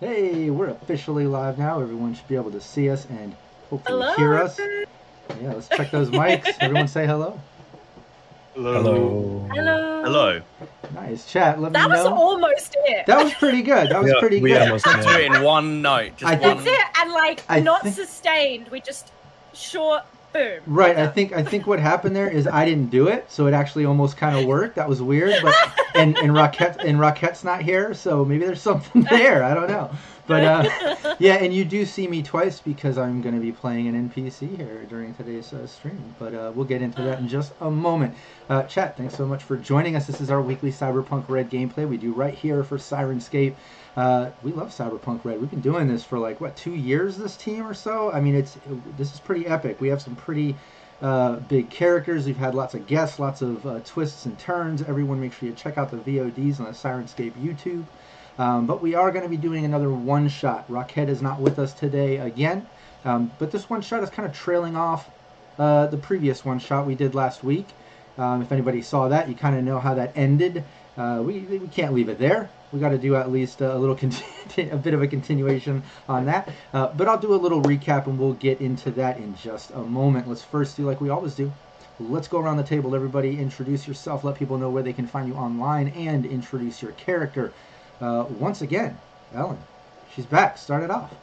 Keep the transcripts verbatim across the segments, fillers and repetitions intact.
Hey, we're officially live now. Everyone should be able to see us and hopefully hello, hear us. Yeah, let's check those mics. Everyone say hello. Hello. Hello. Hello. Hello. Nice chat. Let that me was know. Almost it. That was pretty good. That was yeah, pretty we good. Almost did it in one note. Just I one. That's it, and like I not think... sustained. We just short boom. Right. I think I think what happened there is I didn't do it, so it actually almost kind of worked. That was weird, but. And and Rockette and Rockette's not here, so maybe there's something there. I don't know, but uh, yeah. And you do see me twice because I'm going to be playing an N P C here during today's uh, stream. But uh, we'll get into that in just a moment. Uh, chat, thanks so much for joining us. This is our weekly Cyberpunk Red gameplay we do right here for Syrinscape. Uh, we love Cyberpunk Red. We've been doing this for like what two years, this team or so. I mean, it's it, this is pretty epic. We have some pretty. Uh, big characters. We've had lots of guests, lots of uh, twists and turns. Everyone make sure you check out the V O Ds on the Syrinscape YouTube. Um, but we are going to be doing another one-shot. Rockette is not with us today again. Um, but this one-shot is kind of trailing off uh, the previous one-shot we did last week. Um, if anybody saw that, you kind of know how that ended. Uh, we, we can't leave it there. We got to do at least a little, continu- a bit of a continuation on that. Uh, but I'll do a little recap, and we'll get into that in just a moment. Let's first do like we always do. Let's go around the table, everybody. Introduce yourself. Let people know where they can find you online, and introduce your character. Uh, once again, Ellen, she's back. Start it off.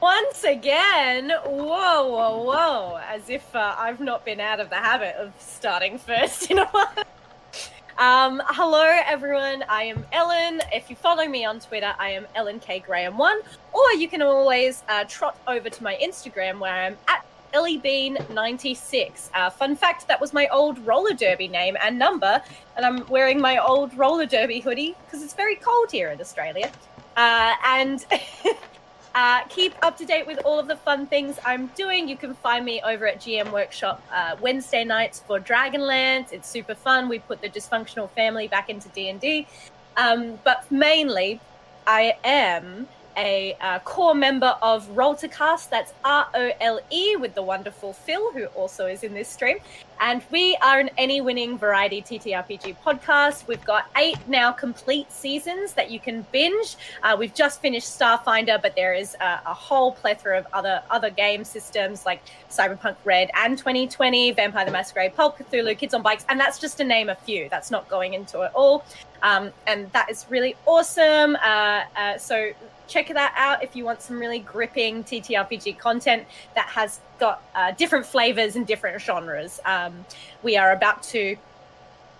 Once again, whoa, whoa, whoa. As if uh, I've not been out of the habit of starting first, you know what? Um, hello everyone, I am Ellen. If you follow me on Twitter, I am Ellen K Graham one, or you can always uh, trot over to my Instagram where I'm at Ellie Bean ninety-six. Uh, fun fact, that was my old roller derby name and number, and I'm wearing my old roller derby hoodie because it's very cold here in Australia. Uh, and uh, keep up to date with all of the fun things I'm doing. You can find me over at G M Workshop uh, Wednesday nights for Dragonlance. It's super fun. We put the dysfunctional family back into D and D. Um, but mainly, I am a uh, core member of Roll to Cast. That's R O L E with the wonderful Phil, who also is in this stream. And we are an any-winning variety T T R P G podcast. We've got eight now complete seasons that you can binge. Uh, we've just finished Starfinder, but there is a, a whole plethora of other other game systems like Cyberpunk Red and twenty twenty, Vampire the Masquerade, Pulp Cthulhu, Kids on Bikes, and that's just to name a few. That's not going into it all. Um, and that is really awesome. Uh, uh, so check that out if you want some really gripping T T R P G content that has got uh, different flavors and different genres. Um, we are about to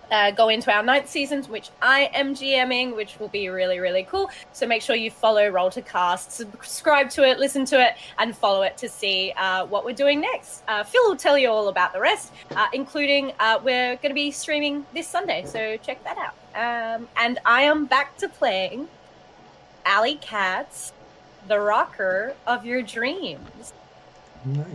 uh, go into our ninth season, which I am GMing, which will be really, really cool. So make sure you follow Roll to Cast, subscribe to it, listen to it, and follow it to see uh, what we're doing next. Uh, Phil will tell you all about the rest, uh, including uh, we're going to be streaming this Sunday. So check that out. Um, and I am back to playing Ally Kat, the rocker of your dreams. Nice.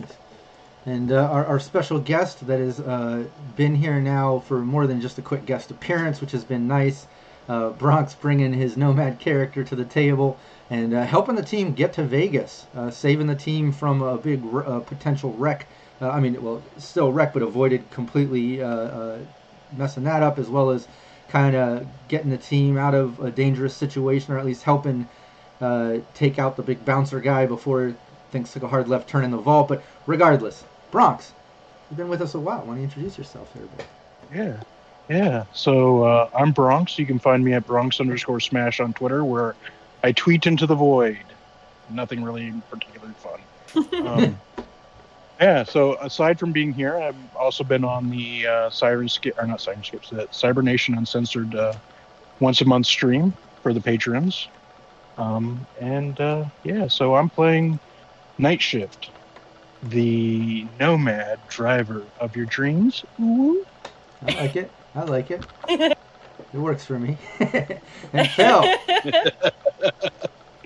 And uh, our, our special guest that has uh, been here now for more than just a quick guest appearance, which has been nice. Uh, Bronx bringing his nomad character to the table and uh, helping the team get to Vegas, uh, saving the team from a big r- uh, potential wreck. Uh, I mean, well, still wreck, but avoided completely uh, uh, messing that up, as well as kind of getting the team out of a dangerous situation, or at least helping uh, take out the big bouncer guy before things took a hard left turn in the vault. But regardless, Bronx, you've been with us a while. Why don't you introduce yourself here, bud? Yeah, yeah. So uh, I'm Bronx. You can find me at Bronx underscore Smash on Twitter, where I tweet into the void. Nothing really particularly fun. Um, yeah, so aside from being here, I've also been on the uh, Syrinscape, or not Syrinscape, the Cybernation Uncensored uh, once a month stream for the patrons. Um, and uh, yeah, so I'm playing Night Shift, the nomad driver of your dreams. Ooh. I like it. I like it. It works for me. And Phil.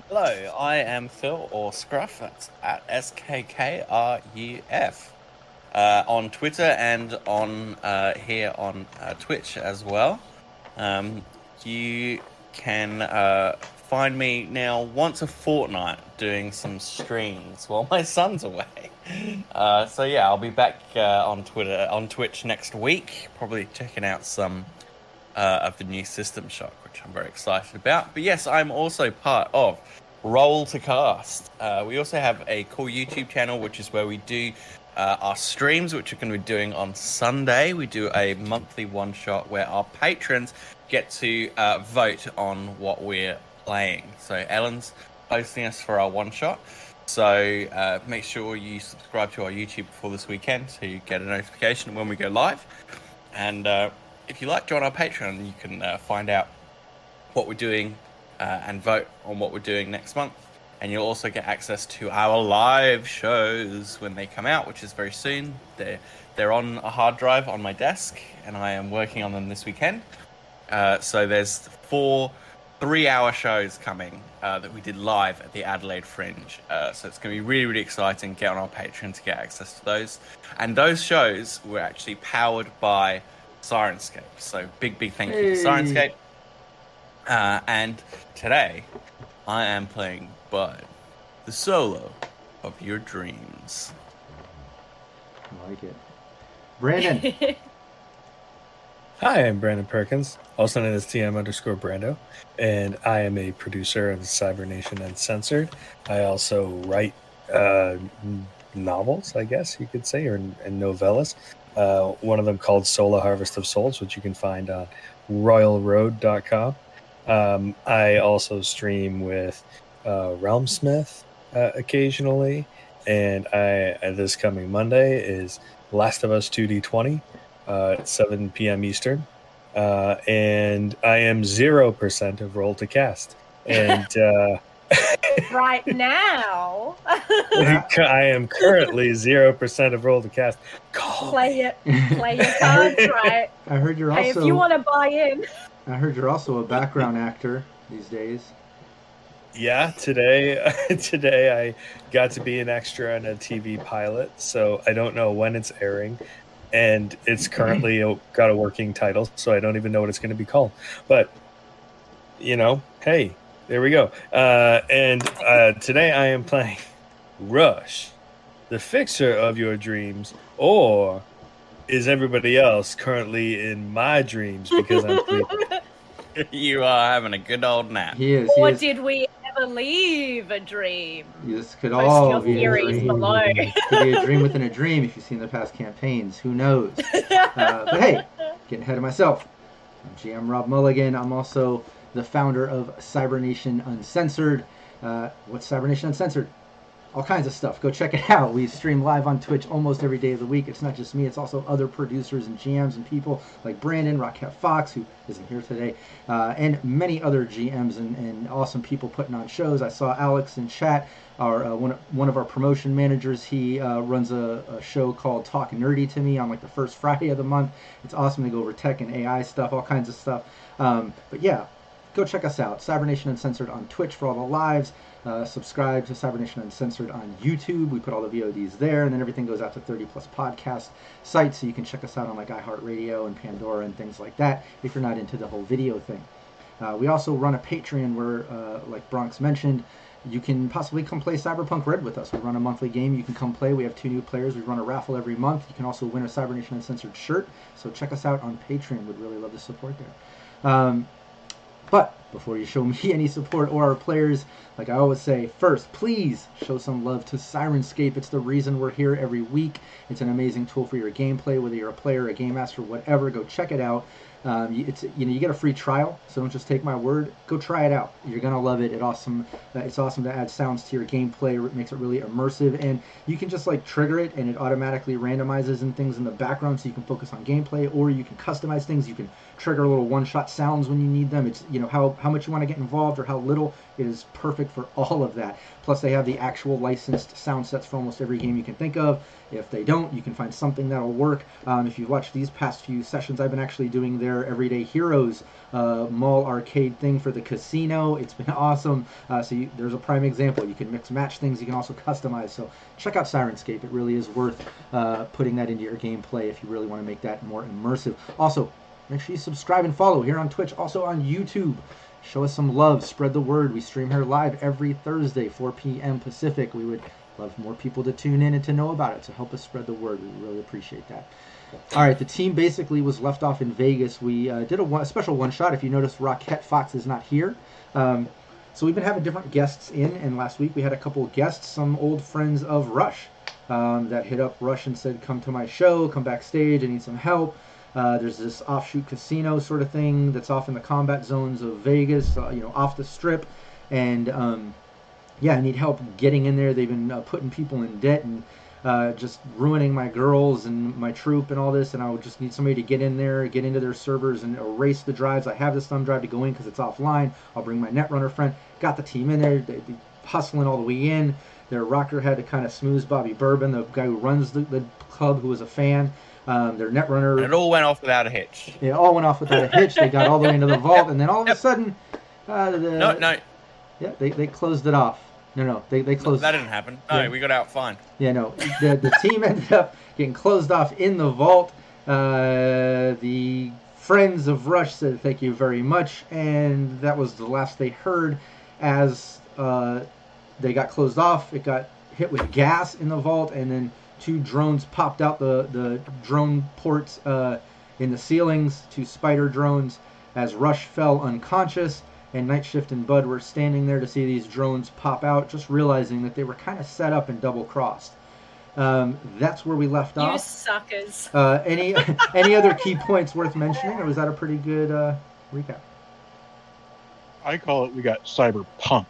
Hello, I am Phil, or Scruff, that's at S K K R U F, uh, on Twitter and on uh, here on uh, Twitch as well. Um, you can uh, find me now once a fortnight doing some streams while my son's away. Uh, so yeah, I'll be back uh, on Twitter, on Twitch next week, probably checking out some uh, of the new System Shock, which I'm very excited about. But yes, I'm also part of Roll to Cast. Uh, we also have a cool YouTube channel, which is where we do uh, our streams, which we're going to be doing on Sunday. We do a monthly one-shot where our patrons get to uh, vote on what we're playing. So Ellen's hosting us for our one-shot. So uh, make sure you subscribe to our YouTube for this weekend so you get a notification when we go live. And uh, if you like, join our Patreon. You can uh, find out what we're doing uh, and vote on what we're doing next month. And you'll also get access to our live shows when they come out, which is very soon. They're, they're on a hard drive on my desk, and I am working on them this weekend. Uh, so there's four three-hour shows coming uh, that we did live at the Adelaide Fringe. Uh, so it's going to be really, really exciting. Get on our Patreon to get access to those. And those shows were actually powered by Syrinscape. So big, big thank you to Syrinscape. Uh, and today, I am playing Bud, the solo of your dreams. I like it. Brandon. Hi, I'm Brandon Perkins, also known as T M underscore Brando, and I am a producer of Cybernation Uncensored. I also write uh, novels, I guess you could say, or and novellas. Uh, one of them called Solar Harvest of Souls, which you can find on royal road dot com. Um, I also stream with uh, Realmsmith uh, occasionally, and I this coming Monday is Last of Us two D twenty. Uh, at seven p.m. Eastern, uh, and I am zero percent of Roll to Cast, and uh, right now I am currently zero percent of Roll to Cast. Call play it, play your cards right. I heard you're also. Hey, if you want to buy in, I heard you're also a background actor these days. Yeah, today today I got to be an extra on a T V pilot, so I don't know when it's airing. And it's currently got a working title, so I don't even know what it's going to be called. But, you know, hey, There we go. Uh, and uh, today I am playing Rush, the fixer of your dreams, or is everybody else currently in my dreams because I'm sleeping? You are having a good old nap. He is, he or is. Did we ever leave a dream? This could Most all be a dream. Below. It could be a dream within a dream if you've seen the past campaigns. Who knows? Uh, but hey, getting ahead of myself. I'm G M Rob Mulligan. I'm also the founder of Cybernation Uncensored. Uh, what's Cybernation Uncensored? All kinds of stuff. Go check it out. We stream live on Twitch almost every day of the week. It's not just me. It's also other producers and G Ms and people like Brandon, Rockette Fox, who isn't here today, uh, and many other G Ms and, and awesome people putting on shows. I saw Alex in chat, our uh, one, one of our promotion managers. He uh, runs a, a show called Talk Nerdy to Me on like the first Friday of the month. It's awesome to go over tech and A I stuff, all kinds of stuff. Um, but yeah, go check us out. Cybernation Uncensored on Twitch for all the lives. Uh, subscribe to Cybernation Uncensored on YouTube. We put all the V O Ds there, and then everything goes out to thirty plus podcast sites, so you can check us out on like iHeartRadio and Pandora and things like that if you're not into the whole video thing. Uh, we also run a Patreon where, uh, like Bronx mentioned, you can possibly come play Cyberpunk Red with us. We run a monthly game. You can come play. We have two new players. We run a raffle every month. You can also win a Cybernation Uncensored shirt, so check us out on Patreon. We'd really love the support there. Um, but before you show me any support or our players, like I always say, first, please show some love to Syrinscape. It's the reason we're here every week. It's an amazing tool for your gameplay, whether you're a player, a game master, whatever. Go check it out. Um, it's you know you get a free trial, so don't just take my word. Go try it out. You're gonna love it. It awesome. It's awesome to add sounds to your gameplay. It makes it really immersive, and you can just like trigger it, and it automatically randomizes and things in the background, so you can focus on gameplay, or you can customize things. You can trigger little one-shot sounds when you need them. It's you know how how much you want to get involved or how little. It is perfect for all of that. Plus, they have the actual licensed sound sets for almost every game you can think of. If they don't, you can find something that'll work. Um, if you've watched these past few sessions, I've been actually doing their Everyday Heroes uh, mall arcade thing for the casino. It's been awesome. Uh, so you, there's a prime example. You can mix match things. You can also customize. So check out Syrinscape. It really is worth uh, putting that into your gameplay if you really want to make that more immersive. Also, make sure you subscribe and follow here on Twitch, also on YouTube. Show us some love. Spread the word. We stream here live every Thursday, four p.m. Pacific. We would love more people to tune in and to know about it, so help us spread the word. We really appreciate that. All right, the team basically was left off in Vegas. We uh, did a, one, a special one-shot. If you notice, Rockette Fox is not here. Um, so we've been having different guests in, and last week we had a couple of guests, some old friends of Rush, um, that hit up Rush and said, come to my show, come backstage, I need some help. Uh, there's this offshoot casino sort of thing that's off in the combat zones of Vegas, uh, you know, off the strip. And, um, yeah, I need help getting in there. They've been uh, putting people in debt and uh, just ruining my girls and my troop and all this. And I would just need somebody to get in there, get into their servers and erase the drives. I have this thumb drive to go in because it's offline. I'll bring my Netrunner friend. Got the team in there. They, they hustling all the way in. Their rocker had to kind of smooth Bobby Bourbon, the guy who runs the, the club, who was a fan. Um, their Netrunner. It all went off without a hitch. It all went off without a hitch. They got all the way into the vault, and then all of a sudden, uh, the, no, no, yeah, they, they closed it off. No, no, they they closed. No, that didn't happen. No, yeah. We got out fine. Yeah, no, the the team ended up getting closed off in the vault. Uh, the friends of Rush said thank you very much, and that was the last they heard. As uh, they got closed off, it got hit with gas in the vault, and then two drones popped out the, the drone ports uh, in the ceilings, two spider drones, as Rush fell unconscious, and Night Shift and Bud were standing there to see these drones pop out, just realizing that they were kind of set up and double-crossed. Um, that's where we left you off. You suckers. Uh, any, any other key points worth mentioning, or was that a pretty good uh, recap? I call it we got cyber-punked.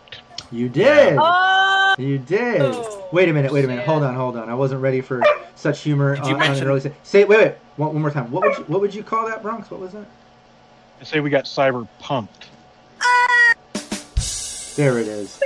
You did! Oh! You did! Oh, wait a minute, wait a minute. Shit. Hold on, hold on. I wasn't ready for such humor. Did you on, mention... on an early say, say wait, wait. One, one more time. What would you, what would you call that, Bronx? What was that? I say we got cyber-punked. Ah! There it is.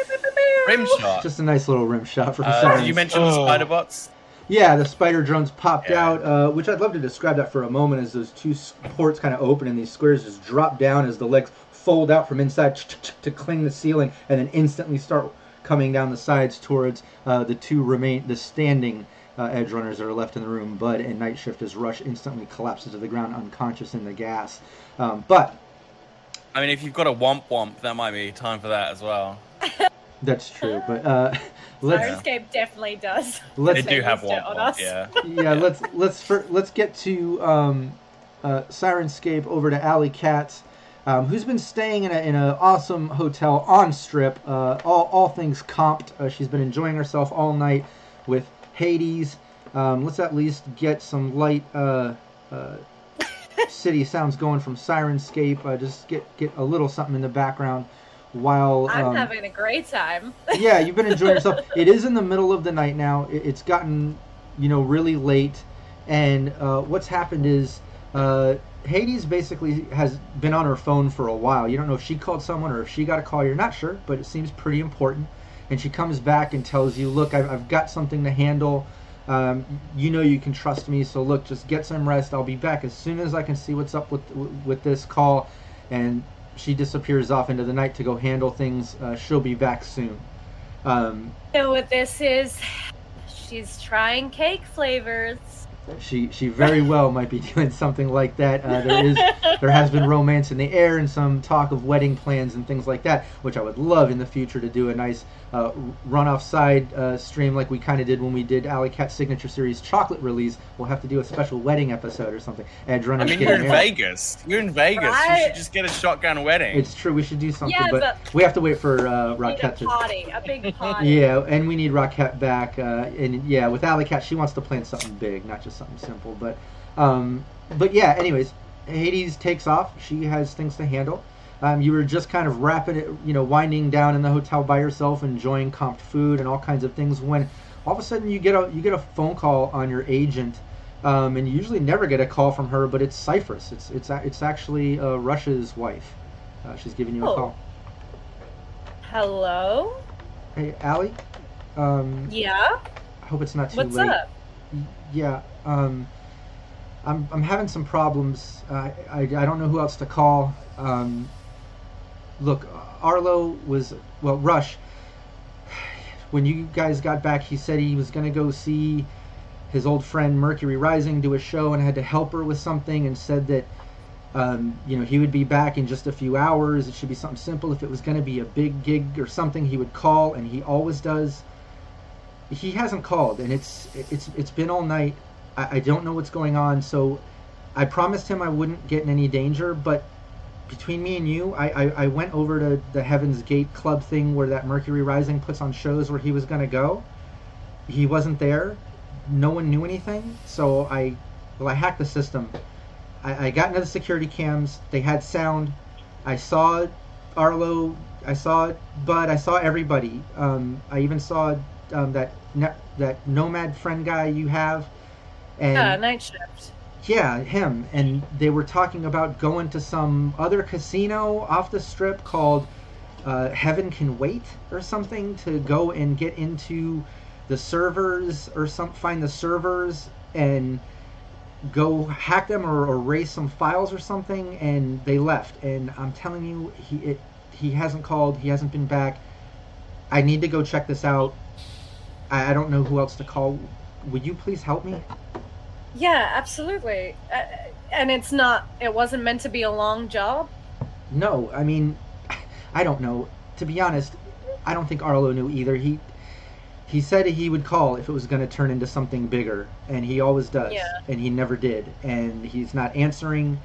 Rim shot. Just a nice little rim shot for uh, some. You mentioned oh. the Spider-Bots? Yeah, the spider drones popped yeah. out, uh, which I'd love to describe that for a moment as those two ports kind of open and these squares just drop down as the legs fold out from inside to cling the ceiling and then instantly start coming down the sides towards uh, the two remain the standing uh, edge runners that are left in the room. Bud and Night Shift as Rush instantly collapses to the ground unconscious in the gas. Um, but I mean, if you've got a womp womp, that might be time for that as well. That's true, but uh, let's. Syrinscape definitely does. Let's, they do have womp womp, yeah. yeah. Yeah, let's let's for, let's get to um, uh, Syrinscape over to Ally Kat, um, who's been staying in a in an awesome hotel on Strip, uh, all all things comped. Uh, she's been enjoying herself all night with Hades. Um, let's at least get some light uh, uh, city sounds going from Syrinscape. Uh, just get, get a little something in the background while... I'm um, having a great time. Yeah, you've been enjoying yourself. It is in the middle of the night now. It, it's gotten, you know, really late. And uh, what's happened is uh, Hades basically has been on her phone for a while. You don't know if she called someone or if she got a call. You're not sure, but it seems pretty important. And she comes back and tells you, look, I've, I've got something to handle. Um, you know you can trust me, so look, just get some rest. I'll be back as soon as I can see what's up with with this call. And she disappears off into the night to go handle things. Uh, she'll be back soon. Um, so what this is, she's trying cake flavors. She she very well might be doing something like that. Uh, there is there has been romance in the air and some talk of wedding plans and things like that, which I would love in the future to do a nice uh, run-off side uh, stream like we kind of did when we did Ally Kat's Signature Series Chocolate Release. We'll have to do a special wedding episode or something. Edge I mean, you're in married. Vegas. You're in Vegas. Right? You should just get a shotgun wedding. It's true. We should do something, yeah, but, but we have to wait for uh, Rockette to... party, a big party. Yeah, and we need Rockette back. Uh, and yeah, with Ally Kat, she wants to plan something big, not just something simple, but um but yeah, anyways, Hades takes off. She has things to handle. Um you were just kind of wrapping it, you know, winding down in the hotel by yourself, enjoying comped food and all kinds of things, when all of a sudden you get a you get a phone call on your agent, um and you usually never get a call from her, but it's Cyphers. It's it's it's actually uh Rush's wife. Uh, she's giving you oh. a call. Hello? Hey, Ally? Um Yeah? I hope it's not too What's late. What's up? Yeah, um, I'm I'm having some problems. Uh, I I don't know who else to call. Um, look, Arlo was well Rush. When you guys got back, he said he was gonna go see his old friend Mercury Rising do a show, and had to help her with something, and said that um, you know, he would be back in just a few hours. It should be something simple. If it was gonna be a big gig or something, he would call, and he always does. He hasn't called, and it's it's it's been all night. I, I don't know what's going on, so I promised him I wouldn't get in any danger, but between me and you, I, I, I went over to the Heaven's Gate club thing where that Mercury Rising puts on shows where he was going to go. He wasn't there. No one knew anything, so I, well, I hacked the system. I, I got into the security cams. They had sound. I saw Arlo. I saw Bud. I saw everybody. Um, I even saw... Um, that ne- that nomad friend guy you have, and yeah, Night Shift. Yeah, him. And they were talking about going to some other casino off the Strip called uh, Heaven Can Wait or something, to go and get into the servers or some find the servers and go hack them or erase some files or something. And they left. And I'm telling you, he it, he hasn't called. He hasn't been back. I need to go check this out. I don't know who else to call. Would you please help me? Yeah, absolutely. Uh, and it's not, it wasn't meant to be a long job? No, I mean, I don't know. To be honest, I don't think Arlo knew either. He he said he would call if it was going to turn into something bigger, and he always does, yeah. And he never did. And he's not answering.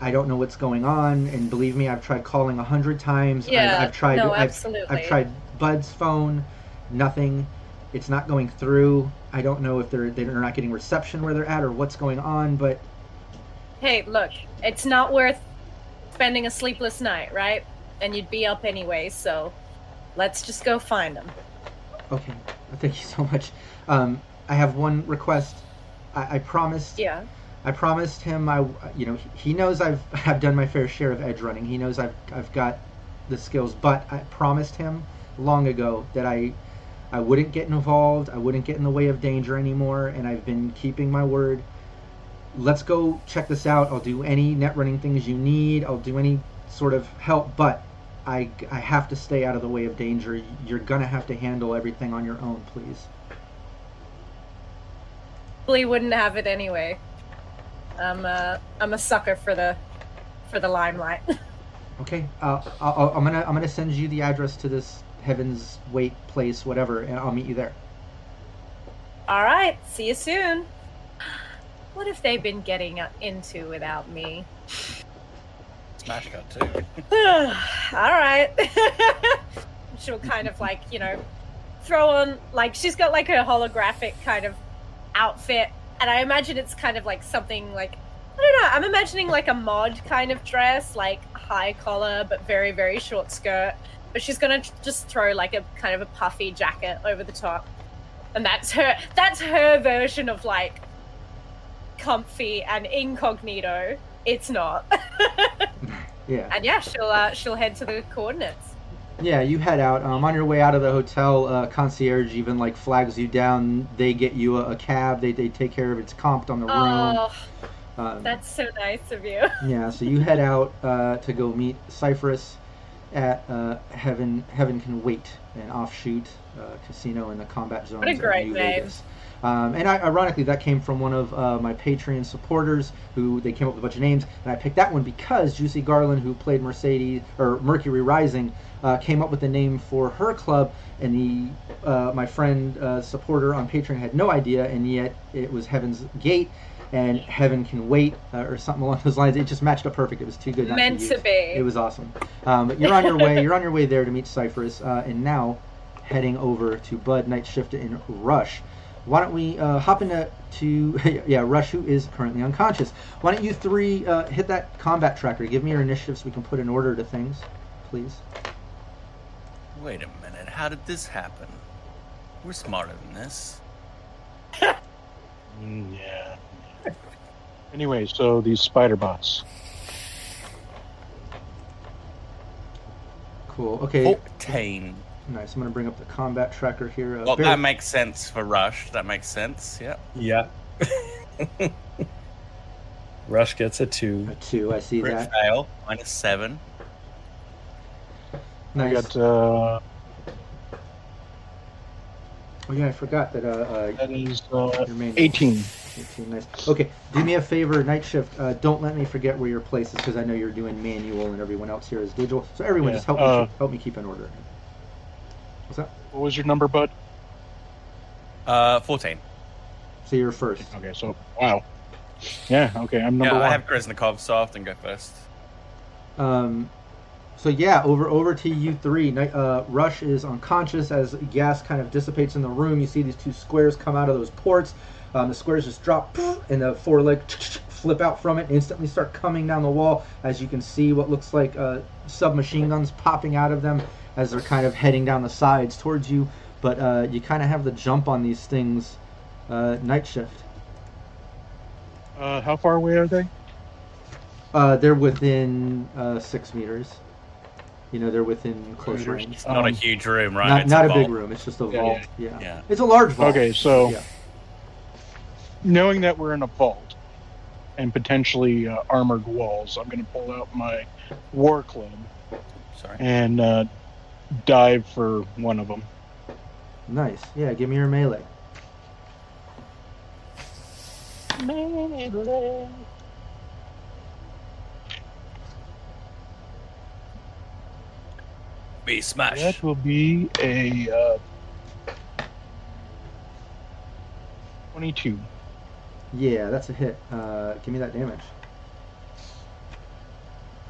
I don't know what's going on, and believe me, I've tried calling a hundred times. Yeah, I've, I've tried, no, absolutely. I've, I've tried Bud's phone, nothing. It's not going through. I don't know if they're they're not getting reception where they're at or what's going on, but... Hey, look, it's not worth spending a sleepless night, right? And you'd be up anyway, so let's just go find them. Okay, thank you so much. Um, I have one request. I, I promised... Yeah. I promised him, I, you know, he knows I've, I've done my fair share of edge running. He knows I've, I've got the skills, but I promised him long ago that I... I wouldn't get involved. I wouldn't get in the way of danger anymore, and I've been keeping my word. Let's go check this out. I'll do any net running things you need. I'll do any sort of help, but I, I have to stay out of the way of danger. You're going to have to handle everything on your own, please. Probably wouldn't have it anyway. I'm a, I'm a sucker for the for the limelight. Okay, uh, I'll, I'm gonna I'm gonna send you the address to this Heaven's Wait place, whatever, and I'll meet you there. All right, see you soon. What have they been getting into without me? Smash cut too. All right. She'll kind of like, you know, throw on, like, she's got like a holographic kind of outfit, and I imagine it's kind of like something like, I don't know, I'm imagining like a mod kind of dress, like high collar but very, very short skirt, but she's gonna just throw like a kind of a puffy jacket over the top, and that's her that's her version of like comfy and incognito. It's not. Yeah. And yeah, she'll uh, she'll head to the coordinates. Yeah, you head out. Um, on your way out of the hotel, uh, concierge even like flags you down. They get you a, a cab. They they take care of it. It's comped on the oh, room. Um, that's so nice of you. Yeah, so you head out uh, to go meet Cyphers at uh, Heaven Heaven Can Wait, an offshoot uh, casino in the combat zone. What a great name. Um, and I, ironically, that came from one of uh, my Patreon supporters, who they came up with a bunch of names, and I picked that one because Juicy Garland, who played Mercedes or Mercury Rising, uh, came up with the name for her club, and the uh, my friend uh, supporter on Patreon had no idea, and yet it was Heaven's Gate and Heaven Can Wait, uh, or something along those lines. It just matched up perfect. It was too good not meant to, to be. It was awesome. Um, but you're on your way. You're on your way there to meet Cyphers, uh, and now heading over to Bud, Night Shift, and Rush. Why don't we uh, hop into to, yeah, Rush, who is currently unconscious. Why don't you three uh, hit that combat tracker? Give me your initiatives. We can put an order to things, please. Wait a minute. How did this happen? We're smarter than this. mm, yeah. Anyway, so these spider bots. Cool. Okay. Octane. Nice. I'm going to bring up the combat tracker here. Uh, well, Barry... that makes sense for Rush. That makes sense. Yeah. Yeah. Rush gets a two. A two. I see Brit that. Fail. Minus seven. Nice. I got. Uh... Oh yeah, I forgot that. Uh, uh, that is uh, eighteen. eighteen. Nice. Okay. Do me a favor, Night Shift. Uh, don't let me forget where your place is, because I know you're doing manual and everyone else here is digital. So everyone, yeah. just help uh... me help me keep an order. What's that? What was your number, Bud? Uh, fourteen. So you're first. Okay, so, wow. Yeah, okay, I'm number yeah, one. I have Krasnikov, so I often go first. Um, so yeah, over over to you three. Uh, Rush is unconscious as gas kind of dissipates in the room. You see these two squares come out of those ports. Um, the squares just drop, and the foreleg flip out from it, and instantly start coming down the wall, as you can see what looks like uh, submachine guns popping out of them, as they're kind of heading down the sides towards you, but uh, you kind of have the jump on these things. Uh, Night Shift. Uh, how far away are they? Uh, they're within uh, six meters. You know, they're within close meters. range. It's not um, a huge room, right? Not, it's not a, a big room. It's just a yeah, vault. Yeah, yeah. yeah, it's a large vault. Okay, so yeah. knowing that we're in a vault and potentially uh, armored walls, I'm going to pull out my war club. Sorry. And uh, dive for one of them. Nice. Yeah, give me your melee. Melee. Be smashed. That will be a uh, twenty-two. Yeah, that's a hit. Uh, give me that damage.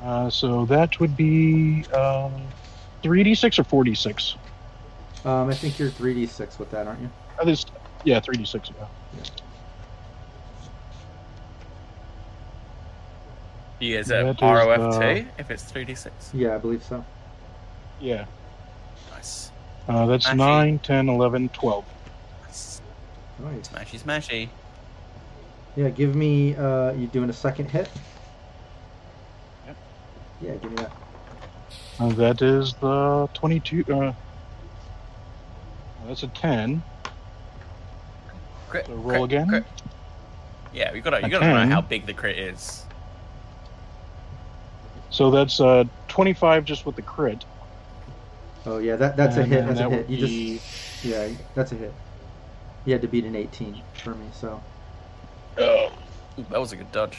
Uh, so that would be um, three d six or four d six? Um, I think you're three d six with that, aren't you? At least, yeah, three d six. Yeah. Yeah. He is a R O F T uh, if it's three d six? Yeah, I believe so. Yeah. Nice. Uh, that's smashy. nine, ten, eleven, twelve. Nice. Nice. Smashy, smashy. Yeah, give me... Uh, you doing a second hit? Yeah, give me that. Uh, that is the twenty-two. Uh, that's a ten. Crit, so roll crit, again. Crit. Yeah, you gotta you gotta know how big the crit is. So that's uh twenty-five just with the crit. Oh yeah, that that's and a hit. That's that a hit. You be... just yeah, that's a hit. You had to beat an eighteen for me, so. Oh, that was a good dodge.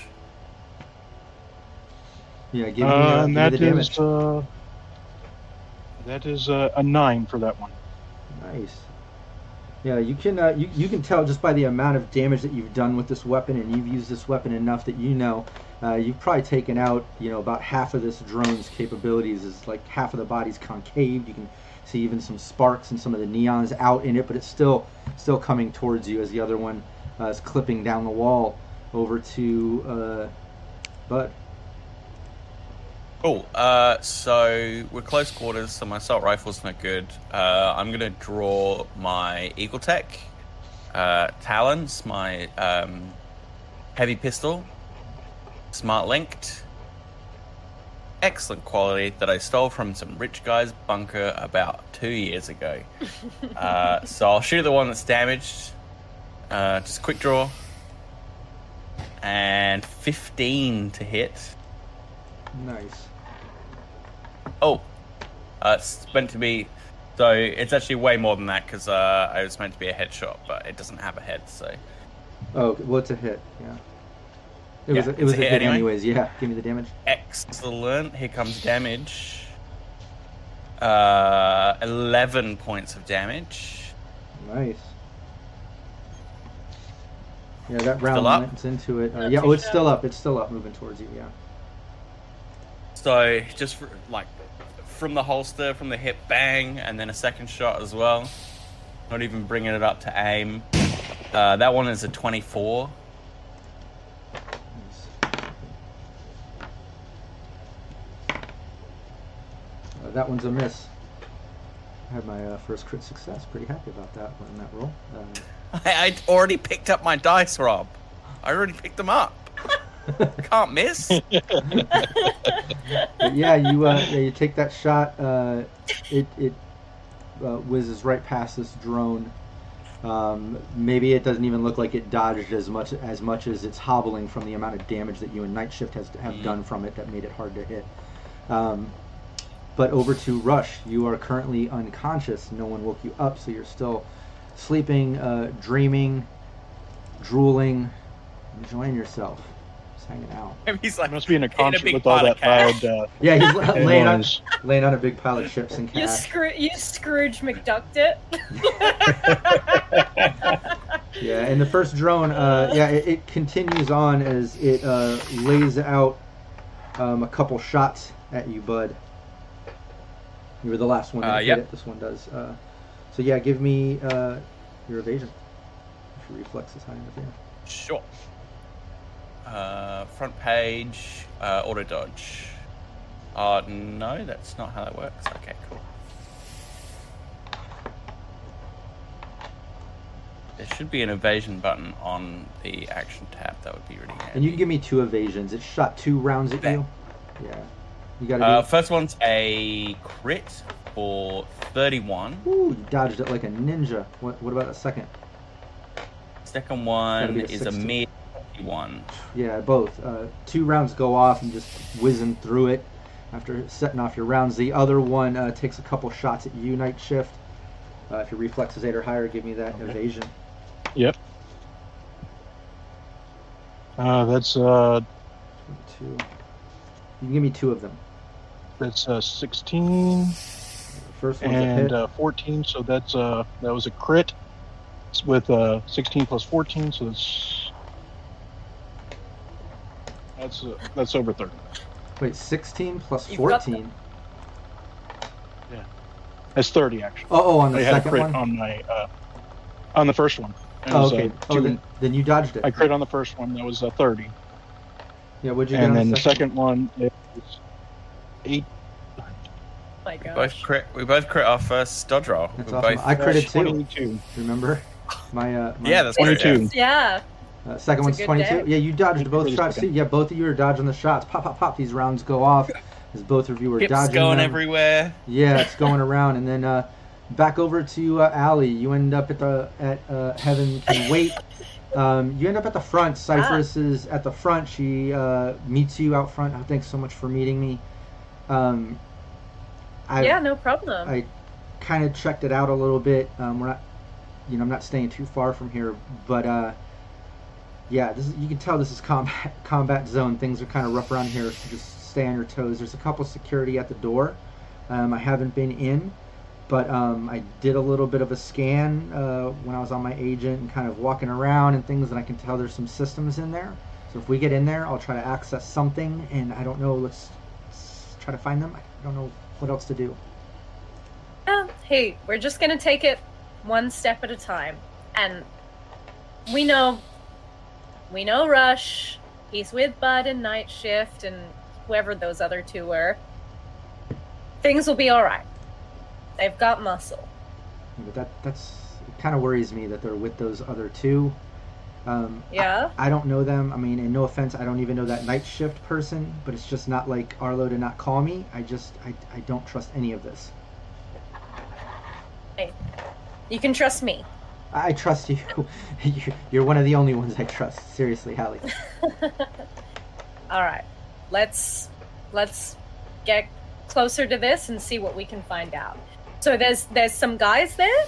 Yeah, give me, uh, give me that the damage. Is, uh, that is uh, a nine for that one. Nice. Yeah, you can uh, you, you can tell just by the amount of damage that you've done with this weapon, and you've used this weapon enough that you know uh, you've probably taken out, you know, about half of this drone's capabilities. Is like half of the body's concave. You can see even some sparks and some of the neons out in it, but it's still still coming towards you as the other one uh, is clipping down the wall over to uh, Bud. Cool. Uh, so we're close quarters, so my assault rifle's not good. Uh, I'm going to draw my Eagle Tech, uh, Talons, my um, heavy pistol, smart linked, excellent quality that I stole from some rich guy's bunker about two years ago. uh, so I'll shoot the one that's damaged. Uh, just quick draw, and fifteen to hit. Nice. Oh, uh, it's meant to be. So it's actually way more than that because uh, I was meant to be a headshot, but it doesn't have a head. So. Oh, well, it's a hit. Yeah. It yeah, was. A, it was a hit, a hit anyway. anyways. Yeah. Give me the damage. Excellent. Here comes damage. Uh, eleven points of damage. Nice. Yeah, that round it's into it. Uh, yeah. Oh, it's still up. It's still up. Moving towards you. Yeah. So just for, like from the holster, from the hip, bang, and then a second shot as well. Not even bringing it up to aim. Uh, that one is a twenty-four. Nice. Uh, that one's a miss. I had my uh, first crit success. Pretty happy about that in that roll. Uh, I I'd already picked up my dice, Rob. I already picked them up. Can't miss. yeah, you uh, yeah, you take that shot. Uh, it it uh, whizzes right past this drone. Um, maybe it doesn't even look like it dodged as much as much as it's hobbling from the amount of damage that you and Night Shift has have done from it that made it hard to hit. Um, but over to Rush. You are currently unconscious. No one woke you up, so you're still sleeping, uh, dreaming, drooling, enjoying yourself. Hanging out. He's like, he must be in a concert in a with all that loud. Uh, yeah, he's laying on, laying on a big pile of chips and cash. You, screw, you Scrooge McDucked it. Yeah, and the first drone, uh, yeah, it, it continues on as it uh, lays out um, a couple shots at you, Bud. You were the last one to uh, hit yep. it. This one does. Uh, so yeah, give me uh, your evasion. If your reflex is high enough, yeah. Sure. Uh, front page, uh, auto dodge. Uh, no, that's not how that works. Okay, cool. There should be an evasion button on the action tab. That would be really handy. And you can give me two evasions. It shot two rounds at you. Yeah. You gotta uh, first one's a crit for thirty-one. Ooh, you dodged it like a ninja. What, what about a second? Second one is a mid. One. Yeah, both. Uh, two rounds go off and just whizzing through it after setting off your rounds. The other one uh, takes a couple shots at you, Night Shift. Uh, if your reflex is eight or higher, give me that okay. evasion. Yep. Uh, that's uh. Two. You can give me two of them. That's uh sixteen. First one's and a hit. Uh, fourteen. So that's uh that was a crit. It's with uh sixteen plus fourteen, so that's. That's uh, that's over thirty. Wait, sixteen plus fourteen? Yeah. That's thirty, actually. Oh, oh on the I second one? I had a crit on, my, uh, on the first one. It oh, was, okay. Uh, oh, then, then you dodged it. I crit on the first one. That was uh, thirty. Yeah, what'd you get on the second? And then the second one is eight. Oh my gosh. We both crit, we both crit our first dodge roll. That's awesome. Both I critted two. twenty-two. Remember? My, uh, my yeah, that's twenty-two. Yeah. Uh, second That's one's twenty-two. Day. Yeah, you dodged both shots. See, yeah, both of you are dodging the shots. Pop, pop, pop. These rounds go off as both of you are Pips dodging going them. Everywhere. Yeah, it's going around. And then uh, back over to uh, Ally. You end up at the at uh, Heaven Can Wait. Um, you end up at the front. Cyphers ah. is at the front. She uh, meets you out front. Oh, thanks so much for meeting me. Um, I, yeah, no problem. I kind of checked it out a little bit. Um, we're not, you know, I'm not staying too far from here, but. Uh, Yeah, this is, you can tell this is combat combat zone. Things are kind of rough around here. Just stay on your toes. There's a couple security at the door. Um, I haven't been in, but um, I did a little bit of a scan uh, when I was on my agent and kind of walking around and things, and I can tell there's some systems in there. So if we get in there, I'll try to access something, and I don't know, let's, let's try to find them. I don't know what else to do. Oh, hey, we're just going to take it one step at a time. And we know, we know Rush. He's with Bud and Night Shift and whoever those other two were. Things will be all right. They've got muscle. But that that's it kind of worries me that they're with those other two. Um, yeah? I, I don't know them. I mean, and no offense, I don't even know that Night Shift person, but it's just not like Arlo did not call me. I just, I, I don't trust any of this. Hey, you can trust me. I trust you. You're one of the only ones I trust. Seriously, Hallie. All right. Let's let's get closer to this and see what we can find out. So there's there's some guys there?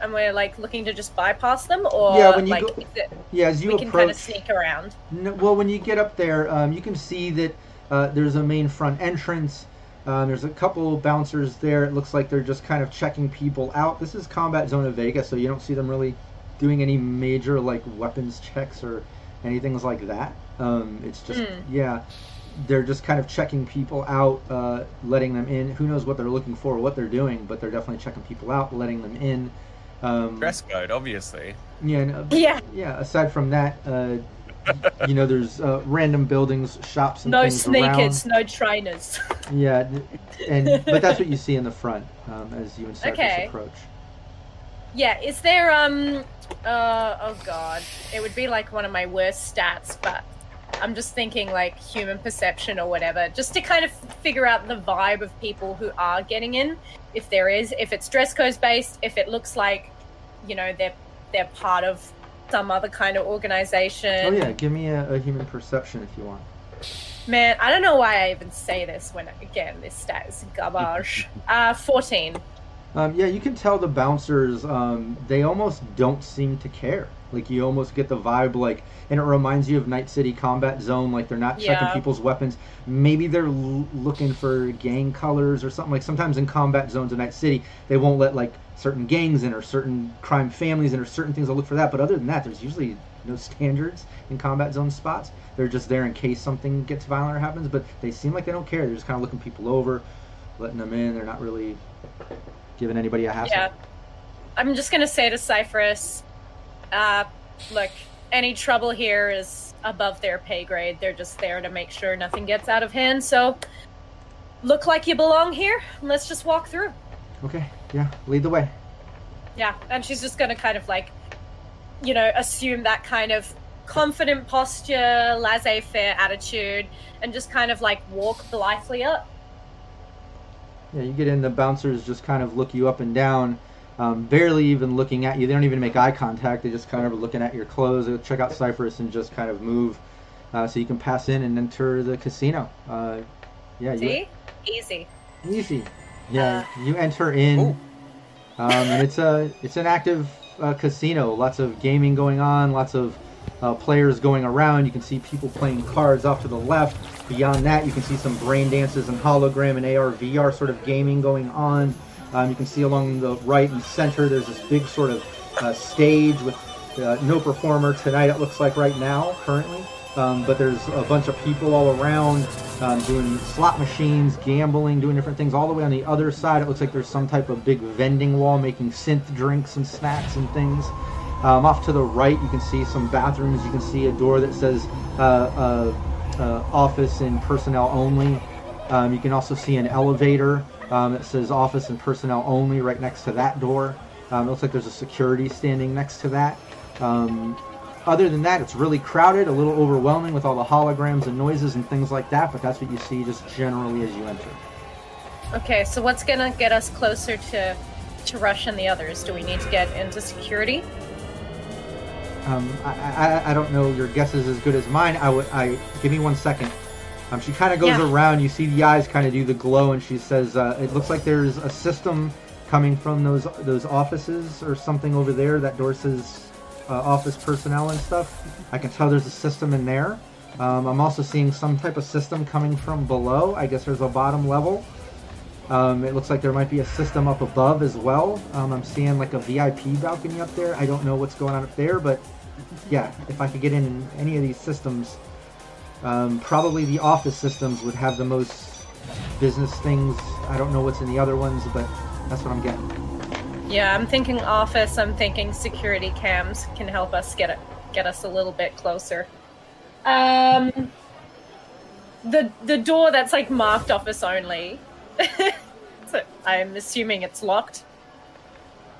And we're like looking to just bypass them, or yeah, when you like go, it, yeah, as you we approach, can kind of sneak around. No, well, when you get up there, um, you can see that uh, there's a main front entrance. Um, there's a couple bouncers there. It looks like they're just kind of checking people out. This is Combat Zone of Vegas, so you don't see them really doing any major like weapons checks or anything like that. Um, it's just, mm. yeah, they're just kind of checking people out, uh, letting them in. Who knows what they're looking for, what they're doing, but they're definitely checking people out, letting them in. Um, Dress code, obviously. Yeah, and, uh, yeah. Yeah. Aside from that, uh, you know, there's uh, random buildings, shops, and no things sneakers, around. No trainers. Yeah, and but that's what you see in the front um, as you and Cyphers okay. approach. Yeah, is there um, uh, oh god, it would be like one of my worst stats, but I'm just thinking like human perception or whatever, just to kind of figure out the vibe of people who are getting in. If there is, if it's dress code based, if it looks like, you know, they're they're part of some other kind of organization. Oh yeah, give me a, a human perception if you want. Man, I don't know why I even say this when again this stat is garbage. uh, fourteen. Um, yeah, you can tell the bouncers. Um, they almost don't seem to care. Like you almost get the vibe, like, and it reminds you of Night City Combat Zone. Like they're not checking yeah. people's weapons. Maybe they're l- looking for gang colors or something. Like sometimes in combat zones in Night City, they won't let like certain gangs in or certain crime families in or certain things. They'll look for that. But other than that, there's usually no standards in combat zone spots. They're just there in case something gets violent or happens. But they seem like they don't care. They're just kind of looking people over, letting them in. They're not really giving anybody a hassle. Yeah, I'm just gonna say to Cyphers. Uh, look, any trouble here is above their pay grade. They're just there to make sure nothing gets out of hand. So, look like you belong here. Let's just walk through. Okay, yeah, lead the way. Yeah, and she's just going to kind of like, you know, assume that kind of confident posture, laissez-faire attitude, and just kind of like walk blithely up. Yeah, you get in, the bouncers just kind of look you up and down. Um, barely even looking at you. They don't even make eye contact. They just kind of are looking at your clothes. They'll check out Cyphers and just kind of move uh, so you can pass in and enter the casino. Uh, yeah, See? You... Easy. Easy. Yeah, uh, you enter in. Um, and it's a it's an active uh, casino. Lots of gaming going on. Lots of uh, players going around. You can see people playing cards off to the left. Beyond that, you can see some brain dances and hologram and A R V R sort of gaming going on. Um, you can see along the right and center, there's this big sort of uh, stage with uh, no performer tonight, it looks like right now, currently. Um, but there's a bunch of people all around um, doing slot machines, gambling, doing different things. All the way on the other side, it looks like there's some type of big vending wall making synth drinks and snacks and things. Um, off to the right, you can see some bathrooms. You can see a door that says uh, uh, uh, office and personnel only. Um, you can also see an elevator. Um, it says office and personnel only right next to that door. Um, it looks like there's a security standing next to that. Um, other than that, it's really crowded, a little overwhelming with all the holograms and noises and things like that, but that's what you see just generally as you enter. Okay, so what's going to get us closer to, to Rush and the others? Do we need to get into security? Um, I, I, I don't know. Your guess is as good as mine. I would. I give me one second. Um, she kind of goes yeah. around. You see the eyes kind of do the glow, and she says, uh, "It looks like there's a system coming from those those offices or something over there. That door says uh, office personnel and stuff. I can tell there's a system in there. Um, I'm also seeing some type of system coming from below. I guess there's a bottom level. Um, it looks like there might be a system up above as well. Um, I'm seeing like a V I P balcony up there. I don't know what's going on up there, but yeah, if I could get in any of these systems, um, probably the office systems would have the most business things. I don't know what's in the other ones, but that's what I'm getting. Yeah, I'm thinking office. I'm thinking security cams can help us get it, get us a little bit closer. Um, the the door that's like marked office only. So I'm assuming it's locked.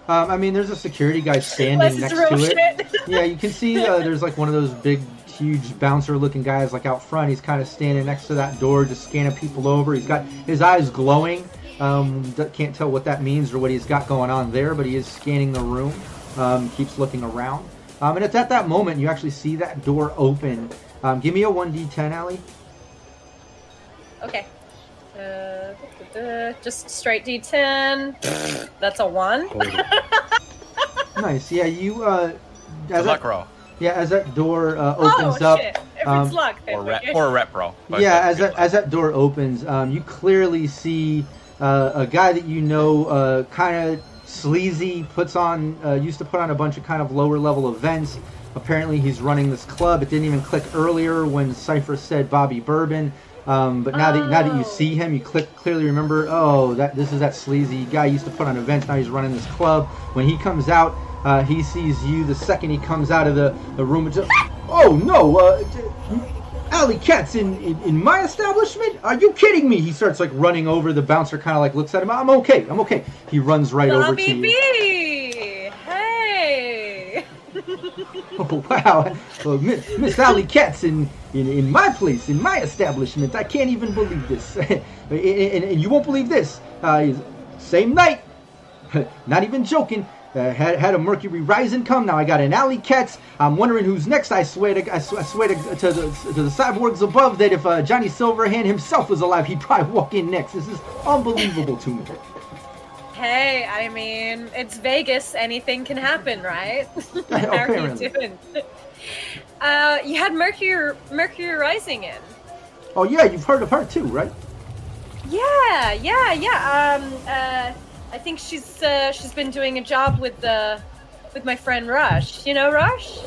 Um, I mean, there's a security guy standing next to it. Yeah, you can see uh, there's like one of those big, huge bouncer-looking guys like out front. He's kind of standing next to that door, just scanning people over. He's got his eyes glowing. Um, can't tell what that means or what he's got going on there, but he is scanning the room. Um, keeps looking around. Um, and it's at that moment you actually see that door open. Um, give me a one d ten, Ally. Okay. Uh, da, da, da. Just straight d ten. That's a one. Nice. Yeah, you. Uh, as luck that, roll. Yeah, as that door uh, opens oh, up. Shit. If um, it's luck, then or rep, or rep roll. Yeah, as that luck. as that door opens, um, you clearly see uh, a guy that you know, uh, kind of sleazy. Puts on, uh, used to put on a bunch of kind of lower level events. Apparently, he's running this club. It didn't even click earlier when Cypher said Bobby Bourbon. Um, but now oh. that now that you see him, you click, clearly remember. Oh, that this is that sleazy guy used to put on events. Now he's running this club. When he comes out, uh, he sees you. The second he comes out of the, the room, it's just, oh no, uh, Ally Kat's in, in in my establishment? Are you kidding me? He starts like running over. The bouncer kind of like looks at him. I'm okay. I'm okay. He runs right Bobby over to you. B. Hey. Oh wow, uh, Miss, Miss Ally Kat's in. In, in my place, in my establishment, I can't even believe this. and, and, and you won't believe this. Uh, same night, not even joking, uh, had had a Mercury Rising come. Now I got an Ally Kat's. I'm wondering who's next. I swear to I swear to, to, the, to the cyborgs above that if uh, Johnny Silverhand himself was alive, he'd probably walk in next. This is unbelievable to me. Hey, I mean, it's Vegas. Anything can happen, right? How are you doing? Uh, you had Mercury Mercury Rising in. Oh yeah, you've heard of her too, right? Yeah, yeah, yeah. Um, uh, I think she's uh, she's been doing a job with the uh, with my friend Rush. You know Rush?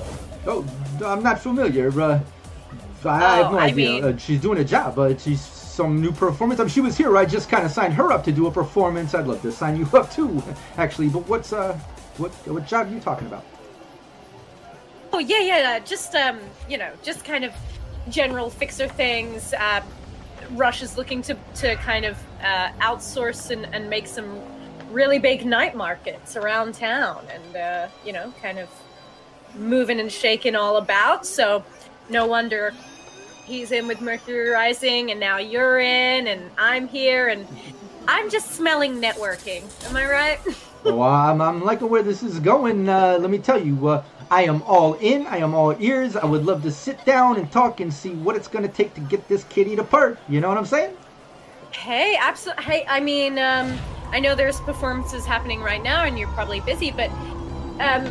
Oh, I'm not familiar. Uh, I oh, have no I idea. Mean... Uh, she's doing a job. Uh, she's some new performance. I mean, she was here. I just kind of signed her up to do a performance. I'd love to sign you up too, actually. But what's uh, what what job are you talking about? Oh, yeah, yeah, just, um, you know, just kind of general fixer things. Uh, Rush is looking to, to kind of uh, outsource and, and make some really big night markets around town and, uh, you know, kind of moving and shaking all about. So no wonder he's in with Mercury Rising and now you're in and I'm here and I'm just smelling networking. Am I right? Well, I'm, I'm liking where this is going. Uh, let me tell you, uh, I am all in. I am all ears. I would love to sit down and talk and see what it's going to take to get this kitty to purr. You know what I'm saying? Hey, absolutely. Hey, I mean, um, I know there's performances happening right now and you're probably busy, but um,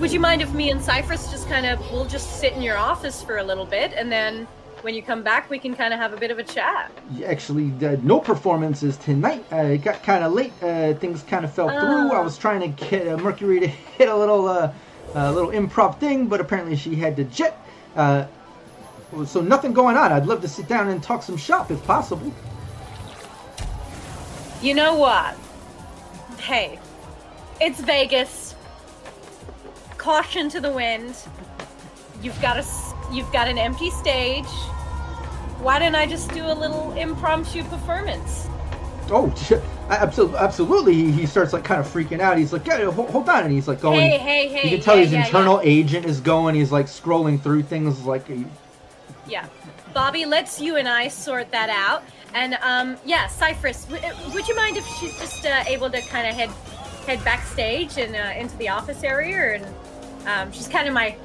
would you mind if me and Cyphers just kind of, we'll just sit in your office for a little bit and then when you come back, we can kind of have a bit of a chat. Actually, uh, no performances tonight. Uh, it got kind of late. Uh, things kind of fell uh, through. I was trying to get uh, Mercury to hit a little... Uh, A uh, little improv thing, but apparently she had to jet. Uh, so nothing going on. I'd love to sit down and talk some shop if possible. You know what? Hey, it's Vegas. Caution to the wind. You've got a, you've got an empty stage. Why don't I just do a little impromptu performance? Oh, shit. Absolutely, absolutely. He starts like kind of freaking out. He's like, yeah, hold on, and he's like going. Hey, hey, hey! You can tell yeah, his yeah, internal yeah. agent is going. He's like scrolling through things, like. Yeah, Bobby, let's you and I sort that out. And um, yeah, Cyphers, w- would you mind if she's just uh, able to kind of head head backstage and uh, into the office area, and um, she's kind of my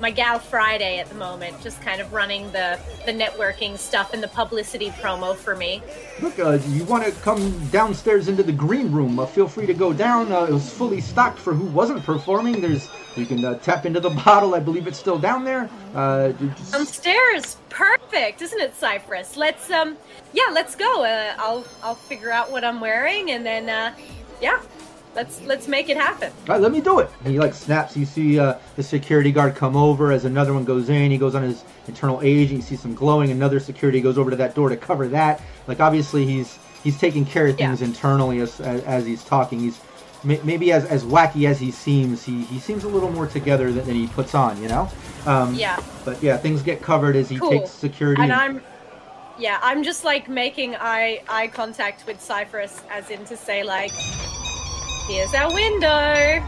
my gal Friday at the moment, just kind of running the, the networking stuff and the publicity promo for me. Look, uh, you want to come downstairs into the green room, uh, feel free to go down. Uh, it was fully stocked for who wasn't performing. There's You can uh, tap into the bottle. I believe it's still down there. Uh, just... Downstairs. Perfect, isn't it, Cyphers? Let's, um, yeah, let's go. Uh, I'll I'll figure out what I'm wearing, and then, uh, yeah. Let's let's make it happen. All right, let me do it. And he like snaps. You see uh, the security guard come over as another one goes in. He goes on his internal age. And you see some glowing. Another security goes over to that door to cover that. Like obviously he's he's taking care of things yeah. internally as, as as he's talking. He's m- maybe as, as wacky as he seems. He he seems a little more together than, than he puts on. You know. Um, yeah. But yeah, things get covered as he cool. takes security. And, and I'm. Yeah, I'm just like making eye eye contact with Cyphers, as in to say like. Here's our window.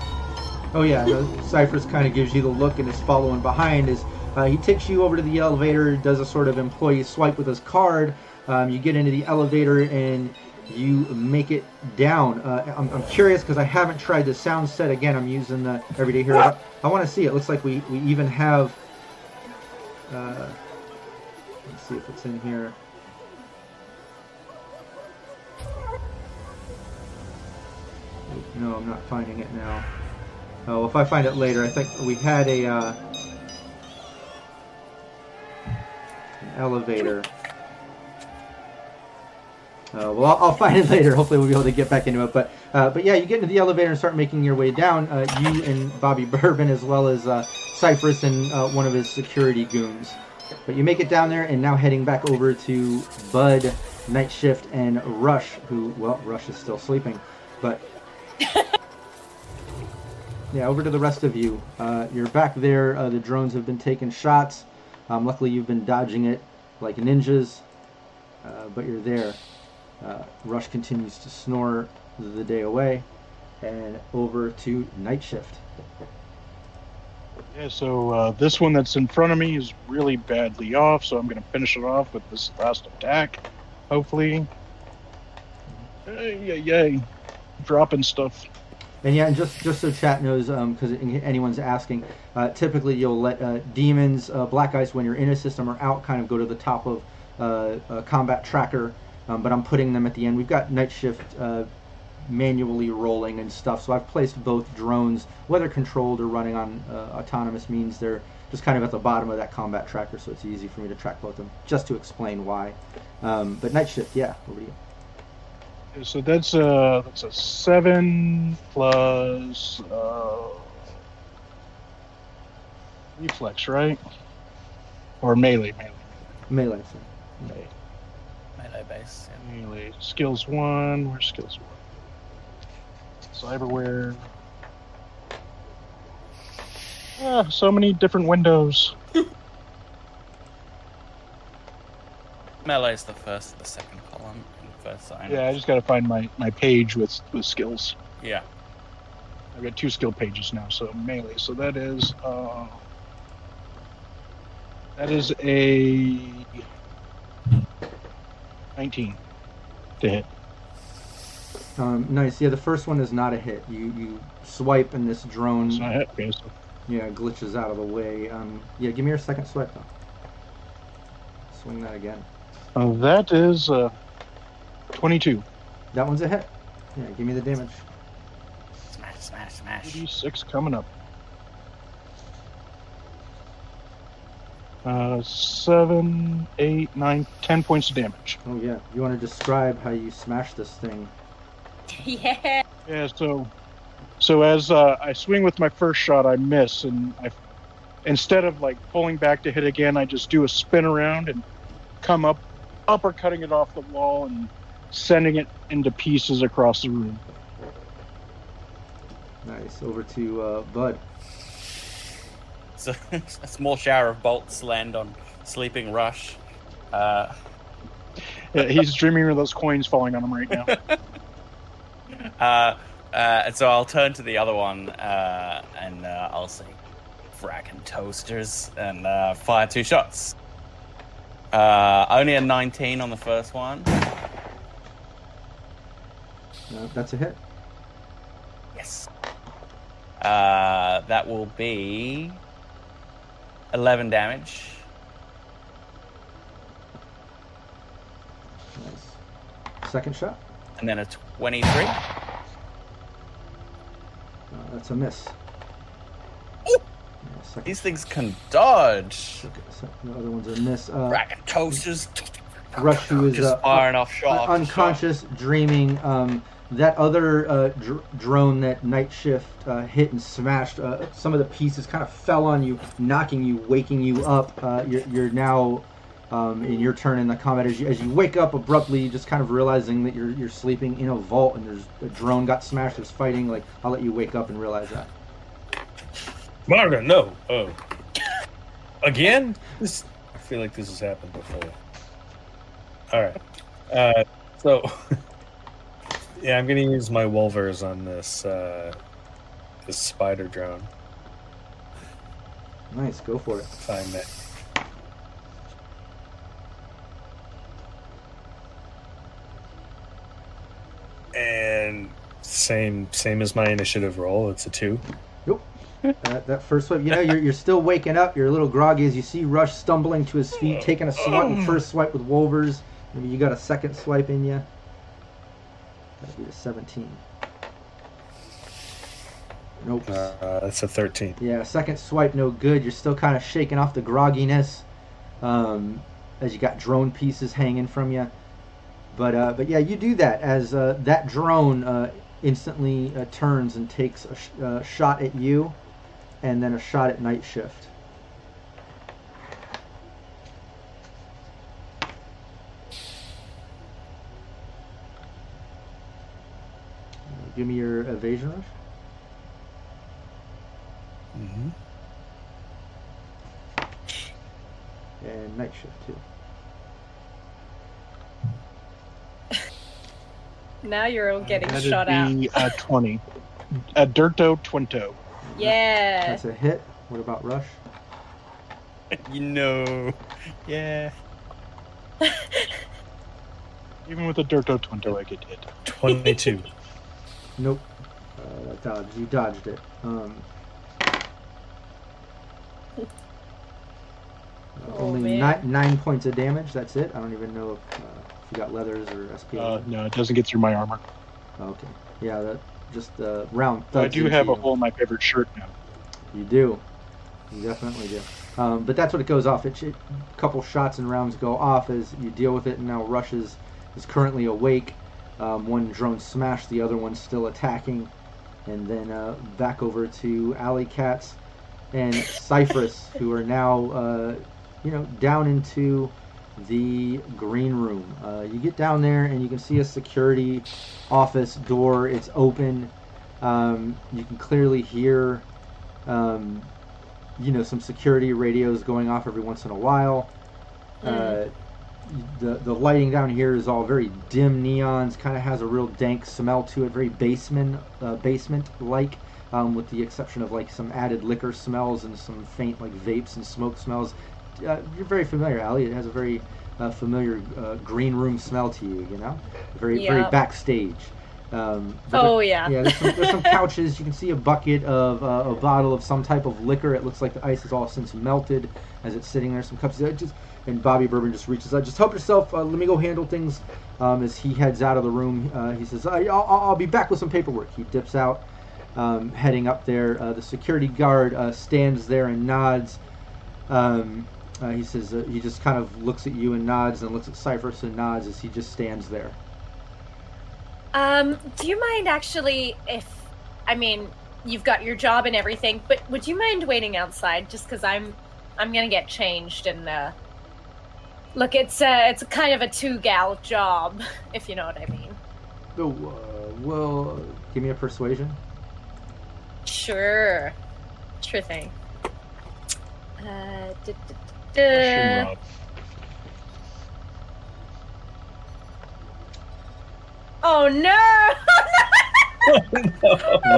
Oh yeah, Cyphers kind of gives you the look and is following behind. Is uh, he takes you over to the elevator, does a sort of employee swipe with his card. Um, you get into the elevator and you make it down. Uh, I'm, I'm curious because I haven't tried the sound set again. I'm using the Everyday Hero. I, I want to see it. Looks like we, we even have. Uh, let's see if it's in here. No, I'm not finding it now. Oh, if I find it later, I think we had a uh, an elevator. Uh, well, I'll, I'll find it later. Hopefully, we'll be able to get back into it. But, uh, but yeah, you get into the elevator and start making your way down. Uh, you and Bobby Bourbon, as well as uh, Cyphers and uh, one of his security goons. But you make it down there, and now heading back over to Bud, Night Shift, and Rush. Who, well, Rush is still sleeping, but. Yeah, over to the rest of you. Uh, you're back there. Uh, the drones have been taking shots. Um, luckily, you've been dodging it like ninjas, uh, but you're there. Uh, Rush continues to snore the day away, and over to Night Shift. Yeah, so uh, this one that's in front of me is really badly off, so I'm going to finish it off with this last attack, hopefully. Yay, yay, yay. Dropping stuff. And yeah, and just, just so chat knows, because um, anyone's asking, uh, typically you'll let uh, demons, uh, black ice, when you're in a system or out, kind of go to the top of uh, a combat tracker, um, but I'm putting them at the end. We've got Night Shift uh, manually rolling and stuff, so I've placed both drones, whether controlled or running on uh, autonomous means, they're just kind of at the bottom of that combat tracker, so it's easy for me to track both of them, just to explain why. Um, but Night Shift, yeah, over to you. So that's a, that's a seven plus uh, reflex, right? Or melee, melee. Melee. Melee, melee base. Yeah. Melee. Skills one. Where's skills one? Cyberware. Ah, so many different windows. Melee is the first and the second column. Sign. Yeah, I just gotta find my, my page with, with skills. Yeah. I've got two skill pages now, so melee. So that is uh, that is a nineteen to hit. Um, nice. Yeah, the first one is not a hit. You you swipe and this drone it's not a hit, okay, so. Yeah, glitches out of the way. Um, yeah, give me your second swipe though. Swing that again. Oh, that is uh twenty-two. That one's a hit. Yeah, give me the damage. Smash, smash, smash. thirty-six coming up. Uh, seven, eight, nine, ten points of damage. Oh, yeah. You want to describe how you smash this thing? Yeah. Yeah, so so as uh, I swing with my first shot, I miss. And I, instead of, like, pulling back to hit again, I just do a spin around and come up, uppercutting it off the wall and sending it into pieces across the room. Nice. Over to uh, Bud. So a small shower of bolts land on sleeping Rush. Uh... Yeah, he's dreaming of those coins falling on him right now. uh, uh, and so I'll turn to the other one uh, and uh, I'll say, "Frackin' toasters," and uh, fire two shots. Uh, only a nineteen on the first one. No, that's a hit. Yes. Uh, that will be eleven damage. Nice. Second shot. And then a twenty-three. Uh, that's a miss. Yeah, these things can dodge. Okay, so the other one's a miss. Uh, Racket toasters. Rush, who is uh, firing uh, off shot, un- unconscious, shot. dreaming. Um, that other uh, dr- drone that Night Shift uh, hit and smashed, uh, some of the pieces kind of fell on you, knocking you, waking you up. Uh, you're, you're now um, in your turn in the combat. As you, as you wake up abruptly, just kind of realizing that you're you're sleeping in a vault and there's a drone got smashed, there's fighting. Like, I'll let you wake up and realize that. Marga, no. Oh. Again? This, I feel like this has happened before. All right. Uh, so, yeah, I'm going to use my Wolvers on this uh, this spider drone. Nice. Go for it. Find that. And same same as my initiative roll. It's a two. Nope. That, that first swipe, you know, you're you're still waking up. You're a little groggy as you see Rush stumbling to his feet, taking a swipe, oh. first swipe with Wolvers. Maybe you got a second swipe in you. That'd be a seventeen. Nope. Uh, that's a thirteen. Yeah, second swipe, no good. You're still kind of shaking off the grogginess, um, as you got drone pieces hanging from you. But uh, but yeah, you do that as uh, that drone uh, instantly uh, turns and takes a sh- uh, shot at you, and then a shot at Night Shift. Give me your evasion rush. Mm-hmm. And Night Shift too. Now you're all getting uh, shot out. That'd be a twenty. A dirto twinto. Yeah. That's a hit. What about Rush? You know. Yeah. Even with a dirto twinto, I get hit. twenty-two. Nope. Uh, that dodged. You dodged it. Um, oh, only ni- nine points of damage. That's it. I don't even know if, uh, if you got leathers or S P. Uh, no, it doesn't get through my armor. Okay. Yeah, that just uh, round thuds. I do have a hole in my favorite shirt now. You do. You definitely do. Um, but that's what it goes off. It, it, a couple shots and rounds go off as you deal with it, and now Rush is, is currently awake. Um, one drone smashed, the other one's still attacking. And then uh, back over to Ally Kat and Cyphers, who are now, uh, you know, down into the green room. Uh, you get down there and you can see a security office door. It's open. Um, you can clearly hear, um, you know, some security radios going off every once in a while. Mm. Uh, The the lighting down here is all very dim neons, kind of has a real dank smell to it, very basement uh, basement like, um, with the exception of like some added liquor smells and some faint like vapes and smoke smells. Uh, you're very familiar, Ally. It has a very uh, familiar uh, green room smell to you, you know, very yep. very backstage. Um, oh there, yeah. Yeah. There's some, there's some couches. You can see a bucket of uh, a bottle of some type of liquor. It looks like the ice is all since melted as it's sitting there. Some cups. It just. And Bobby Bourbon just reaches out. Just help yourself. Uh, let me go handle things. Um, as he heads out of the room, uh, he says, I'll, I'll, I'll be back with some paperwork. He dips out, um, heading up there. Uh, the security guard uh, stands there and nods. Um, uh, he says, uh, he just kind of looks at you and nods and looks at Cyphers and nods as he just stands there. Um, do you mind actually if, I mean, you've got your job and everything, but would you mind waiting outside just because I'm, I'm going to get changed and, uh, look, it's a, it's a kind of a two-gal job, if you know what I mean. Oh, uh, well, give me a persuasion. Sure. Sure thing. Uh, duh, duh, duh, duh. Oh, no!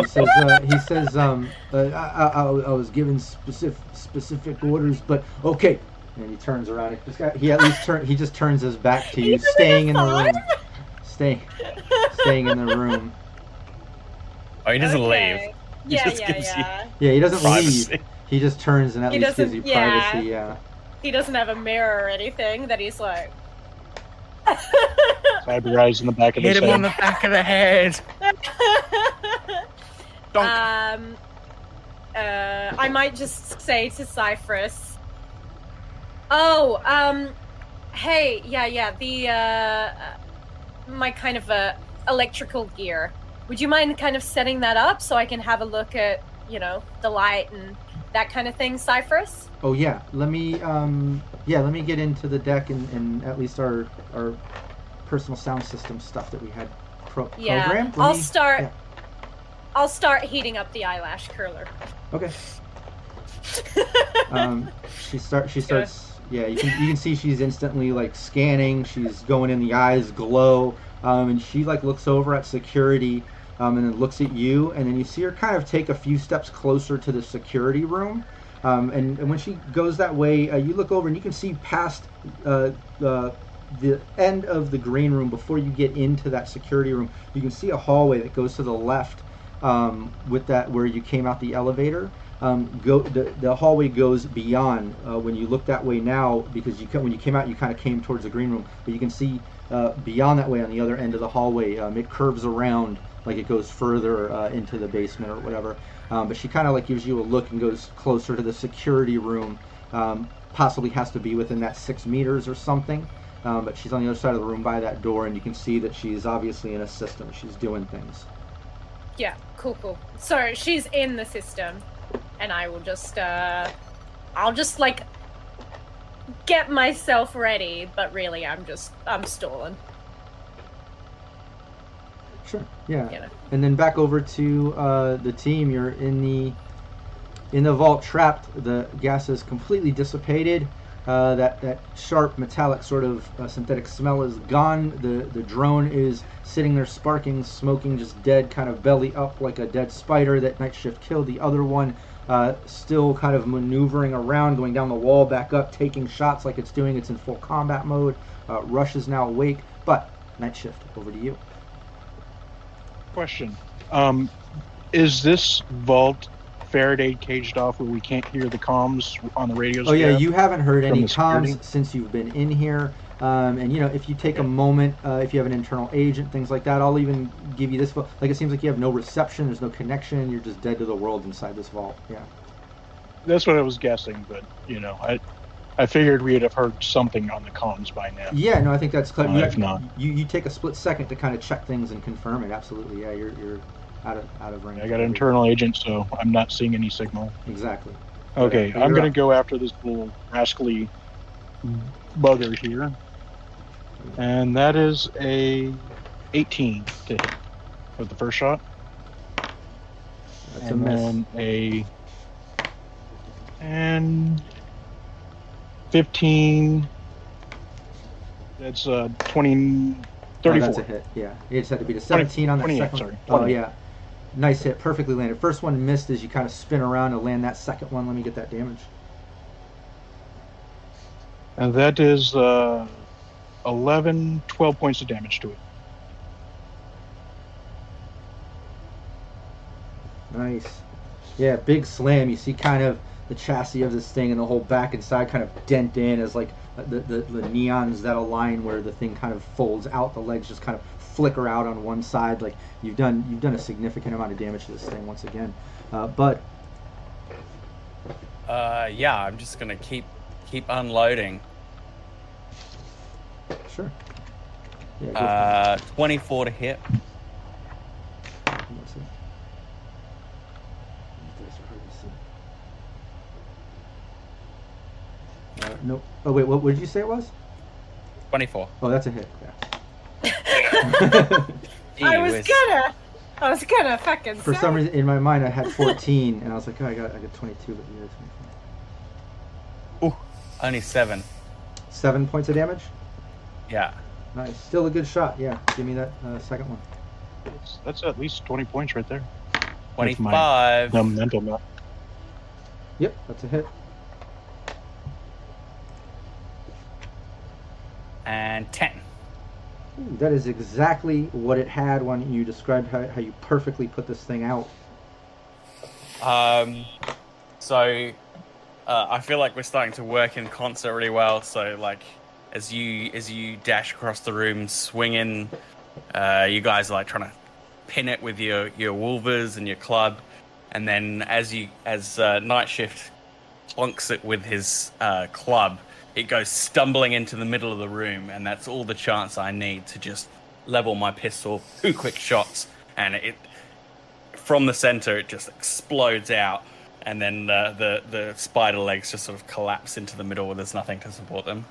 He says, uh, he says um, uh, I, I, I was given specific, specific orders, but okay. And he turns around. This guy, he at least turn. He just turns his back to you, staying in the room. Staying, staying in the room. Oh, he doesn't okay. leave. He yeah, yeah, yeah. You... yeah, he doesn't leave. He just turns and at he least gives you yeah. privacy, yeah. He doesn't have a mirror or anything that he's like... Cyberize in the back of his head. Hit him on the back of the head! um, uh, I might just say to Cyphers... Oh, um... Hey, yeah, yeah, the, uh... my kind of, uh, electrical gear. Would you mind kind of setting that up so I can have a look at, you know, the light and... that kind of thing, Cyphers? Oh yeah, let me um, yeah, let me get into the deck and, and at least our our personal sound system stuff that we had pro- yeah. programmed. Let I'll me, start. Yeah. I'll start heating up the eyelash curler. Okay. um, she start. She starts. Yeah, you can you can see she's instantly like scanning. She's going in the eyes glow, um, and she like looks over at security. Um, and then looks at you, and then you see her kind of take a few steps closer to the security room. Um, and, and when she goes that way, uh, you look over and you can see past uh, uh, the end of the green room before you get into that security room. You can see a hallway that goes to the left um, with that where you came out the elevator. Um, go the, the hallway goes beyond uh, when you look that way now because you when you came out you kind of came towards the green room, but you can see uh, beyond that way on the other end of the hallway. Um, it curves around. Like it goes further uh, into the basement or whatever. Um, but she kind of like gives you a look and goes closer to the security room. Um, possibly has to be within that six meters or something. Um, but she's on the other side of the room by that door, and you can see that she's obviously in a system. She's doing things. Yeah, cool, cool. So she's in the system, and I will just, uh, I'll just like get myself ready. But really, I'm just, I'm stalling. Sure. Yeah. yeah. And then back over to uh, the team. You're in the in the vault, trapped. The gas is completely dissipated. Uh, that that sharp metallic sort of uh, synthetic smell is gone. The the drone is sitting there, sparking, smoking, just dead, kind of belly up like a dead spider that Night Shift killed. The other one uh, still kind of maneuvering around, going down the wall, back up, taking shots like it's doing. It's in full combat mode. Uh, Rush is now awake. But Night Shift, over to you. Question. Um, is this vault Faraday caged off where we can't hear the comms on the radios? Oh yeah, you haven't heard any comms since you've been in here. Um, and you know, if you take a moment, uh, if you have an internal agent, things like that, I'll even give you this vault. Like it seems like you have no reception, there's no connection, you're just dead to the world inside this vault. Yeah. That's what I was guessing, but you know, I I figured we'd have heard something on the comms by now. Yeah, no, I think that's clear. Uh, if not, you, you take a split second to kind of check things and confirm it. Absolutely, yeah, you're you're out of out of range. I got an internal agent, so I'm not seeing any signal. Exactly. Okay, yeah, I'm gonna up. go after this little rascally bugger here, and that is a eighteen to hit with the first shot. That's and a miss. Then a and. fifteen, that's uh, twenty, thirty-four. Oh, that's a hit, yeah. It just had to be the seventeen on the second hit, sorry. Oh, yeah. Nice hit, perfectly landed. First one missed as you kind of spin around and land that second one. Let me get that damage. And that is uh, eleven, twelve points of damage to it. Nice. Yeah, big slam. You see kind of the chassis of this thing and the whole back and side kind of dent in as like the, the, the neons that align where the thing kind of folds out, the legs just kind of flicker out on one side. Like you've done you've done a significant amount of damage to this thing once again. Uh, but uh, yeah, I'm just gonna keep keep unloading. Sure. Yeah, uh, twenty-four to hit. Uh, no. Oh wait, what, what did you say it was? Twenty-four. Oh, that's a hit. Yeah. I was whiz. gonna, I was gonna fucking. For some reason, in my mind, I had fourteen, and I was like, oh, I got, I got twenty-two, but you got twenty-four. Ooh, only seven. Seven points of damage. Yeah. Nice. Still a good shot. Yeah. Give me that uh, second one. That's, that's at least twenty points right there. Twenty-five. No mental map. Yep, that's a hit. And ten. Ooh, that is exactly what it had when you described how, how you perfectly put this thing out. Um, so Uh, I feel like we're starting to work in concert really well. So, like, as you as you dash across the room, swinging, uh, you guys are like trying to pin it with your your wolvers and your club, and then as you as uh, Night Shift clunks it with his uh, club, it goes stumbling into the middle of the room, and that's all the chance I need to just level my pistol. Two quick shots, and it from the center it just explodes out. And then uh, the the spider legs just sort of collapse into the middle where there's nothing to support them.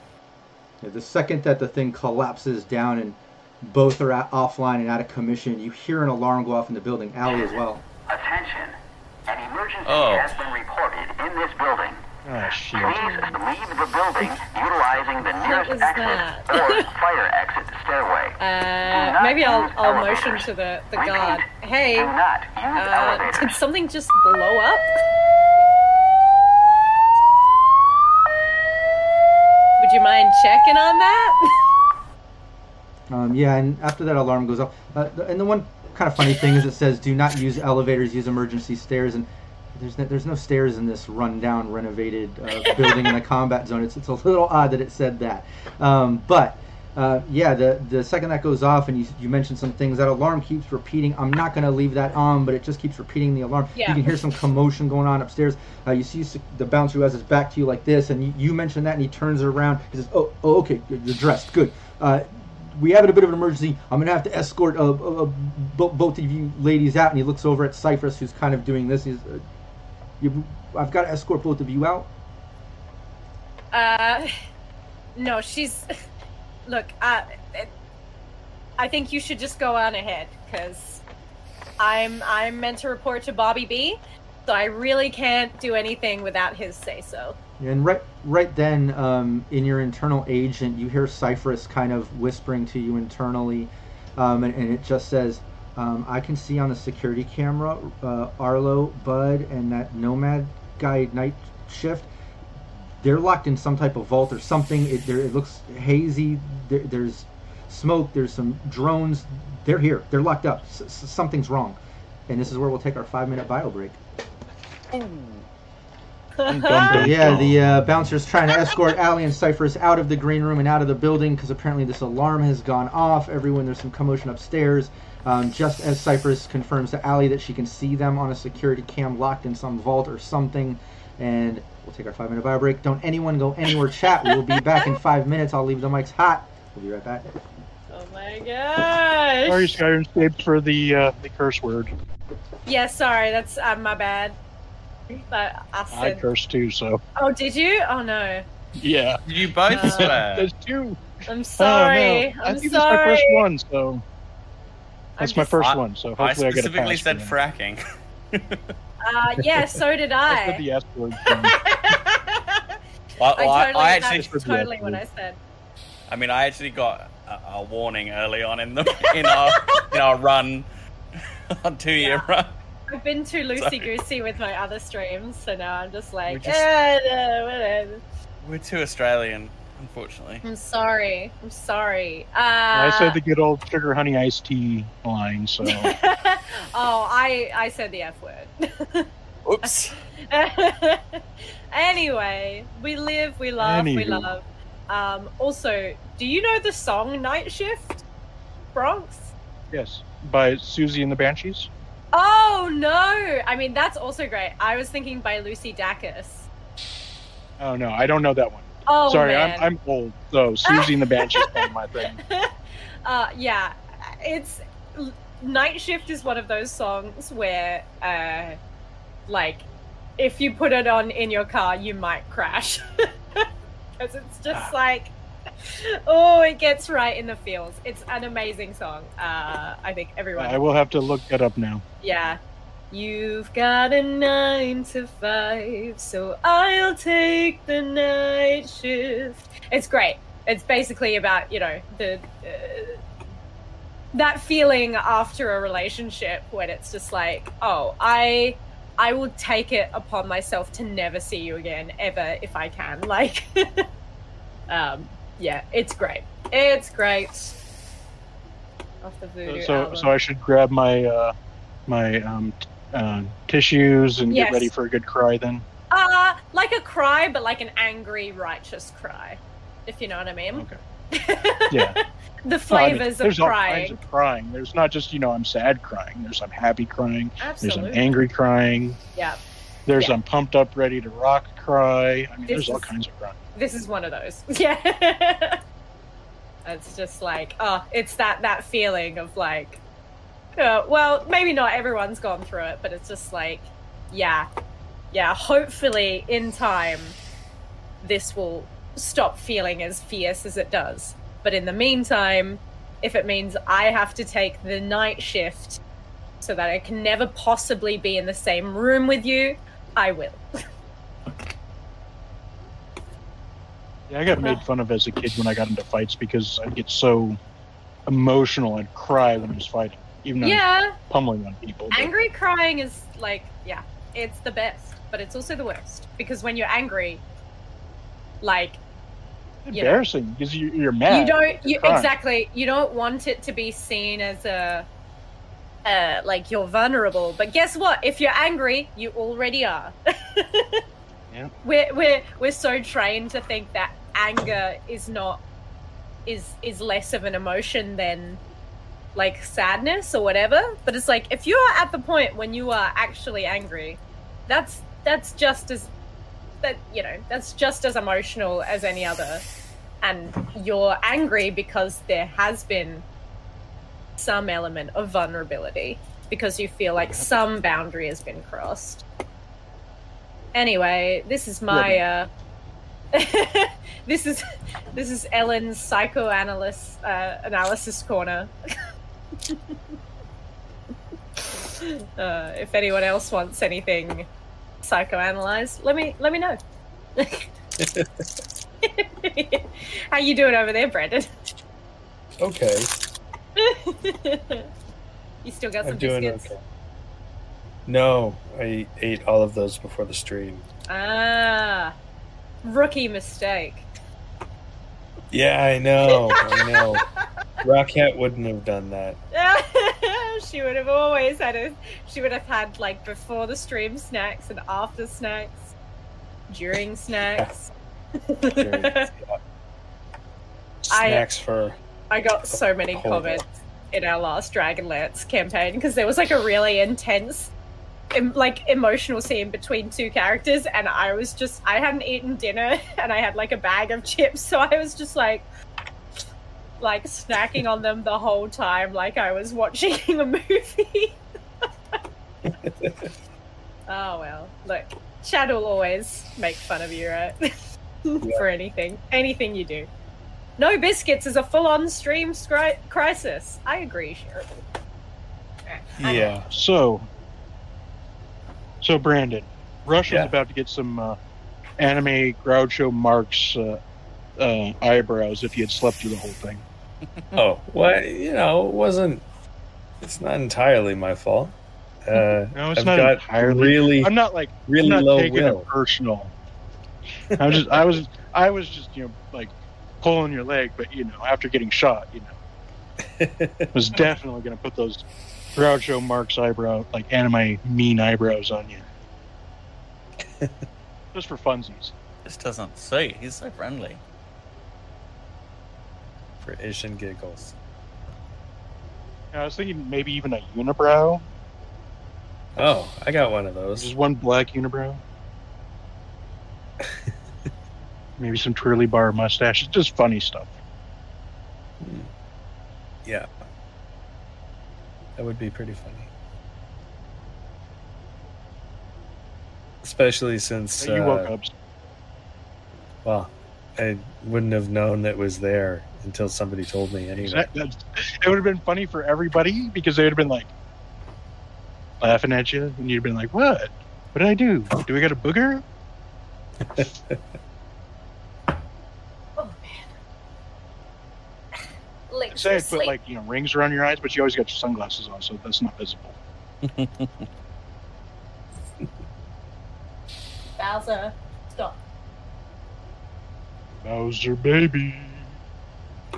Yeah, the second that the thing collapses down and both are out, offline and out of commission, you hear an alarm go off in the building. Ally as well. Attention. An emergency oh. has been reported in this building. Oh, shit. Please leave the building utilizing the nearest exit that? or fire exit stairway. Uh, maybe I'll, I'll motion to the, the guard. Repeat, hey, do not use uh, did something just blow up? Would you mind checking on that? um, yeah, and after that alarm goes off, uh, and the one kind of funny thing is it says, do not use elevators, use emergency stairs, and there's no, there's no stairs in this rundown, renovated uh, building in a combat zone. It's it's a little odd that it said that. Um, but, uh, yeah, the the second that goes off, and you, you mentioned some things, that alarm keeps repeating. I'm not going to leave that on, but it just keeps repeating the alarm. Yeah. You can hear some commotion going on upstairs. Uh, you see the bouncer who has his back to you like this, and you, you mention that, and he turns around. He says, oh, oh okay, you're dressed, good. Uh, we have a bit of an emergency. I'm going to have to escort uh, uh, bo- both of you ladies out. And he looks over at Cyphers, who's kind of doing this. He's, uh, you, I've got to escort both of you out. Uh, no, she's... Look, I, I think you should just go on ahead, because I'm, I'm meant to report to Bobby B, so I really can't do anything without his say-so. And right right then, um, in your internal agent, you hear Cyphers kind of whispering to you internally, um, and, and it just says, um, I can see on the security camera uh, Arlo, Bud, and that Nomad guy Night Shift. They're locked in some type of vault or something. It, there, it looks hazy. There, there's smoke. There's some drones. They're here. They're locked up. S- something's wrong. And this is where we'll take our five-minute bio break. Ooh. Yeah, the uh, bouncer's trying to escort Ally and Cyphers out of the green room and out of the building because apparently this alarm has gone off. Everyone, there's some commotion upstairs. Um, just as Cyphers confirms to Ally that she can see them on a security cam locked in some vault or something. And we'll take our five-minute bio break. Don't anyone go anywhere, chat. We'll be back in five minutes. I'll leave the mics hot. We'll be right back. Oh, my gosh. Sorry, Syrinscape, for the, uh, the curse word. Yeah, sorry. That's uh, my bad. But I, said... I cursed too, so. Oh, did you? Oh no. Yeah. You both uh, swear. There's two. I'm sorry. Oh, no. I'm I think sorry. That's my first one, so. That's just... my first I, one, so hopefully I, I get a pass. I specifically said fracking. uh, yeah, so did I. That's the S word. well, well, I totally, I actually, that's totally what I said. I mean, I actually got a, a warning early on in the in our in our run, our two year yeah. run. I've been too loosey-goosey with my other streams, so now I'm just like, we're, just, eh, no, whatever. We're too Australian, unfortunately. I'm sorry. I'm sorry. Uh, well, I said the good old sugar honey iced tea line, so... oh, I, I said the F word. Oops. Anyway, we live, we laugh, Anywho. we love. Um, also, do you know the song Night Shift? Bronx? Yes, by Siouxsie and the Banshees. Oh no! I mean, that's also great. I was thinking by Lucy Dacus. Oh no, I don't know that one. Oh, sorry, man. I'm I'm old, so Siouxsie and the Banshees is my thing. Uh, yeah, it's Night Shift is one of those songs where, uh, like, if you put it on in your car, you might crash because it's just ah. like, oh, it gets right in the feels. It's an amazing song. Uh, I think everyone... I will have to look it up now. Yeah. You've got a nine to five, so I'll take the night shift. It's great. It's basically about, you know, the uh, that feeling after a relationship when it's just like, oh, I I will take it upon myself to never see you again, ever, if I can. Like, um... yeah, it's great. It's great. Off the voodoo. So, so, so I should grab my uh, my um, t- uh, tissues and yes. get ready for a good cry then. Uh like a cry, but like an angry, righteous cry, if you know what I mean. Okay. Yeah. The flavors no, I mean, of crying. There's all kinds of crying. There's not just, you know, I'm sad crying. There's I'm happy crying. Absolutely. There's I'm angry crying. Yeah. There's yeah. I'm pumped up, ready to rock cry. I mean, this there's is, all kinds of crying. This is one of those. Yeah. It's just like, oh, it's that, that feeling of like, uh, well, maybe not everyone's gone through it, but it's just like, yeah, yeah, hopefully in time this will stop feeling as fierce as it does. But in the meantime, if it means I have to take the night shift so that I can never possibly be in the same room with you, I will. Yeah, I got made fun of as a kid when I got into fights because I'd get so emotional and cry when I was fighting, even though yeah. I was pummeling on people. But... angry crying is like, yeah, it's the best, but it's also the worst because when you're angry, like... You embarrassing because you, you're mad. You don't you, exactly. You don't want it to be seen as a uh, like you're vulnerable. But guess what? If you're angry, you already are. Yeah. We're we're we're so trained to think that anger is not is is less of an emotion than like sadness or whatever. But it's like if you're at the point when you are actually angry, that's that's just as that you know that's just as emotional as any other. And you're angry because there has been some element of vulnerability because you feel like some boundary has been crossed. Anyway, this is my uh, this is this is Ellen's psychoanalyst uh, analysis corner. Uh, if anyone else wants anything psychoanalyzed, let me let me know. How you doing over there, Brandon? Okay. You still got some I'm doing biscuits? Okay. No, I ate all of those before the stream. Ah, rookie mistake. Yeah, I know. I know. Rockette wouldn't have done that. She would have always had a. She would have had like before the stream snacks and after snacks, during snacks. Yeah. During, yeah. Snacks I, for. I got so many comments in our last Dragonlance campaign because there was like a really intense, em- like emotional scene between two characters, and I was just I hadn't eaten dinner and I had like a bag of chips, so I was just like. like snacking on them the whole time like I was watching a movie. Oh well, look, Chad will always make fun of you, right? Yeah. For anything anything you do. No biscuits is a full-on stream scri- crisis. I agree, Cheryl. Right, yeah, on. so so Brandon, Rush yeah. is about to get some uh, anime Groucho Marx uh, Uh, eyebrows if you had slept through the whole thing. Oh, well, you know, it wasn't. It's not entirely my fault. Uh, no, it's I've not got entirely. Really, I'm not like really I'm not low taking will. It personal. I was, just, I was, I was just, you know, like pulling your leg, but you know, after getting shot, you know, I was definitely going to put those Groucho Marx eyebrow, like anime mean eyebrows on you, just for funsies. This doesn't suit. He's so friendly. Ish and giggles. I was thinking maybe even a unibrow. Oh, I got one of those. Just one black unibrow. Maybe some twirly bar mustaches. Just funny stuff. Yeah. That would be pretty funny. Especially since... You uh, woke up. Well, I wouldn't have known that was there. Until somebody told me anyway. Exactly. It would have been funny for everybody because they would have been like laughing at you and you'd have been like, what? What did I do? Do we got a booger? Oh, man. Like, say I put like, you know, rings around your eyes, but you always got your sunglasses on, so that's not visible. Bowser, stop. Bowser, baby.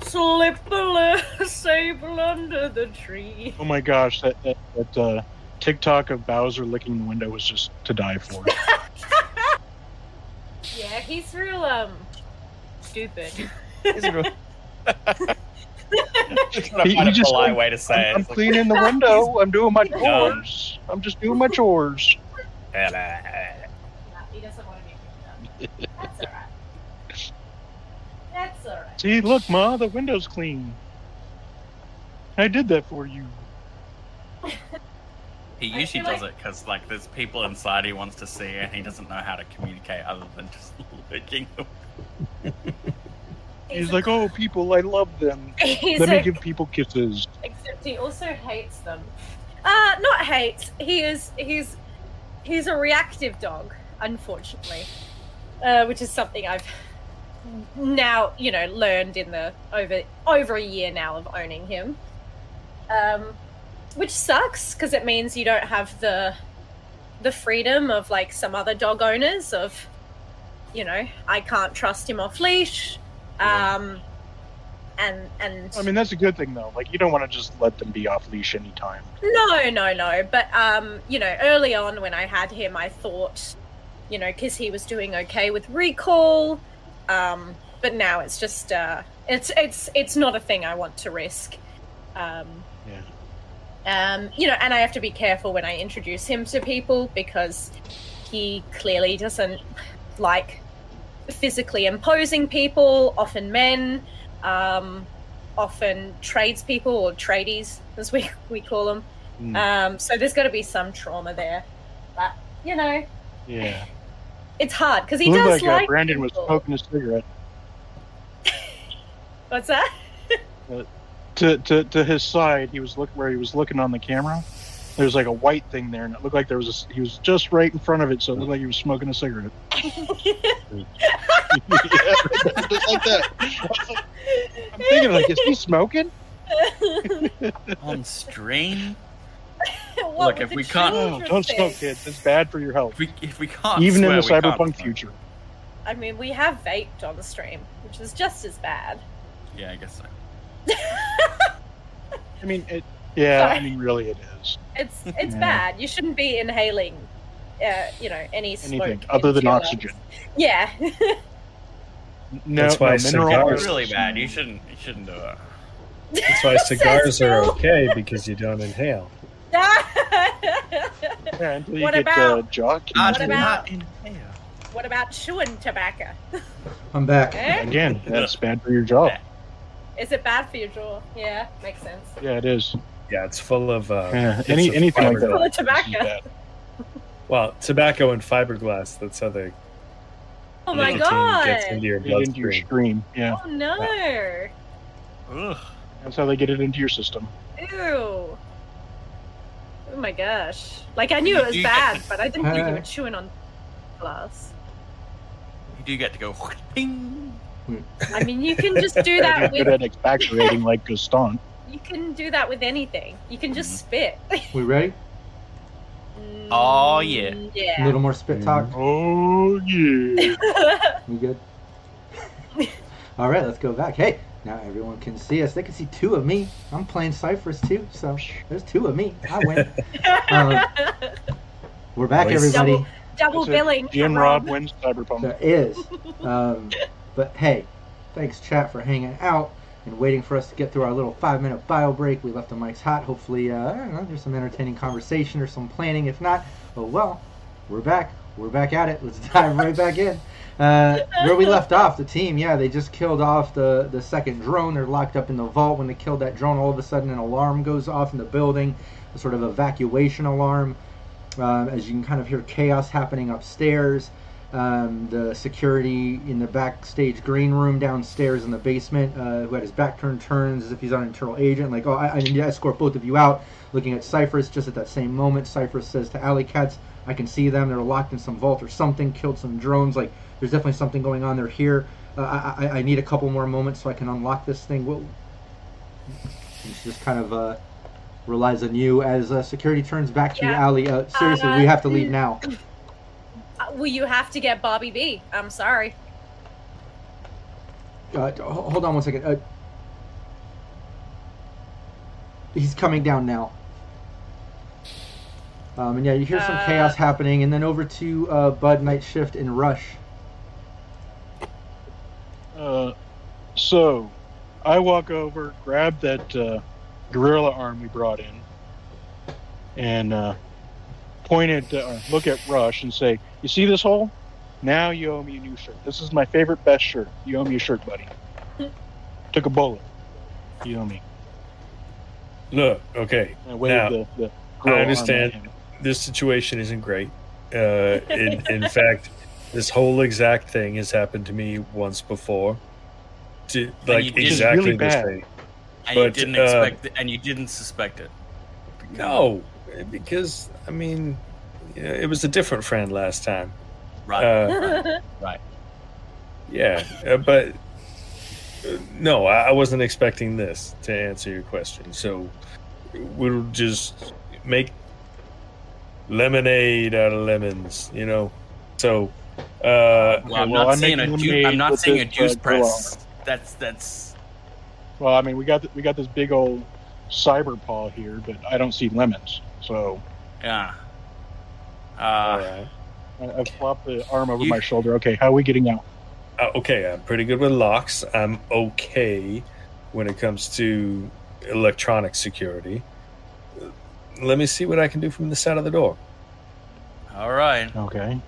Slip the little sable under the tree. Oh my gosh, that, that, that uh, TikTok of Bowser licking the window was just to die for. Yeah, he's real, um, stupid. He's real... Just trying to find a polite way to say it. I'm cleaning the window. I'm doing my chores. I'm just doing my chores. And, uh, he doesn't want to be cleaned up. That's all right. That's all right. See, look, Ma, the window's clean. I did that for you. He usually does like... it because, like, there's people inside he wants to see, and he doesn't know how to communicate other than just looking. He's, He's like, oh, people, I love them. He's Let a... me give people kisses. Except he also hates them. Uh, not hates. He is, he's, he's a reactive dog, unfortunately, uh, which is something I've now, you know, learned in the over over a year now of owning him. Um... Which sucks, because it means you don't have the the freedom of, like, some other dog owners of, you know, I can't trust him off-leash. Yeah. Um, and, and... I mean, that's a good thing, though. Like, you don't want to just let them be off-leash anytime. No, no, no. But, um, you know, early on when I had him, I thought, you know, because he was doing okay with recall. Um, but now it's just, uh, it's, it's, it's not a thing I want to risk. Um, yeah. Um, you know, and I have to be careful when I introduce him to people because he clearly doesn't like physically imposing people, often men, um, often tradespeople or tradies, as we, we call them. Mm. Um, so there's got to be some trauma there. But, you know, yeah, it's hard because he does like... like uh, Brandon people. was smoking a cigarette. What's that? uh, To, to to his side, he was look where he was looking on the camera. There was like a white thing there, and it looked like there was a, he was just right in front of it, so it looked like he was smoking a cigarette. Yeah, just like that. I'm thinking, like, is he smoking on stream? What look, if we can't, oh, don't say? smoke, kids. It's bad for your health. If we, if we can't, even swear, in the cyberpunk future. I mean, we have vaped on the stream, which is just as bad. Yeah, I guess so. I mean, it. Yeah, Sorry. I mean, really, it is. It's it's yeah. bad. You shouldn't be inhaling, uh, you know, any smoke anything other than oxygen. Lungs. Yeah. no, That's why no, cigars are really bad. You shouldn't. You shouldn't do it. That's why cigars are okay because you don't inhale. yeah, until you what get about, uh, jock what about not inhale. What about chewing tobacco? I'm back okay. again. That's bad for your jaw. Is it bad for your jaw? Yeah, makes sense. Yeah, it is. Yeah, it's full of uh, yeah, any of anything like that. Full of tobacco. Well, tobacco and fiberglass. That's how they. Oh my god! Gets into your bloodstream. Yeah. Oh no! Yeah. Ugh. That's how they get it into your system. Ew! Oh my gosh! Like I knew it was bad, but I didn't uh, think you were chewing on glass. You do get to go. Ping. I mean, you can just do that with... good at expectorating like Gaston. You can do that with anything. You can just spit. We ready? Mm, oh, yeah. yeah. A little more spit talk. Oh, yeah. We good? All right, let's go back. Hey, now everyone can see us. They can see two of me. I'm playing Cyphers, too, so there's two of me. I win. um, we're back, Boys. everybody. Double, double billing. Jim Rob wins Cyberpunk. There is. Um... But hey, thanks chat for hanging out and waiting for us to get through our little five-minute bio break. We left the mics hot. Hopefully, uh, I don't know, there's some entertaining conversation or some planning. If not, oh well, we're back. We're back at it. Let's dive right back in. Uh, where we left off, the team, yeah, they just killed off the, the second drone. They're locked up in the vault. When they killed that drone, all of a sudden an alarm goes off in the building, a sort of evacuation alarm. Um, as you can kind of hear chaos happening upstairs. Um, the security in the backstage green room downstairs in the basement, uh, who had his back turned, turns as if he's on an internal agent, like, oh, I, I need to escort both of you out, looking at Cyphers. Just at that same moment, Cyphers says to Ally Kat, I can see them, they're locked in some vault or something, killed some drones, like, there's definitely something going on, they're here, uh, I, I, I need a couple more moments so I can unlock this thing. Whoa. And she just kind of, uh, relies on you as, uh, security turns back to yeah. Ally, uh, seriously, uh, we have to leave now. Well, you have to get Bobby B. I'm sorry. Uh, hold on one second. Uh, he's coming down now. Um, and yeah, you hear some uh, chaos happening. And then over to uh, Bud, Night Shift, and Rush. Uh, so I walk over, grab that uh, gorilla arm we brought in, and uh, point at, uh, look at Rush and say, "You see this hole? Now you owe me a new shirt. This is my favorite, best shirt. You owe me a shirt, buddy. Took a bullet. You owe me." Look, okay. I now, the, the I understand this situation isn't great. Uh, in, in fact, this whole exact thing has happened to me once before. To, like exactly really this thing. And but, you didn't uh, expect it, and you didn't suspect it. No, because I mean, it was a different friend last time. Right. Uh, right. right. Yeah, uh, but. No, I wasn't expecting this to answer your question. So we'll just make lemonade out of lemons, you know. So uh, well, I'm, well, not I'm, a ju- I'm not saying a juice press. That's that's. Well, I mean, we got th- we got this big old cyber paw here, but I don't see lemons. So yeah. Uh, All right. I, I flopped the arm over you, my shoulder. Okay, how are we getting out? Okay, I'm pretty good with locks. I'm okay when it comes to electronic security. Let me see what I can do from the side of the door. All right. Okay.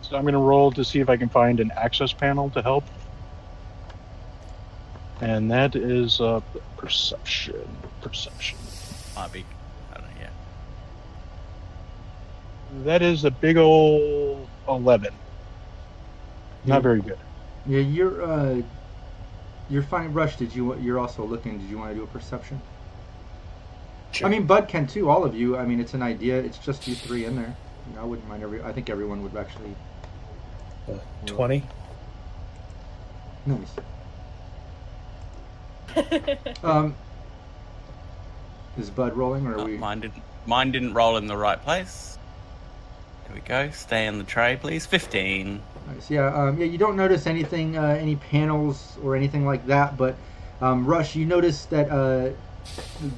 So I'm going to roll to see if I can find an access panel to help. And that is uh, perception. Perception. Bobby. I don't know, yeah. That is a big old eleven. Not very good. Yeah, you're uh, you're fine. Rush, did you? You're also looking. Did you want to do a perception? Sure. I mean, Bud can too. All of you. I mean, it's an idea. It's just you three in there. You know, I wouldn't mind. Every. I think everyone would actually. Uh, Twenty. Nice. um, is Bud rolling, or are uh, we? Mine didn't. Mine didn't roll in the right place. There we go. Stay in the tray, please. Fifteen. Nice. Yeah, um, yeah. You don't notice anything, uh, any panels or anything like that. But um, Rush, you notice that uh,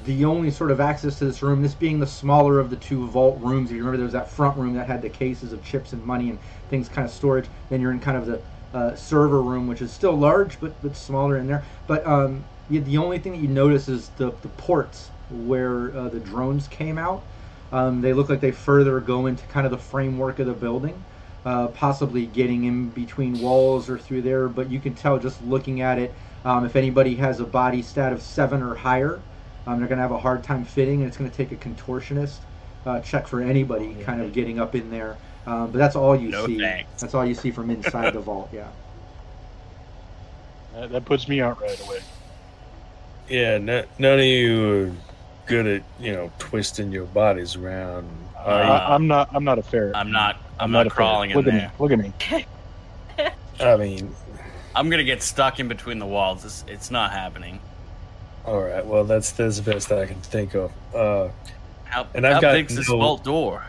the only sort of access to this room, this being the smaller of the two vault rooms. If you remember, there was that front room that had the cases of chips and money and things, kind of storage. Then you're in kind of the uh, server room, which is still large but but smaller in there. But um, yeah, the only thing that you notice is the the ports where uh, the drones came out. Um, they look like they further go into kind of the framework of the building. Uh, possibly getting in between walls or through there, but you can tell just looking at it, um, if anybody has a body stat of seven or higher, um, they're going to have a hard time fitting, and it's going to take a contortionist uh, check for anybody kind of getting up in there. Um, but that's all you no see. Thanks. That's all you see from inside the vault, yeah. That, that puts me out right away. Yeah, no, none of you are good at, you know, twisting your bodies around. Uh, I, I'm not. I'm not a ferret. I'm not. I'm, I'm not, not crawling in there. Look at me. I mean, I'm gonna get stuck in between the walls. It's, it's not happening. All right. Well, that's, that's the best that I can think of. Uh, how and I've how got big's no... this vault door?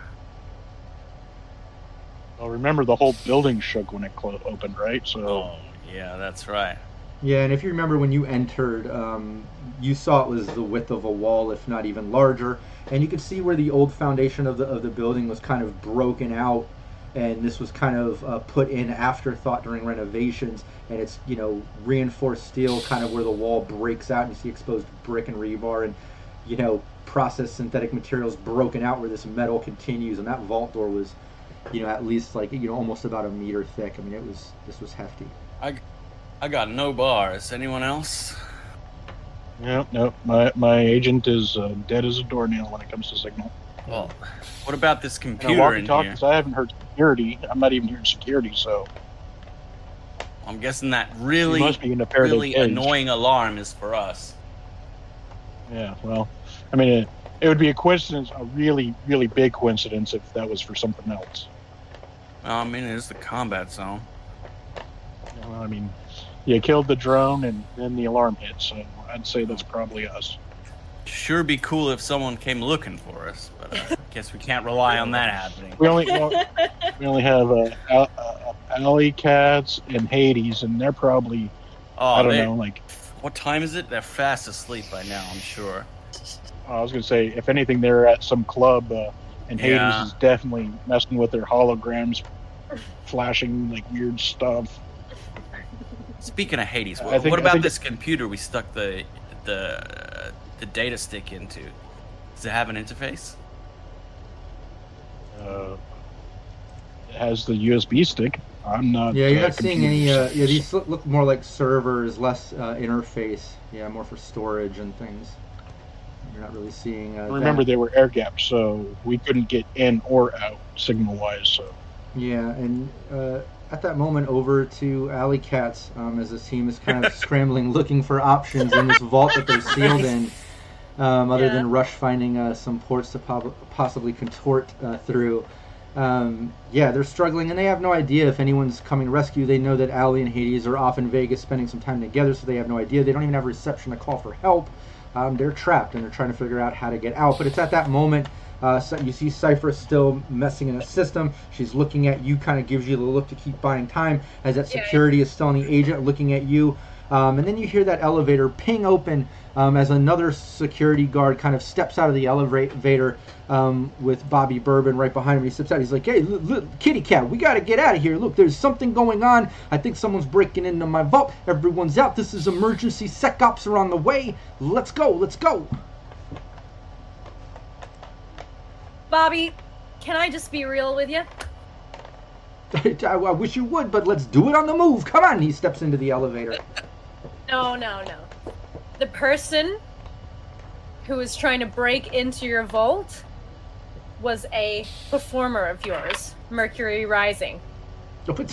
Well, remember the whole building shook when it clo- opened, right? So. Oh, yeah, that's right. Yeah, and if you remember when you entered, um, you saw it was the width of a wall, if not even larger, and you could see where the old foundation of the of the building was kind of broken out, and this was kind of uh, put in afterthought during renovations, and it's, you know, reinforced steel, kind of where the wall breaks out, and you see exposed brick and rebar, and, you know, processed synthetic materials broken out where this metal continues, and that vault door was, you know, at least like, you know, almost about a meter thick. I mean, it was this was hefty. I. I got no bars. Anyone else? No, no. My my agent is uh, dead as a doornail when it comes to signal. Well, what about this computer walkie in talk, here? I haven't heard security. I'm not even hearing security, so... I'm guessing that really, really cage. Annoying alarm is for us. Yeah, well, I mean, it, it would be a coincidence, a really, really big coincidence if that was for something else. Well, I mean, it is the combat zone. Well, I mean... You killed the drone, and then the alarm hit, so I'd say that's probably us. Sure be cool if someone came looking for us, but uh, I guess we can't rely on that happening. We only well, we only have uh, uh, uh, Ally Kat and Hades, and they're probably, oh, I don't they, know, like... What time is it? They're fast asleep by now, I'm sure. I was going to say, if anything, they're at some club, uh, and Hades yeah. is definitely messing with their holograms, flashing, like, weird stuff. Speaking of Hades, what, think, what about this computer we stuck the the uh, the data stick into? Does it have an interface? Uh, it has the U S B stick. I'm not. Yeah, you're uh, not seeing computer. any. Uh, yeah, these look more like servers, less uh, interface. Yeah, more for storage and things. You're not really seeing. Uh, Remember, that. They were air gapped, so we couldn't get in or out signal-wise. So. Yeah, and uh, at that moment, over to Ally Kat's um, as this team is kind of scrambling, looking for options in this vault that they're sealed in. Um, other yeah. than Rush finding uh, some ports to po- possibly contort uh, through. Um, yeah, they're struggling, and they have no idea if anyone's coming to rescue. They know that Ally and Hades are off in Vegas spending some time together, so they have no idea. They don't even have reception to call for help. Um, they're trapped, and they're trying to figure out how to get out. But it's at that moment, uh, so you see Cypher still messing in a system. She's looking at you, kind of gives you the look to keep buying time, as that security yeah. is still on the agent looking at you. Um, and then you hear that elevator ping open um, as another security guard kind of steps out of the elevator um, with Bobby Bourbon right behind him. He steps out. He's like, hey, look, look, kitty cat, we got to get out of here. Look, there's something going on. I think someone's breaking into my vault. Everyone's out. This is emergency. Sec ops are on the way. Let's go. Let's go. Bobby, can I just be real with you? I wish you would, but let's do it on the move. Come on. He steps into the elevator. No, no, no. The person who was trying to break into your vault was a performer of yours, Mercury Rising. What?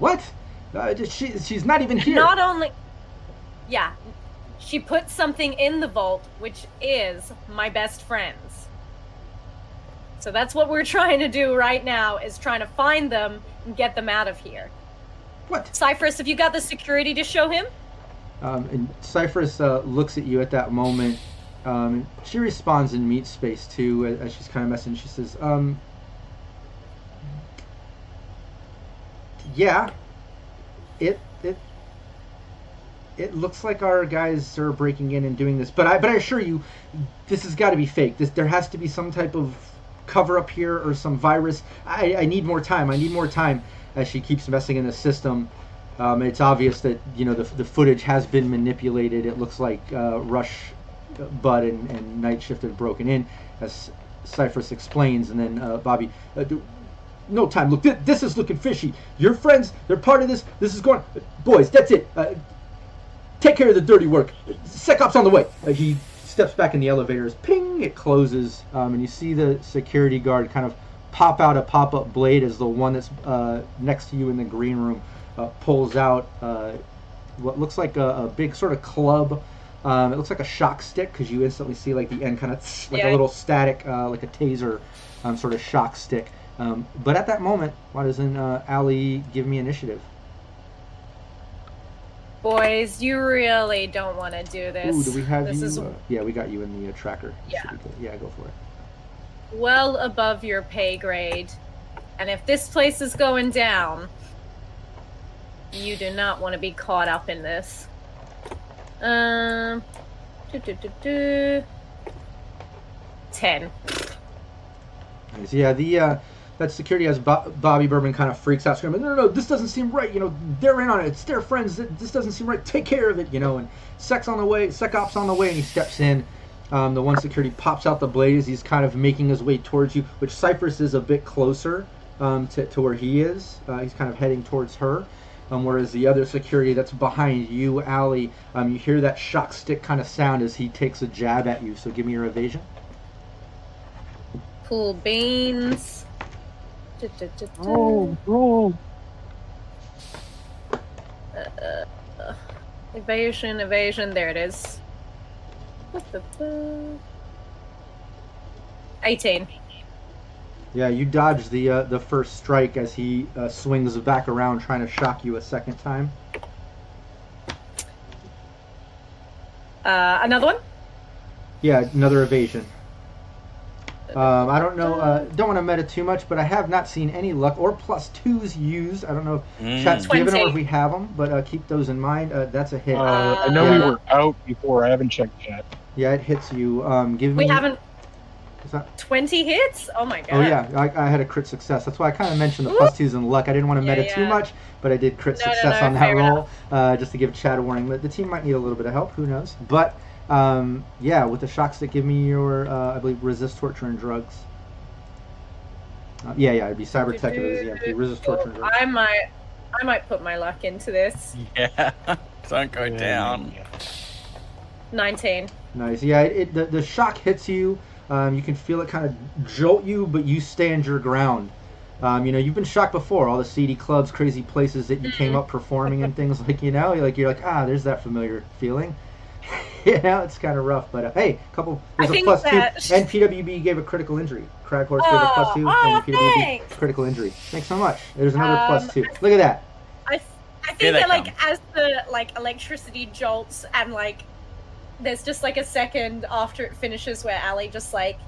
What? Uh, she, she's not even here. Not only... Yeah. She put something in the vault, which is my best friend's. So that's what we're trying to do right now, is trying to find them and get them out of here. What? Cyphers, have you got the security to show him? Um, and Cyphers uh, looks at you at that moment. Um, she responds in meat space too, as she's kind of messing. She says, um, "Yeah, it it it looks like our guys are breaking in and doing this, but I but I assure you, this has got to be fake. This there has to be some type of cover up here or some virus. I I need more time. I need more time." As she keeps messing in the system. Um, it's obvious that, you know, the the footage has been manipulated. It looks like uh, Rush, Bud, and, and Night Shift have broken in, as Cyphers explains. And then uh, Bobby, uh, do, no time. Look, th- this is looking fishy. Your friends, they're part of this. This is going... Boys, that's it. Uh, take care of the dirty work. SecOps on the way. Uh, he steps back in the elevators. Ping! It closes. Um, and you see the security guard kind of pop out a pop-up blade as the one that's uh, next to you in the green room. Uh, pulls out uh, what looks like a, a big sort of club. Um, it looks like a shock stick, because you instantly see like the end kind of tss, like yeah. a little static, uh, like a taser um, sort of shock stick. Um, but at that moment, why doesn't uh, Ally give me initiative? Boys, you really don't want to do this. Ooh, do we have this you? Is... Uh, yeah, we got you in the uh, tracker. Yeah. yeah, go for it. Well above your pay grade. And if this place is going down... You do not want to be caught up in this. Um, do, do, do, do. ten. Yeah, the uh, that security has Bo- Bobby Bourbon kind of freaks out, screaming, "No, no, no! This doesn't seem right. You know, they're in on it. It's their friends. This doesn't seem right. Take care of it, you know." And sex on the way, sec ops on the way, and he steps in. Um, the one security pops out the blade as he's kind of making his way towards you, which Cyphers is a bit closer um, to to where he is. Uh, he's kind of heading towards her. Um, whereas the other security that's behind you, Ally, um, you hear that shock stick kind of sound as he takes a jab at you. So give me your evasion. Cool beans. Da, da, da, da. Roll, roll. Uh, uh, evasion, evasion. There it is. What the fuck? eighteen. Yeah, you dodge the uh, the first strike as he uh, swings back around, trying to shock you a second time. Uh, another one? Yeah, another evasion. Um, I don't know. Uh, don't want to meta too much, but I have not seen any luck or plus twos used. I don't know if mm. chat's given them or if we have them, but uh, keep those in mind. Uh, that's a hit. Uh, uh, I know yeah. we were out before. I haven't checked chat. Yeah, it hits you. Um, give me. We haven't. Is that... twenty hits? Oh my god. Oh yeah, I, I had a crit success. That's why I kind of mentioned the Ooh. plus twos and luck. I didn't want to yeah, meta yeah. too much, but I did crit no, success no, no, on that roll, uh, just to give Chad a warning. The team might need a little bit of help, who knows? But um, yeah, with the shock stick, give me your, uh, I believe, resist torture and drugs. Uh, yeah, yeah, it'd be cyber tech if it was E M P. Resist torture and drugs. I might, I might put my luck into this. Yeah, don't go yeah. down. nineteen. Nice. Yeah, it, it, the, the shock hits you. Um, you can feel it kind of jolt you, but you stand your ground. Um, you know, you've been shocked before. All the seedy clubs, crazy places that you came up performing and things like, you know, you're like, you're like, ah, there's that familiar feeling. You know, it's kind of rough, but uh, hey, a couple, there's I a plus that... two, and P W B gave a critical injury. Craghorse oh, gave a plus two, oh, and P W B thanks. critical injury. Thanks so much. There's another um, plus two. Look at that. I, I think that, like, come. as the, like, electricity jolts and, like, there's just like a second after it finishes where Ally just like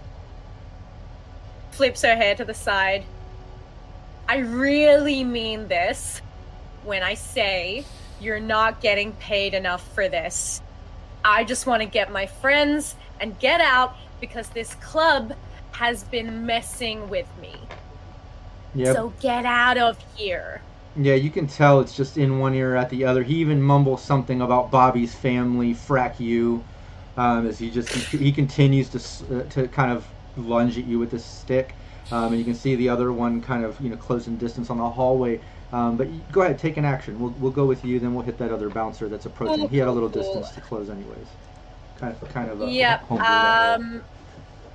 flips her hair to the side. I really mean this when I say you're not getting paid enough for this. I just want to get my friends and get out because this club has been messing with me. Yep. So get out of here. Yeah, you can tell it's just in one ear or at the other. He even mumbles something about Bobby's family, frack you, um, as he just he, he continues to uh, to kind of lunge at you with this stick, um, and you can see the other one kind of you know close in distance on the hallway. Um, but you, go ahead, take an action. We'll we'll go with you, then we'll hit that other bouncer that's approaching. He had a little distance to close, anyways. Kind of kind of. A yep. Um.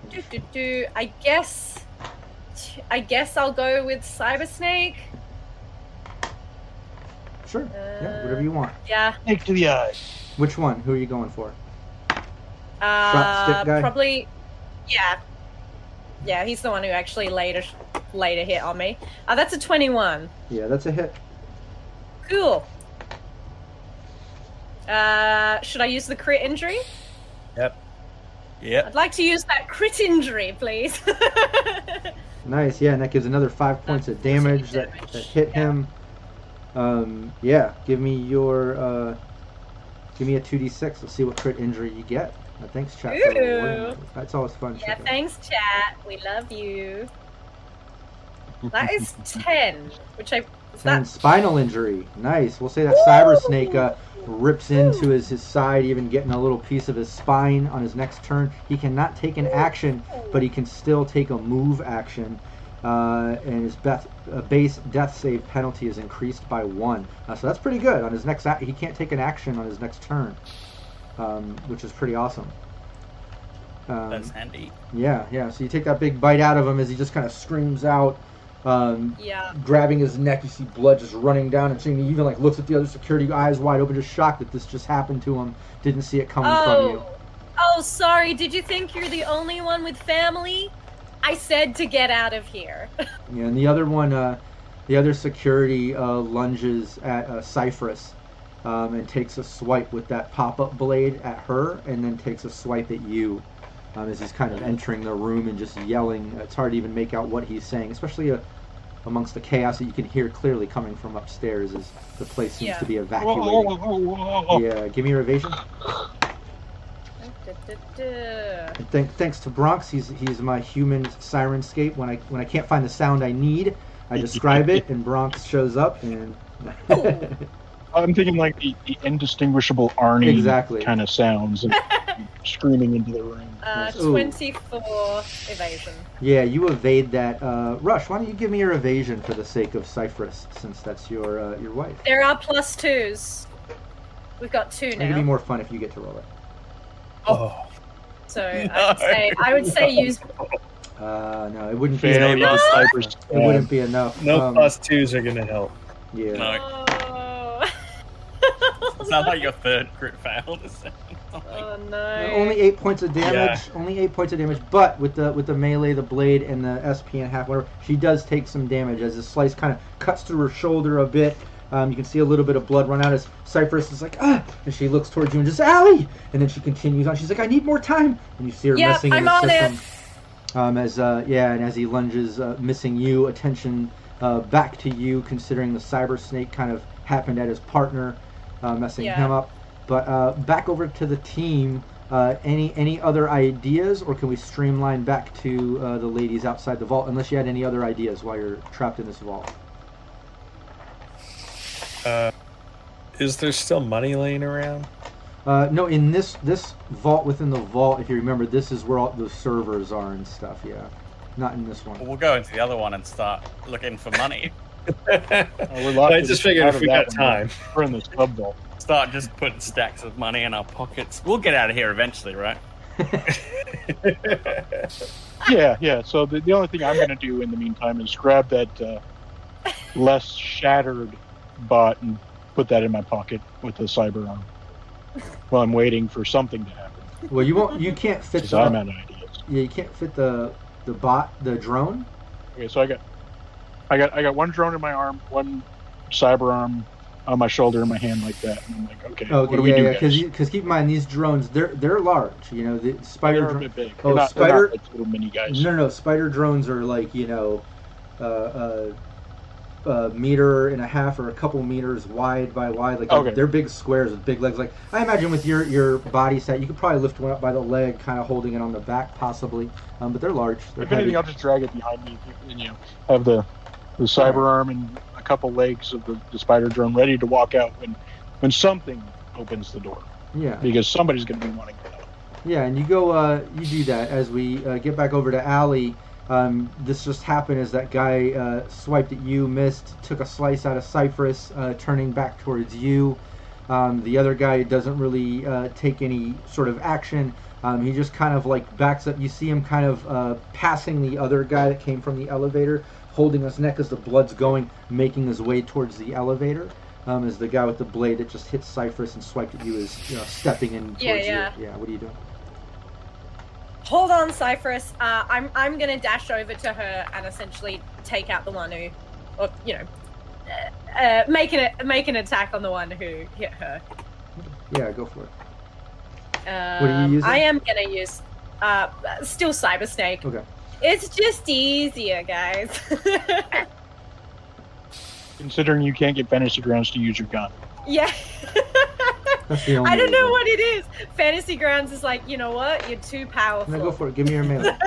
Do, do, do. I guess. I guess I'll go with Cyber Snake. Sure. Uh, yeah, whatever you want. Yeah. Take to the eye. Which one? Who are you going for? Uh, Shot stick guy? Probably. Yeah. Yeah, he's the one who actually laid a laid a hit on me. Uh, that's a twenty-one. Yeah, that's a hit. Cool. Uh, should I use the crit injury? Yep. Yep. I'd like to use that crit injury, please. Nice. Yeah, and that gives another five points of damage that, that hit yeah. him. Um, yeah, give me your, uh, give me a two d six. Let's see what crit injury you get. Uh, thanks, chat. Ooh. That's always fun. Yeah, thanks, out. chat. We love you. That is ten, which I... ten that... spinal injury. Nice. We'll say that Ooh. Cyber Snake uh, rips into his, his side, even getting a little piece of his spine on his next turn. He cannot take an action, but he can still take a move action. Uh, and his best, uh, base death save penalty is increased by one. Uh, so that's pretty good. On his next, a- he can't take an action on his next turn, um, which is pretty awesome. Um, that's handy. Yeah, yeah. So you take that big bite out of him as he just kind of screams out, um, yeah. grabbing his neck. You see blood just running down, and seeing he even like looks at the other security, eyes wide open, just shocked that this just happened to him. Didn't see it coming oh. from you. Oh, sorry. Did you think you're the only one with family? I said to get out of here. Yeah, and the other one, uh, the other security uh, lunges at uh, Cyphers um, and takes a swipe with that pop-up blade at her and then takes a swipe at you um, as he's kind of entering the room and just yelling. It's hard to even make out what he's saying, especially uh, amongst the chaos that you can hear clearly coming from upstairs as the place seems yeah. to be evacuated. Whoa, whoa, whoa, whoa, whoa. Yeah, give me your evasion. And th- thanks to Bronx, he's he's my human Syrinscape. When I when I can't find the sound I need, I describe it, and Bronx shows up. And I'm thinking like the, the indistinguishable Arnie exactly. kind of sounds and screaming into the room. Uh, twenty-four Ooh. Evasion. Yeah, you evade that. Uh, Rush, why don't you give me your evasion for the sake of Cyphers, since that's your uh, your wife. There are plus twos. We've got two now. It'd be more fun if you get to roll it. Oh. So no, I would say I would say no. use. Uh, no, it wouldn't be enough. No. Cyber- it wouldn't be enough. No um, plus twos are gonna help. Yeah. No. It's not like your third crit failed. Oh no. Only eight points of damage. Yeah. Only eight points of damage. But with the with the melee, the blade, and the S P and half, whatever, she does take some damage as the slice kind of cuts through her shoulder a bit. Um, you can see a little bit of blood run out as Cyphers is like, ah! And she looks towards you and just, Ally! And then she continues on. She's like, I need more time! And you see her yep, messing I'm in the system. Um, as, uh, yeah, and as he lunges, uh, missing you, attention uh, back to you, considering the Cyber Snake kind of happened at his partner, uh, messing yeah. him up. But uh, back over to the team, Uh, any any other ideas, or can we streamline back to uh, the ladies outside the vault? Unless you had any other ideas while you're trapped in this vault. Uh, is there still money laying around? Uh, no, in this this vault within the vault, if you remember, this is where all the servers are and stuff. Yeah, not in this one. Well, we'll go into the other one and start looking for money. oh, we're I just figured if we got time, we're in the sub vault. Start just putting stacks of money in our pockets. We'll get out of here eventually, right? yeah, yeah. So the, the only thing I'm going to do in the meantime is grab that uh, less shattered bot and put that in my pocket with the cyber arm while I'm waiting for something to happen. Well, you won't. You can't fit. The, I'm out of ideas. Yeah, you can't fit the the bot, the drone. Okay, so I got, I got, I got one drone in my arm, one cyber arm on my shoulder and my hand like that, and I'm like, okay, okay what do yeah, we do? Yeah, because because keep in mind these drones, they're they're large, you know. The spider they're a bit big. Oh, not, spider like little mini guys. No, no, spider drones are like you know, uh, uh, a meter and a half or a couple meters wide by wide. Like okay. they're, they're big squares with big legs. Like I imagine with your your body set, you could probably lift one up by the leg, kind of holding it on the back possibly. Um, but they're large. They're if heavy. Anything, I'll just drag it behind me and you know have the the cyber arm and couple legs of the, the spider drone ready to walk out when when something opens the door. Yeah. Because somebody's going to be wanting to know. Yeah, and you go, uh, you do that as we uh, get back over to Ally. Um, this just happened as that guy uh, swiped at you, missed, took a slice out of Cyphers, uh, turning back towards you. Um, the other guy doesn't really uh, take any sort of action. Um, he just kind of like backs up. You see him kind of uh, passing the other guy that came from the elevator, holding his neck as the blood's going, making his way towards the elevator, um, as the guy with the blade that just hit Cyphers and swiped at you is you know, stepping in towards yeah, yeah. you. Yeah, what are you doing? Hold on, Cyphers. Uh, I'm I'm going to dash over to her and essentially take out the one who, or, you know, uh, uh, make, an, make an attack on the one who hit her. Yeah, go for it. Um, what are you using? I am going to use, uh, still Cyber Snake. Okay. It's just easier, guys. Considering you can't get fantasy grounds to use your gun. Yeah. I don't know what it is. Fantasy grounds is like, you know what? You're too powerful. No, go for it. Give me your melee.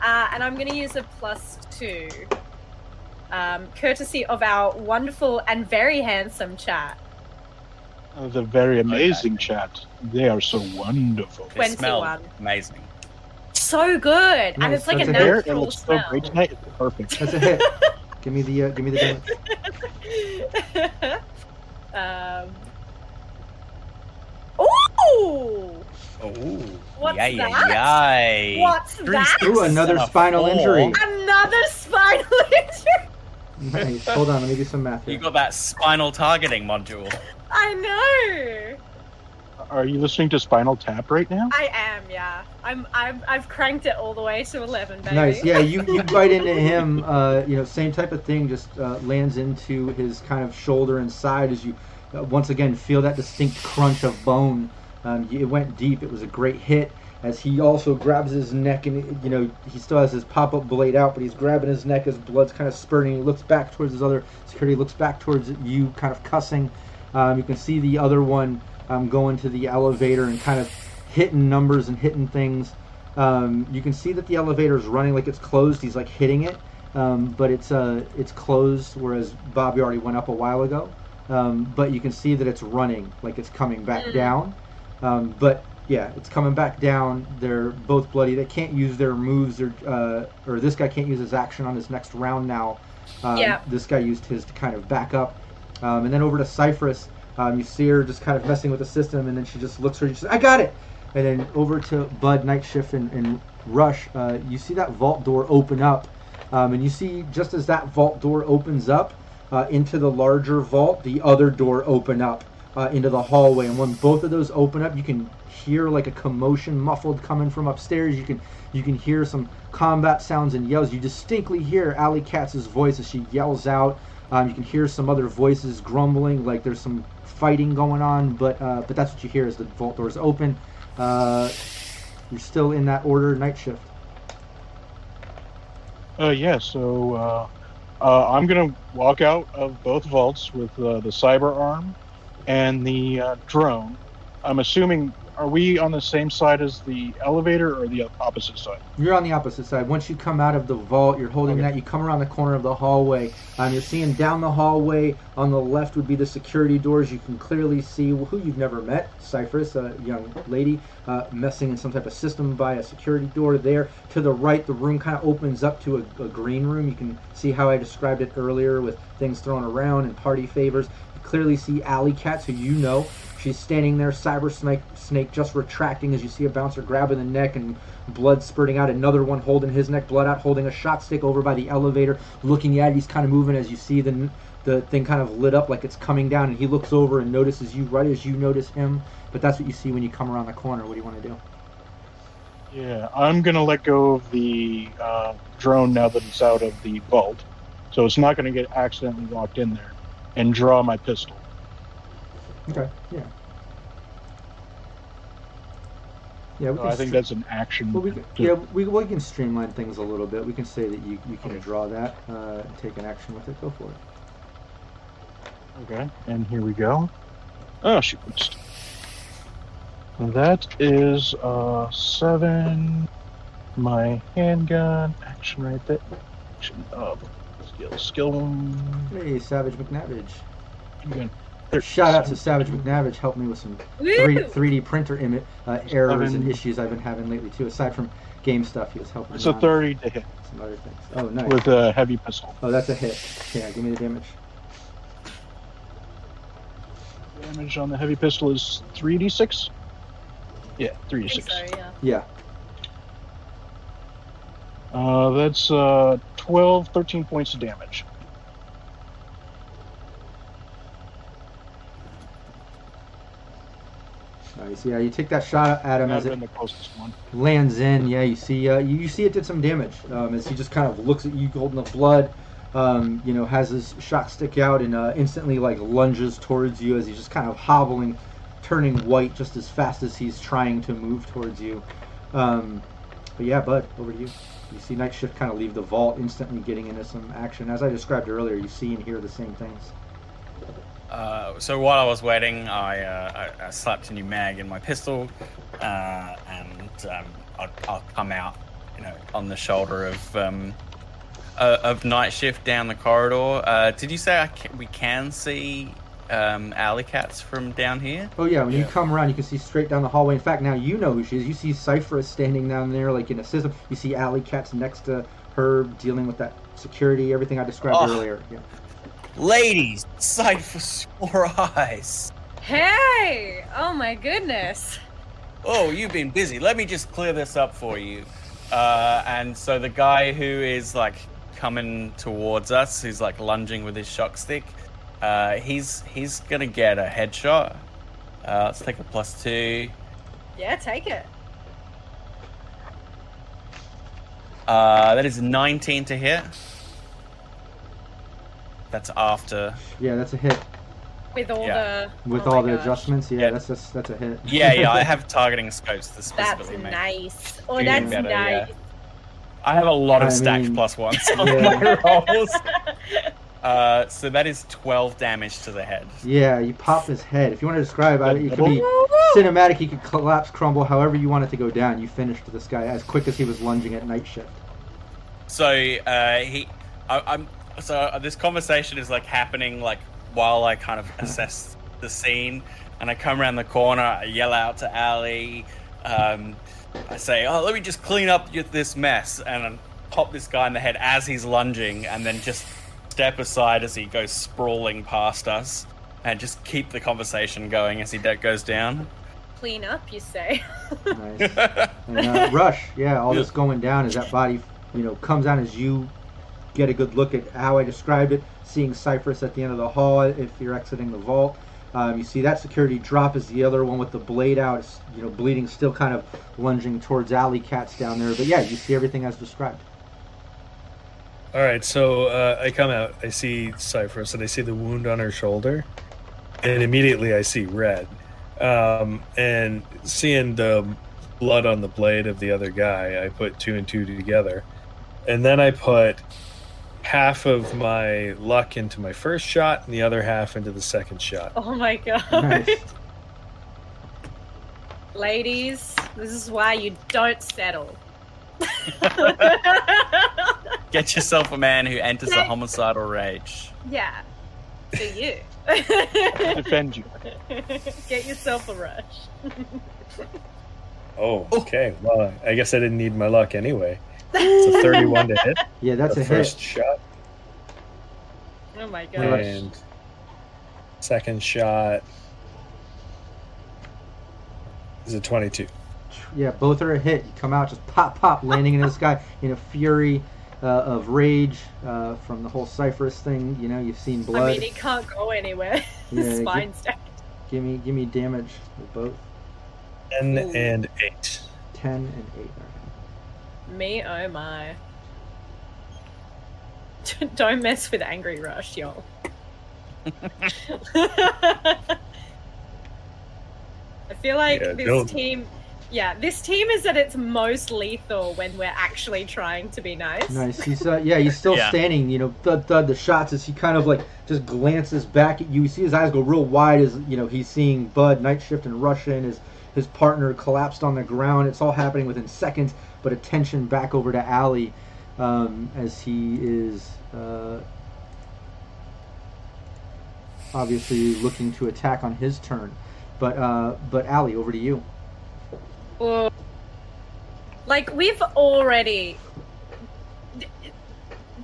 uh, and I'm going to use a plus two. Um, courtesy of our wonderful and very handsome chat. Oh, the very amazing chat. They are so wonderful. They smell amazing. So good, nice. And it's like that's a, a natural it looks smell. So great tonight. It's perfect. That's a hit. Give me the, uh, give me the damage. um. Ooh. Oh. What's yay, that? Yay. What's Three that? Ooh, another a spinal four. Injury. Another spinal injury. Nice. Hold on, let me do some math here. You got that spinal targeting module. I know. Are you listening to Spinal Tap right now? I am, yeah. I'm, I'm, I've cranked it all the way to eleven, baby. Nice, yeah. You, you bite into him. Uh, you know, same type of thing. Just uh, lands into his kind of shoulder and side as you, uh, once again, feel that distinct crunch of bone. Um, it went deep. It was a great hit. As he also grabs his neck, and you know he still has his pop-up blade out, but he's grabbing his neck. His blood's kind of spurting. He looks back towards his other security. Looks back towards you, kind of cussing. Um, you can see the other one. Um, going to the elevator and kind of hitting numbers and hitting things. Um, you can see that the elevator is running like it's closed. He's like hitting it, um, but it's uh, it's closed, whereas Bobby already went up a while ago. Um, but you can see that it's running like it's coming back down. Um, but yeah, it's coming back down. They're both bloody. They can't use their moves, or, uh, or this guy can't use his action on his next round now. Um, yeah. This guy used his to kind of back up. Um, and then over to Cyphers. Um, you see her just kind of messing with the system, and then she just looks at her and she says, I got it! And then over to Bud, Night Shift, and, and Rush, uh, you see that vault door open up. Um, and you see, just as that vault door opens up uh, into the larger vault, the other door open up uh, into the hallway. And when both of those open up, you can hear like a commotion muffled coming from upstairs. You can you can hear some combat sounds and yells. You distinctly hear Ally Kat's voice as she yells out. Um, you can hear some other voices grumbling, like there's some fighting going on, but uh, but that's what you hear as the vault doors open. Uh, you're still in that order, Night Shift. Uh, yeah, so uh, uh, I'm going to walk out of both vaults with uh, the cyber arm and the uh, drone, I'm assuming, are we on the same side as the elevator or the opposite side? You're on the opposite side. Once you come out of the vault, you're holding okay. that. You come around the corner of the hallway. Um, you're seeing down the hallway. On the left would be the security doors. You can clearly see who you've never met, Cyphers, a young lady, uh, messing in some type of system by a security door there. To the right, the room kind of opens up to a, a green room. You can see how I described it earlier with things thrown around and party favors. You clearly see Ally Kat, who you know. She's standing there, cyber snake, snake just retracting as you see a bouncer grabbing the neck and blood spurting out. Another one holding his neck, blood out, holding a shot stick over by the elevator, looking at it. He's kind of moving as you see the, the thing kind of lit up like it's coming down, and he looks over and notices you right as you notice him. But that's what you see when you come around the corner. What do you want to do? Yeah, I'm going to let go of the uh, drone now that it's out of the vault, so it's not going to get accidentally locked in there, and draw my pistol. Okay, yeah. Yeah, we oh, can I think that's an action. Well, we can, yeah, we, we can streamline things a little bit. We can say that you, you can okay. draw that, uh, take an action with it. Go for it. Okay, and here we go. Oh, shoot. And that is uh, seven. My handgun. Action right there. Action up. Skill. Skill one. Hey, Savage McNavage. You can. Shout out to Savage McNavage, helped me with some three D printer image uh, errors seven. And issues I've been having lately too. Aside from game stuff, he was helping. It's me a thirty to hit. Some other things. Oh, nice. With a heavy pistol. Oh, that's a hit. Yeah, give me the damage. Damage on the heavy pistol is three d six. Yeah, three d six. So, yeah. yeah. Uh, that's uh, twelve, thirteen points of damage. Nice. Yeah, you take that shot at him as it lands in. Yeah, you see, uh, you, you see it did some damage. Um, as he just kind of looks at you, holding the blood. Um, you know, has his shot stick out and uh, instantly like lunges towards you as he's just kind of hobbling, turning white just as fast as he's trying to move towards you. Um, but yeah, Bud, over to you. You see Night Shift kind of leave the vault, instantly getting into some action. As I described earlier, you see and hear the same things. Uh, so while I was waiting, I, uh, I, I slapped a new mag in my pistol, uh, and um, I'll, I'll come out, you know, on the shoulder of um, uh, of Night Shift down the corridor. Uh, did you say I can, we can see um, Ally Kat from down here? Oh yeah, when yeah. you come around, you can see straight down the hallway. In fact, now you know who she is. You see Cypher standing down there, like in a system. You see Ally Kat next to her, dealing with that security, everything I described oh. earlier. Yeah. Ladies, sight for sore eyes. Hey! Oh my goodness. Oh, you've been busy. Let me just clear this up for you. Uh, and so the guy who is like coming towards us, who's like lunging with his shock stick, uh, he's he's gonna get a headshot. Uh, let's take a plus two. Yeah, take it. Uh, that is nineteen to hit. That's after. Yeah, that's a hit. With all yeah. the with oh all the gosh. adjustments, yeah, yeah, that's just that's a hit. Yeah, yeah, I have targeting scopes that specifically make. Nice. Oh, that's better, nice. Yeah. I have a lot of I stacked mean, plus ones on yeah. my rolls. Uh, so that is twelve damage to the head. Yeah, you pop his head. If you want to describe it, it could be cinematic. He could collapse, crumble, however you want it to go down. You finished this guy as quick as he was lunging at Night Shift. So uh, he, I, I'm. So this conversation is like happening like while I kind of assess the scene, and I come around the corner, I yell out to Ally, um, I say, oh, let me just clean up this mess, and I pop this guy in the head as he's lunging, and then just step aside as he goes sprawling past us, and just keep the conversation going as he goes down. Clean up, you say? Nice. And, uh, Rush, yeah, all this going down as that body, you know, comes down as you get a good look at how I described it, seeing Cyphers at the end of the hall if you're exiting the vault. Um, you see that security drop as the other one with the blade out, you know, bleeding, still kind of lunging towards Ally Kat down there. But yeah, you see everything as described. All right, so uh, I come out, I see Cyphers, and I see the wound on her shoulder, and immediately I see red. Um, and seeing the blood on the blade of the other guy, I put two and two together. And then I put half of my luck into my first shot and the other half into the second shot. Oh my god. Nice. Ladies, this is why you don't settle. Get yourself a man who enters a homicidal rage. Yeah. For you. Defend you. Get yourself a rush. Oh, okay. Well, I guess I didn't need my luck anyway. It's a thirty-one to hit. Yeah, that's the a first hit. Shot. Oh my gosh. And second shot is a twenty-two. Yeah, both are a hit. You come out, just pop, pop, landing in this guy in a fury uh, of rage uh, from the whole Cyphers thing. You know, you've seen blood. I mean, he can't go anywhere. His yeah, spine's dead. Give me, give me damage with both. Ten Ooh. and eight. Ten and eight. Right. Me, oh my. Don't mess with Angry Rush, y'all. I feel like yeah, this don't. team... Yeah, this team is at its most lethal when we're actually trying to be nice. Nice. He's, uh, yeah, he's still yeah. standing, you know, thud, thud, the shots as he kind of, like, just glances back at you. You see his eyes go real wide as, you know, he's seeing Bud, Night Shift, and Rush in. His, his partner collapsed on the ground. It's all happening within seconds, but attention back over to Ally um, as he is uh, obviously looking to attack on his turn. But, uh, but Ally, over to you. Well, like, we've already d-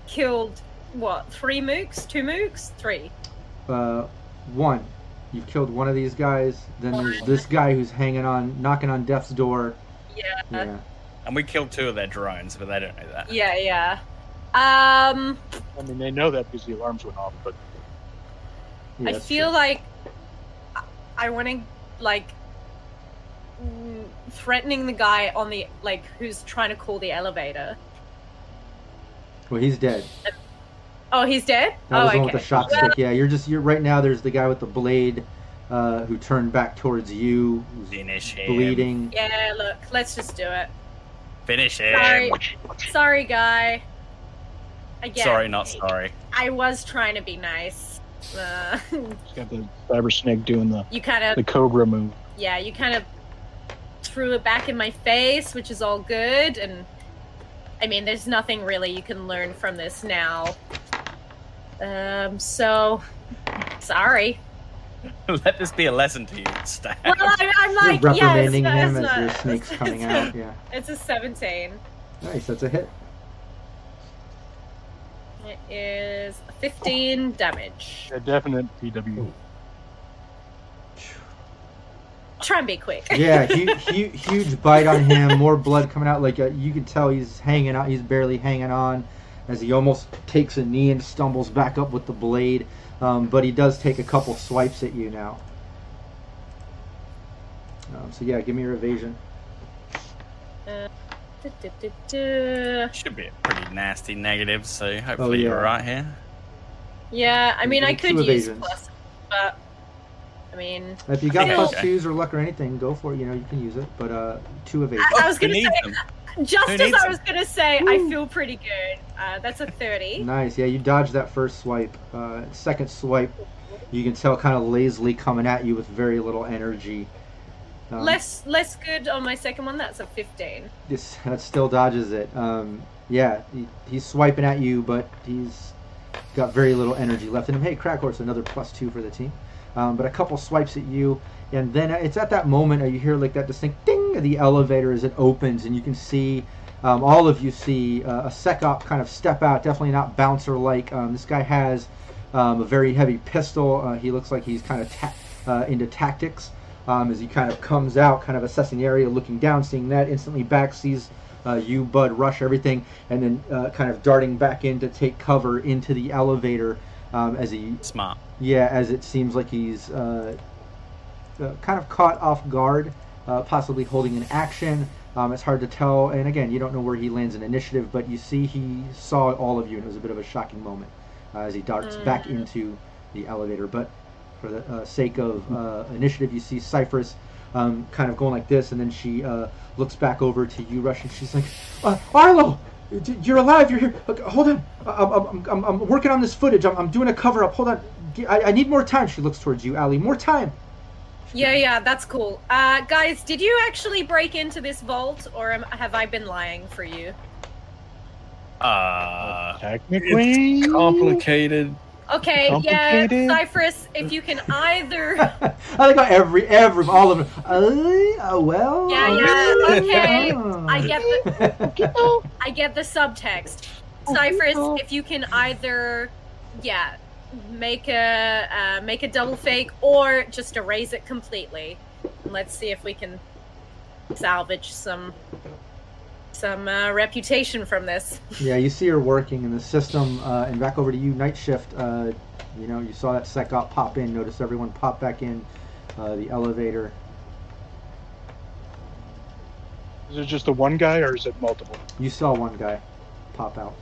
killed, what, three mooks? Two mooks? Three. Uh, one. You've killed one of these guys. Then there's this guy who's hanging on, knocking on death's door. Yeah. yeah. And we killed two of their drones, but they don't know that. Yeah, yeah. Um. I mean, they know that because the alarms went off, but... Yeah, I feel true. like I, I want to, like... threatening the guy on the like who's trying to call the elevator. Well, he's dead. Oh, he's dead? That oh, was the okay. one with the shock stick. Yeah, you're just you're right now. There's the guy with the blade uh, who turned back towards you, who's bleeding. Him. Yeah, look, let's just do it. Finish him. Sorry, sorry guy. Again, sorry, not sorry. I was trying to be nice. Uh, he's got the cyber snake doing the you kind of the cobra move. Yeah, you kind of. Threw it back in my face, which is all good, and I mean, there's nothing really you can learn from this now. Um, so sorry. Let this be a lesson to you, Stan. Well, I'm, I'm like, You're reprimanding yeah, it's, him it's as not, your snake's coming out. Yeah. It's a seventeen. Nice, that's a hit. It is fifteen damage. A definite P W. Try and be quick. Yeah, huge, huge, huge bite on him. More blood coming out. Like a, you can tell, he's hanging out. He's barely hanging on, as he almost takes a knee and stumbles back up with the blade. Um, but he does take a couple swipes at you now. Um, so yeah, give me your evasion. Uh, da, da, da, da. Should be a pretty nasty negative. So hopefully oh, yeah. you're all right here. Yeah, I mean, I could use plus, but. I mean, if you got okay, plus okay. twos or luck or anything, go for it. You know, you can use it. But uh, two evasion. I, I was going to say, them? just as I was going to say, Ooh. I feel pretty good. Uh, that's a thirty. Nice. Yeah, you dodged that first swipe. Uh, second swipe, you can tell kind of lazily coming at you with very little energy. Um, less less good on my second one. That's a fifteen. This that still dodges it. Um, yeah, he, he's swiping at you, but he's got very little energy left in him. Hey, Crack Horse, another plus two for the team. Um, but a couple swipes at you, and then it's at that moment that you hear like that distinct ding of the elevator as it opens, and you can see, um, all of you see uh, a sec-op kind of step out, definitely not bouncer-like. Um, this guy has um, a very heavy pistol. Uh, he looks like he's kind of ta- uh, into tactics um, as he kind of comes out, kind of assessing the area, looking down, seeing that, instantly back, sees uh, you, Bud, Rush, everything, and then uh, kind of darting back in to take cover into the elevator um, as he... Smart. Yeah, as it seems like he's uh, uh, kind of caught off guard, uh, possibly holding an action. Um, it's hard to tell. And again, you don't know where he lands in initiative, but you see he saw all of you, and it was a bit of a shocking moment uh, as he darts mm. back into the elevator. But for the uh, sake of uh, initiative, you see Cyphers um, kind of going like this, and then she uh, looks back over to you, Rush, and she's like, uh, Arlo! You're alive. You're here. Hold on. I'm, I'm, I'm, I'm working on this footage. I'm, I'm doing a cover up. Hold on. I, I need more time. She looks towards you, Ally. More time. Yeah, yeah, that's cool. Uh, guys, did you actually break into this vault, or am, have I been lying for you? Uh, Technically? It's complicated. Okay, complicated? Yeah, Cyphers, if you can either... I think every, every, all of it. Uh, uh, well... Yeah, yeah, okay. I get the... I get the subtext. Cyphers, if you can either... Yeah. Make a uh, make a double fake or just erase it completely. Let's see if we can salvage some some uh, reputation from this. Yeah, you see her working in the system, uh, and back over to you, Night Shift. Uh, you know, you saw that SecOp pop in. Notice everyone pop back in uh, the elevator. Is it just the one guy, or is it multiple? You saw one guy pop out.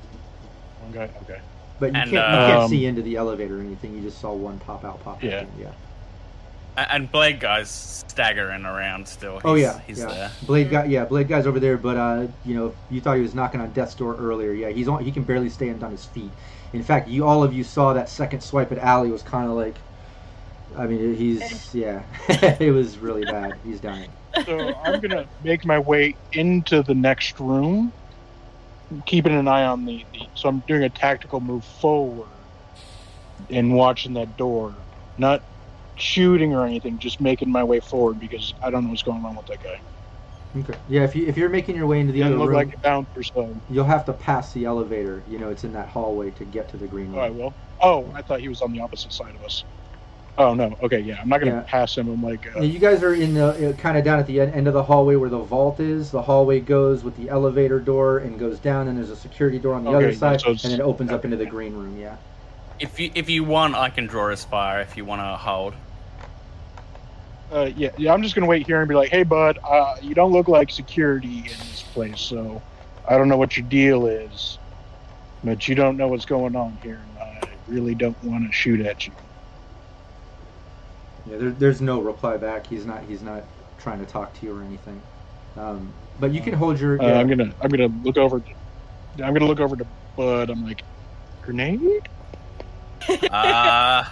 One guy. Okay. But you, and, can't, you um, can't see into the elevator or anything. You just saw one pop out, pop yeah. in. Yeah. And Blade Guy's staggering around still. He's, oh, yeah. He's yeah. there. Blade Guy, yeah, Blade Guy's over there, but, uh, you know, you thought he was knocking on death's door earlier. Yeah, he's on, he can barely stand on his feet. In fact, you all of you saw that second swipe at Ally was kind of like, I mean, he's, yeah. It was really bad. He's dying. So I'm going to make my way into the next room. Keeping an eye on the, the so I'm doing a tactical move forward and watching that door, not shooting or anything, just making my way forward because I don't know what's going on with that guy. Okay. Yeah, if you if you're making your way into the other look room, like a bounce or something. You'll have to pass the elevator. You know, it's in that hallway to get to the green room. Oh, I will. Oh, I thought he was on the opposite side of us. Oh no. Okay, yeah, I'm not gonna yeah. pass him. I'm like. Uh, you guys are in the uh, kind of down at the end, end of the hallway where the vault is. The hallway goes with the elevator door and goes down, and there's a security door on the okay, other side, so and then it opens up into the green room. Yeah. If you if you want, I can draw his fire. If you want to hold. Uh yeah yeah, I'm just gonna wait here and be like, hey bud, uh, you don't look like security in this place, so I don't know what your deal is, but you don't know what's going on here, and I really don't want to shoot at you. Yeah, there, there's no reply back. He's not. He's not trying to talk to you or anything. Um, but you can hold your. Yeah. Uh, I'm gonna. I'm gonna look over. To, I'm gonna look over to Bud. I'm like, grenade. Uh,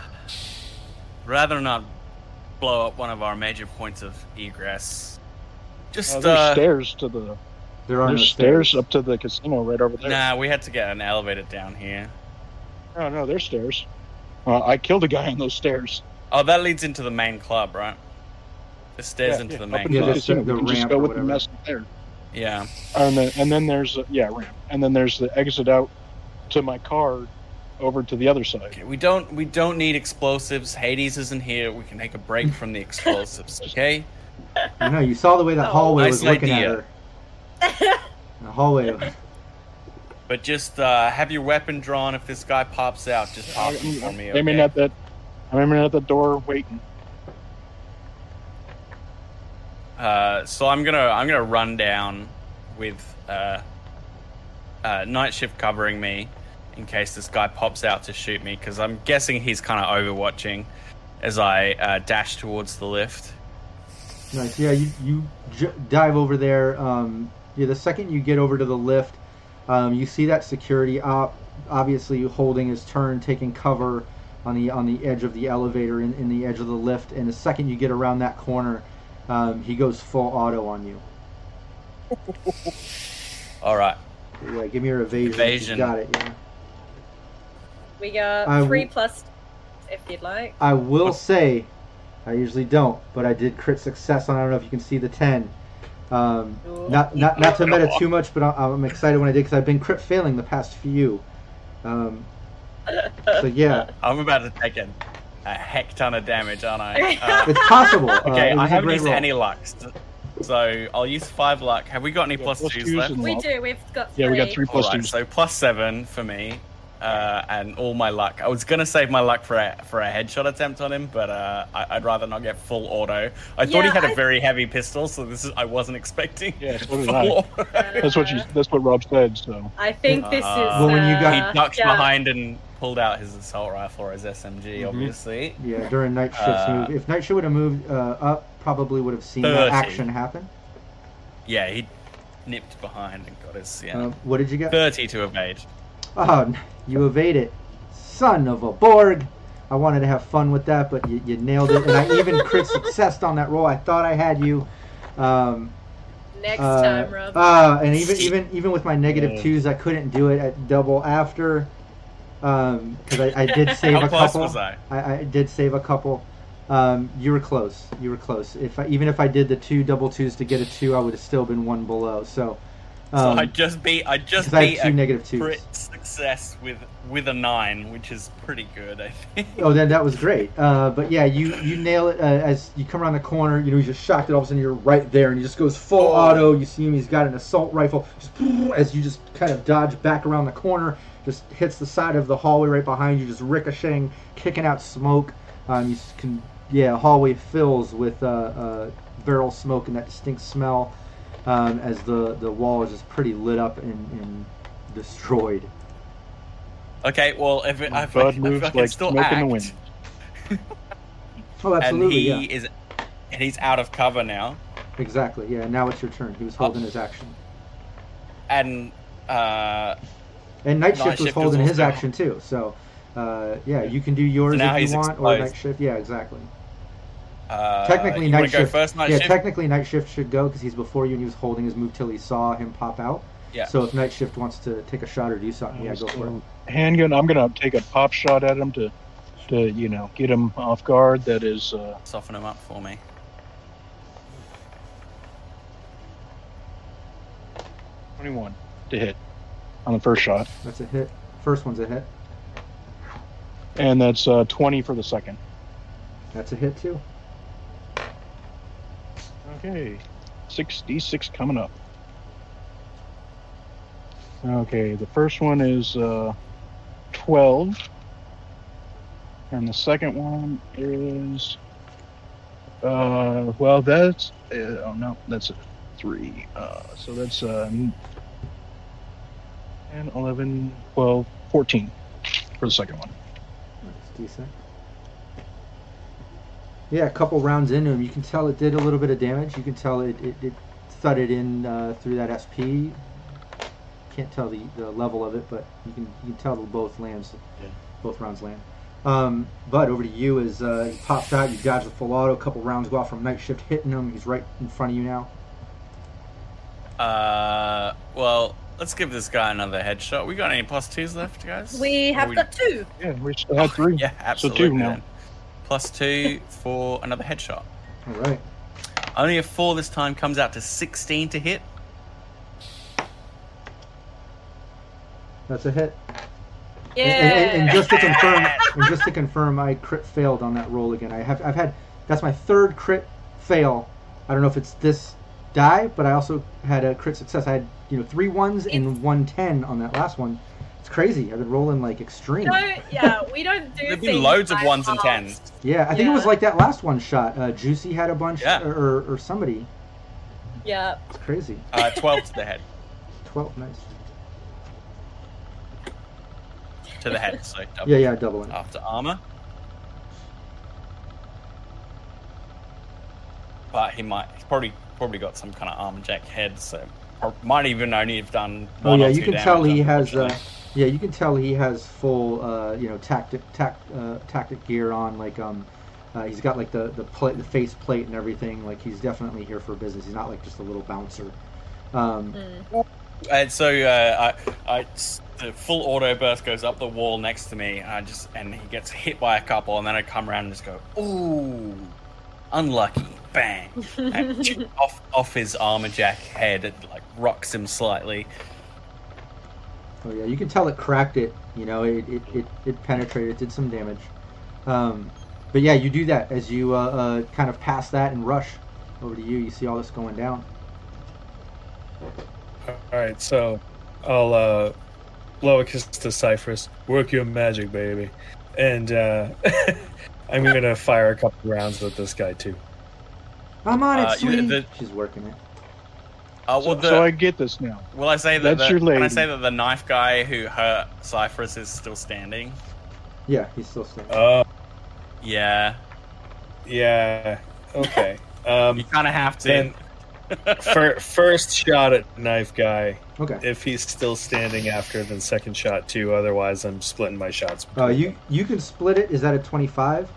rather not blow up one of our major points of egress. Just uh, there's uh, stairs to the. There are no stairs. stairs up to the casino right over there. Nah, we had to get an elevator down here. Oh no, there's stairs. Uh, I killed a guy on those stairs. Oh, that leads into the main club, right? The stairs yeah, into yeah. the main yeah, club. The, the ramp just go with the mess there. Yeah. And then, and then there's, a, yeah, ramp. And then there's the exit out to my car over to the other side. Okay, we don't we don't need explosives. Hades isn't here. We can take a break from the explosives, okay? I know, you saw the way that hallway oh, nice was looking idea. at her. The hallway was... But just uh, have your weapon drawn. If this guy pops out, just pop him for me, okay? I mean, not that... I remember at the door waiting. Uh, so I'm gonna I'm gonna run down with uh, uh, Night Shift covering me in case this guy pops out to shoot me, because I'm guessing he's kind of overwatching as I uh, dash towards the lift. Nice. Yeah, you you j- dive over there. Um, yeah, the second you get over to the lift, um, you see that security op obviously holding his turn, taking cover. On the on the edge of the elevator, in, in the edge of the lift, and the second you get around that corner, um, he goes full auto on you. All right. Yeah, give me your evasion. Evasion. You got it. Yeah. We got I three w- plus, if you'd like. I will say, I usually don't, but I did crit success on. I don't know if you can see the ten. Um, not not not to meta too much, but I'm excited when I did because I've been crit failing the past few. Um, So yeah, I'm about to take a, a heck ton of damage, aren't I? Uh, it's possible. Okay, uh, I haven't used roll. any luck, so I'll use five luck. Have we got any yeah, plus, plus twos left? We do. We've got three. Yeah, we got three plus right, twos. So plus seven for me, uh, and all my luck. I was gonna save my luck for a for a headshot attempt on him, but uh, I, I'd rather not get full auto. I yeah, thought he had I... a very heavy pistol, so this is I wasn't expecting. Yeah, so did I. That's what you, that's what Rob said. So I think this uh, is. Well, when you got he ducks yeah. behind and. Pulled out his assault rifle or his S M G, mm-hmm. obviously. Yeah, during Night Shift's uh, move. If Night Shift would have moved uh, up, probably would have seen thirty that action happen. Yeah, he nipped behind and got his. Yeah. Uh, what did you get? thirty to evade. Oh, you evade it, son of a Borg! I wanted to have fun with that, but you, you nailed it. And I even crit successed on that roll. I thought I had you. Um, Next uh, time, Rob. Uh, and even even even with my negative twos, I couldn't do it at double after, because um, I, I did save a couple. Was I? I, I did save a couple. Um, you were close. You were close. If I, even if I did the two double twos to get a two, I would have still been one below. So. Um, so I just beat I just beat I a crit success with with a nine, which is pretty good, I think. Oh, then that was great. Uh, but yeah, you you nail it uh, as you come around the corner. You know, you're just shocked that all of a sudden you're right there, and he just goes full auto. You see him; he's got an assault rifle. Just as you just kind of dodge back around the corner, just hits the side of the hallway right behind you, just ricocheting, kicking out smoke. Um, you can yeah, hallway fills with uh, uh, barrel smoke and that distinct smell. Um, as the, the wall is just pretty lit up and, and destroyed. Okay, well, if it, I can like still act. The wind. Oh, absolutely, and he yeah. is, and he's out of cover now. Exactly, yeah, now it's your turn. He was holding oh. his action. And, uh... And Night Shift Night was Shift holding was his down. action, too, so... Uh, yeah, you can do yours so if you want, exposed. or Night Shift. Yeah, exactly. Uh, technically, night shift. First, night yeah, shift? technically, night shift should go because he's before you, and he was holding his move till he saw him pop out. Yeah. So if night shift wants to take a shot or do something, yeah, go for it. Handgun. I'm gonna take a pop shot at him to, to you know, get him off guard. That is uh... soften him up for me. twenty-one to hit on the first shot. That's a hit. First one's a hit. And that's uh, twenty for the second. That's a hit too. Okay, six d six coming up. Okay, the first one is uh, twelve, and the second one is uh, well, that's uh, oh no, that's a three. Uh, so that's uh, ten, eleven, twelve, fourteen for the second one. That's decent. Yeah, a couple rounds into him, you can tell it did a little bit of damage. You can tell it, it, it thudded in uh, through that S P. Can't tell the, the level of it, but you can you can tell both lands, yeah. both rounds land. Um, Bud, over to you as uh, he pops out. You dodge the full auto. A couple rounds go off from night shift hitting him. He's right in front of you now. Uh, well, let's give this guy another headshot. We got any plus twos left, guys? We have we... got two. Yeah, we still have three. Yeah, absolutely. So two now. Plus two for another headshot. All right. Only a four this time, comes out to sixteen to hit. That's a hit. Yeah. And, and, and just to confirm, and just to confirm, I crit failed on that roll again. I have, I've had, that's my third crit fail. I don't know if it's this die, but I also had a crit success. I had, you know, three ones and one ten on that last one. It's crazy. I've been rolling like extreme. No, yeah, we don't do. There'd be loads of ones and tens. Yeah, I think yeah. it was like that last one shot. Uh, Juicy had a bunch, yeah. or, or or somebody. Yeah. It's crazy. Uh, twelve to the head. Twelve, nice. To the head, so double. Yeah, yeah, double it. After armor. But he might. He's probably probably got some kind of armor jack head, so or might even only have done. One oh yeah, or two you can damage, tell he has. Uh, Yeah, you can tell he has full, uh, you know, tactic, tact, uh, tactic gear on. Like, um, uh, he's got like the the, plate, the face plate and everything. Like, he's definitely here for business. He's not like just a little bouncer. Um, mm. And so, uh, I, I, the full auto burst goes up the wall next to me. And I just and he gets hit by a couple, and then I come around and just go, ooh, unlucky, bang, and off off his armor jack head. It like rocks him slightly. Oh yeah, you can tell it cracked it, you know, it it, it, it penetrated, it did some damage. Um, but yeah, you do that as you uh, uh, kind of pass that and rush over to you. You see all this going down. Alright, so I'll uh, blow a kiss to Cyphers. Work your magic, baby. And uh, I'm going to fire a couple rounds with this guy, too. I'm on it, uh, sweetie. The... She's working it. Uh, well, so, the, so I get this now. Will I say that? That's the, your lady. Can I say that the knife guy who hurt Cyphers is still standing? Yeah, he's still standing. Oh, uh, yeah, yeah. Okay. Um, you kind of have to. Then, For, first shot at Knife Guy. Okay. If he's still standing after, then second shot too. Otherwise, I'm splitting my shots. Uh, you them. You can split it. Is that a twenty-five?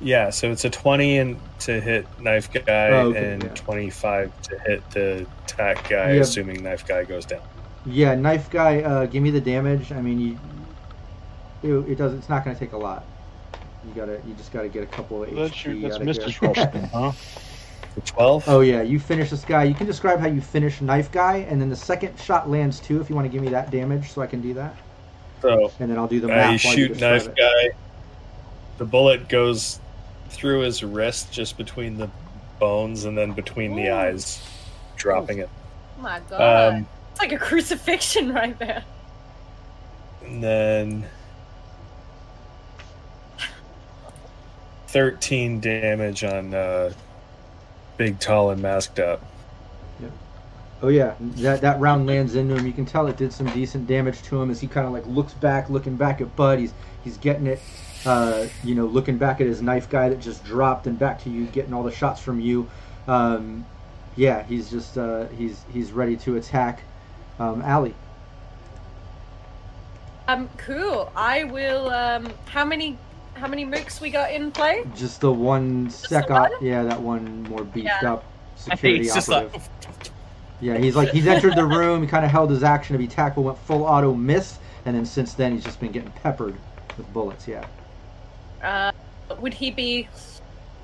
Yeah, so it's a twenty and to hit Knife Guy, oh, okay, and yeah. twenty-five to hit the Tack Guy, yeah. assuming Knife Guy goes down. Yeah, Knife Guy, uh, give me the damage. I mean, you, it, it does. It's not going to take a lot. You gotta, you just gotta get a couple of that's H P your, that's out of Mister Ralston, huh? twelve. Oh yeah, you finish this guy. You can describe how you finish Knife Guy, and then the second shot lands too. If you want to give me that damage, so I can do that. So, and then I'll do the math. I shoot Knife it. Guy. The bullet goes through his wrist, just between the bones, and then between Ooh. the eyes, dropping it. Oh my god! Um, it's like a crucifixion right there. And then thirteen damage on uh, Big, Tall, and Masked Up. Yep. Oh yeah, that that round lands into him. You can tell it did some decent damage to him as he kind of like looks back, looking back at Bud. He's he's getting it. Uh, you know, looking back at his Knife Guy that just dropped, and back to you, getting all the shots from you. Um, yeah, he's just uh, he's he's ready to attack um, Ally. Um, cool. I will. Um, how many how many mooks we got in play? Just the one second. Yeah, that one more beefed yeah. up security operative. Like... yeah, he's like he's entered the room. He kind of held his action to be tackled, went full auto miss, and then since then he's just been getting peppered with bullets. Yeah. Uh, would he be?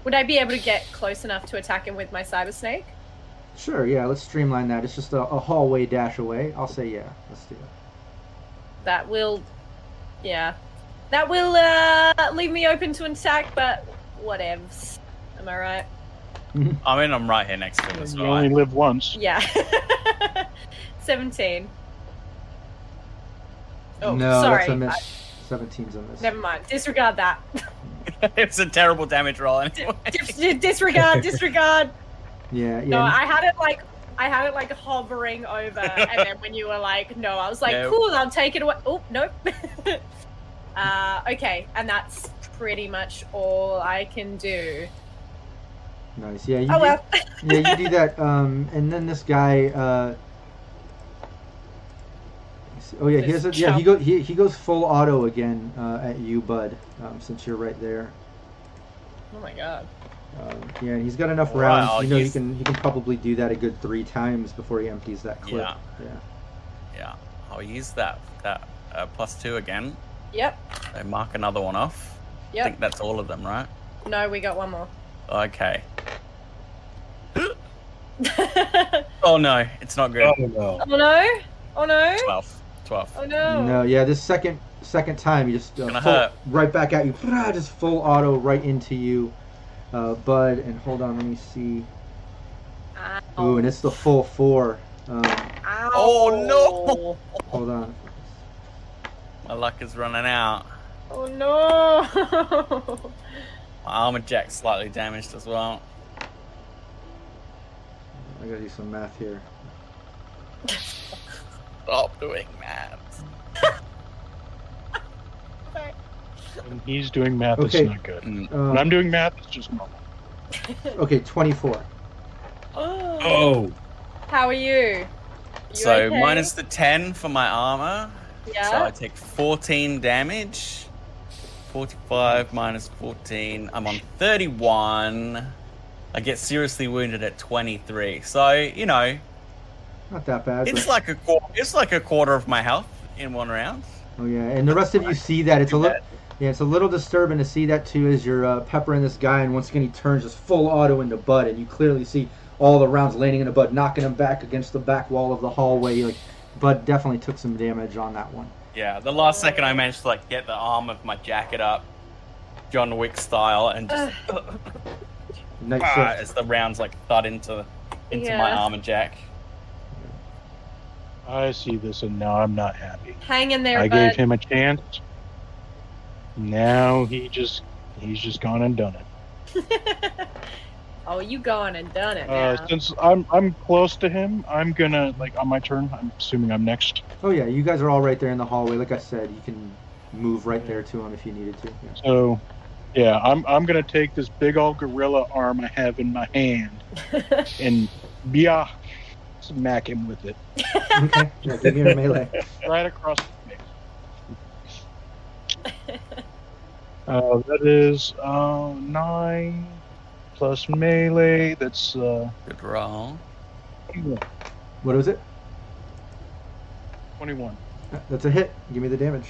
Would I be able to get close enough to attack him with my Cyber Snake? Sure. Yeah. Let's streamline that. It's just a, a hallway dash away. I'll say yeah. Let's do it. That will, yeah, that will uh, leave me open to an attack. But whatevs. Am I right? I mean, I'm right here next to him. So you right? only live once. Yeah. Seventeen. Oh, no, sorry. That's a miss. I- seventeen's on this. Never mind. Disregard that. It's a terrible damage roll anyway. Dis- dis- disregard, disregard. Yeah, yeah. No, I had it like I had it like hovering over, and then when you were like, no, I was like, no. Cool, I'll take it away. Oh, nope. uh, okay, and that's pretty much all I can do. Nice. Yeah, you oh, do, well. Yeah, you do that. Um, and then this guy uh Oh yeah, he has a, yeah. He goes he, he goes full auto again uh, at you, Bud, um, since you're right there. Oh my god. Um, yeah, he's got enough wow, rounds. You know, he can he can probably do that a good three times before he empties that clip. Yeah. Yeah. Yeah. I'll use that that uh, plus two again. Yep. So mark another one off. Yep. I think that's all of them, right? No, we got one more. Okay. Oh no, it's not good. Oh no. Oh no. Oh no. Twelve. Off. Oh no! No, yeah, this second second time you just uh, full, right back at you, just full auto right into you, uh, Bud. And hold on, let me see. Ow. Ooh, and it's the full four. Um, oh no! Hold on. My luck is running out. Oh no! My armor jack's slightly damaged as well. I gotta do some math here. Stop doing math. When he's doing math, okay. It's not good. Um, when I'm doing math, it's just normal. Okay, twenty-four. Oh. oh. How are you? you so, okay? Minus the ten for my armor. Yeah. So I take fourteen damage. forty-five minus fourteen. I'm on thirty-one. I get seriously wounded at twenty-three. So, you know... Not that bad. It's like a quarter, it's like a quarter of my health in one round. Oh yeah, and the rest of you see that. It's a little, yeah, it's a little disturbing to see that too, as you're uh, peppering this guy, and once again he turns just full auto into Bud, and you clearly see all the rounds landing into Bud, knocking him back against the back wall of the hallway. Like, Bud definitely took some damage on that one. Yeah, the last second I managed to like get the arm of my jacket up, John Wick style, and just nice ah, as the rounds like thud into into yeah. my armor jack. I see this, and now I'm not happy. Hang in there, I bud. Gave him a chance. Now he just, he's just gone and done it. Oh, you gone and done it now. Uh, since I'm I'm close to him, I'm going to, like, on my turn, I'm assuming I'm next. Oh, yeah, you guys are all right there in the hallway. Like I said, you can move right there to him if you needed to. Yeah. So Yeah, I'm I'm gonna take this big old gorilla arm I have in my hand and yeah, smack him with it. Okay, yeah, give me a melee. Right across the face. Uh, that is uh, nine plus melee. That's uh, good roll. twenty-one. What is it? Twenty-one. That's a hit. Give me the damage.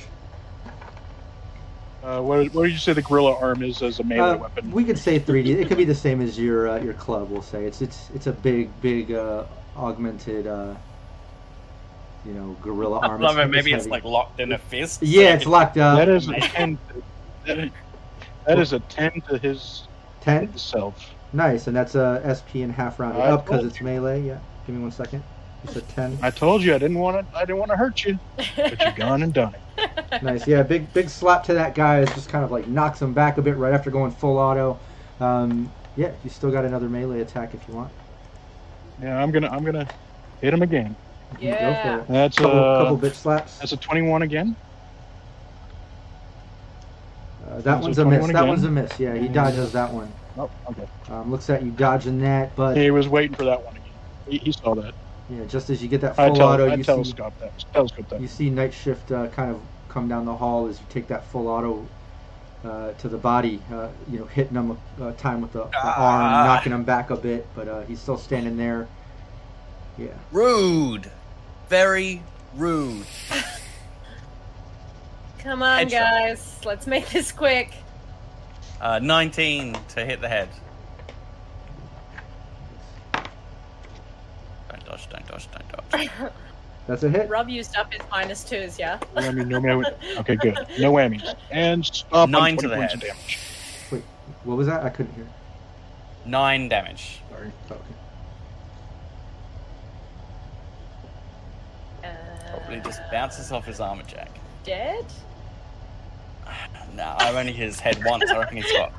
Uh, what, what did you say the gorilla arm is as a melee uh, weapon? We could say three D. It could be the same as your uh, your club. We'll say it's it's it's a big big uh, augmented uh, you know gorilla arm. I love it. Maybe it's like locked in a fist. Yeah, it's locked up. That is a ten. To, that is a ten to his ten self. Nice, and that's a S P and half rounded up because it's melee. Yeah, give me one second. It's a ten. I told you I didn't want to. I didn't want to hurt you, but you've gone and done it. Nice, yeah. Big, big slap to that guy. It's just kind of like knocks him back a bit right after going full auto. Um, yeah, you still got another melee attack if you want. Yeah, I'm gonna, I'm gonna hit him again. Yeah. Go for it. That's couple, a couple bitch slaps. That's a twenty-one again. Uh, that that's one's a miss. Again. That one's a miss. Yeah, he dodges that one. Oh, okay. Um, looks at you dodging that, but he was waiting for that one again. He, he saw that. Yeah, just as you get that full I tell, auto, I you, see, that. Telescope that. You see Night Shift uh, kind of come down the hall as you take that full auto uh, to the body, uh, you know, hitting him uh, time with the, the ah. arm, knocking him back a bit, but uh, he's still standing there. Yeah. Rude. Very rude. Come on, head guys. Shot. Let's make this quick. Uh, nineteen to hit the head. Dodge, dodge, dodge, dodge. That's a hit. Rob used up his minus twos, yeah? No whammy, no whammy. Okay, good. No whammies. And stop Nine on twenty to the points head. Of damage. Wait, what was that? I couldn't hear. Nine damage. Sorry. Oh, okay. Uh, Probably just bounces off his armor jack. Dead? Nah, I've only hit his head once. I reckon he's got...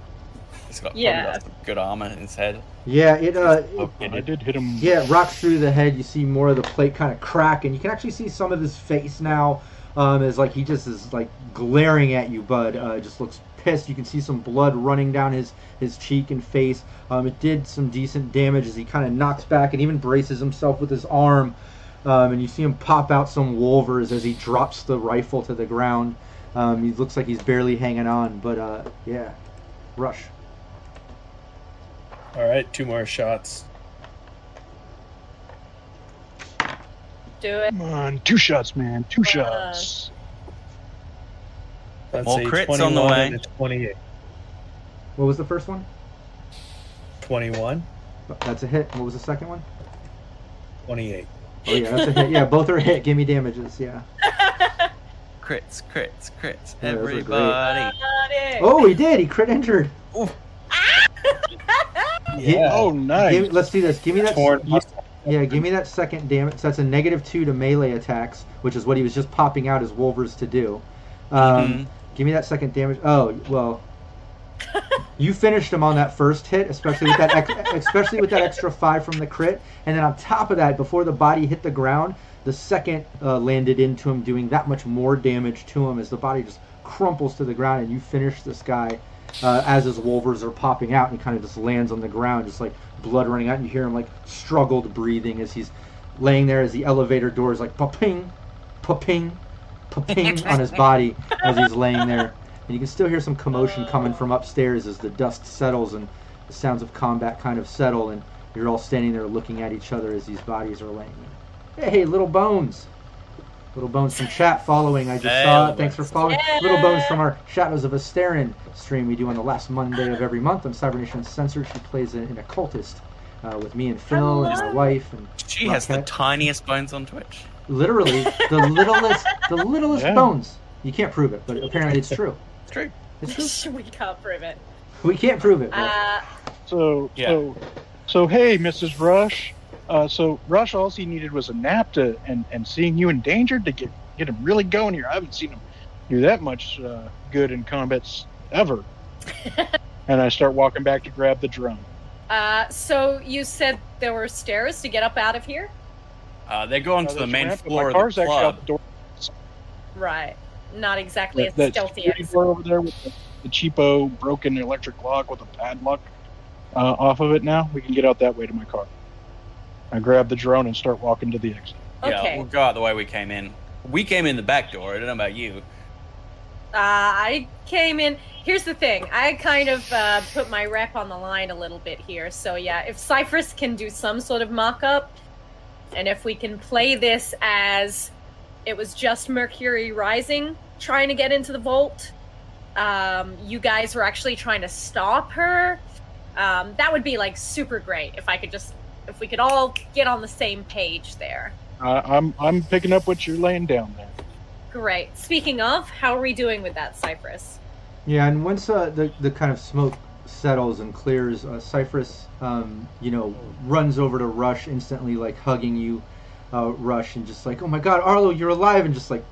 He's got yeah. probably got good armor in his head. Yeah, it. Uh, oh, it, I did hit him. Yeah, it rocks through the head. You see more of the plate kind of crack, and you can actually see some of his face now. Um, as like he just is like glaring at you, Bud. Uh, just looks pissed. You can see some blood running down his his cheek and face. Um, it did some decent damage as he kind of knocks back and even braces himself with his arm. Um, and you see him pop out some wolvers as he drops the rifle to the ground. Um, he looks like he's barely hanging on, but uh, yeah, Rush. All right, two more shots. Do it. Come on, two shots, man. Two Come shots. That's more crits on the way. twenty-eight. What was the first one? twenty-one. That's a hit. What was the second one? twenty-eight. Oh, yeah, that's a hit. Yeah, both are a hit. Give me damages, yeah. Crits, crits, crits. Yeah, everybody. Oh, he did. He crit injured. Ooh. Yeah. Oh, nice. Give, let's do this. Give me that. Yeah, give me that second damage. So that's a negative two to melee attacks, which is what he was just popping out his wolvers to do. Um, mm-hmm. Give me that second damage. Oh, well, you finished him on that first hit, especially with that, ex- especially with that extra five from the crit. And then on top of that, before the body hit the ground, the second uh, landed into him, doing that much more damage to him as the body just crumples to the ground, and you finish this guy. Uh, as his wolvers are popping out, and he kind of just lands on the ground, just like blood running out, and you hear him like struggled breathing as he's laying there as the elevator door is like pa-ping, pa-ping, pa-ping on his body as he's laying there. And you can still hear some commotion coming from upstairs as the dust settles and the sounds of combat kind of settle, and you're all standing there looking at each other as these bodies are laying there. Hey, Little Bones! Little Bones from chat following. I just hey, saw it. Thanks for following. Yeah. Little Bones from our Shadows of Asterin stream we do on the last Monday of every month on Cybernation Uncensored. She plays an, an occultist uh, with me and Phil Hello. And his wife. And she Rockette. Has the tiniest bones on Twitch. Literally, the littlest, the littlest yeah. bones. You can't prove it, but apparently it's true. It's true. It's true. We can't prove it. We can't prove it. Uh, so, yeah. so, so hey, Missus Rush. Uh, so Rush, all he needed was a nap to, and, and seeing you endangered to get get him really going here. I haven't seen him do that much uh, good in combats ever. And I start walking back to grab the drum. Uh, so you said there were stairs to get up out of here? Uh, they go onto uh, the main ramp, floor of the club. Out the door. Right. Not exactly that, as stealthy as... Door over there with the the cheapo broken electric lock with a padlock uh, off of it now. We can get out that way to my car. I grab the drone and start walking to the exit. Okay. Yeah, we'll go out the way we came in. We came in the back door. I don't know about you. Uh, I came in... Here's the thing. I kind of uh, put my rep on the line a little bit here. So, yeah, if Cyphers can do some sort of mock-up, and if we can play this as it was just Mercury Rising trying to get into the vault, um, you guys were actually trying to stop her, um, that would be, like, super great if I could just... If we could all get on the same page there. Uh, I'm I'm picking up what you're laying down there. Great. Speaking of, how are we doing with that, Cyphers? Yeah, and once uh, the the kind of smoke settles and clears, uh, Cyphers, um, you know, runs over to Rush instantly, like hugging you, uh, Rush, and just like, oh my God, Arlo, you're alive, and just like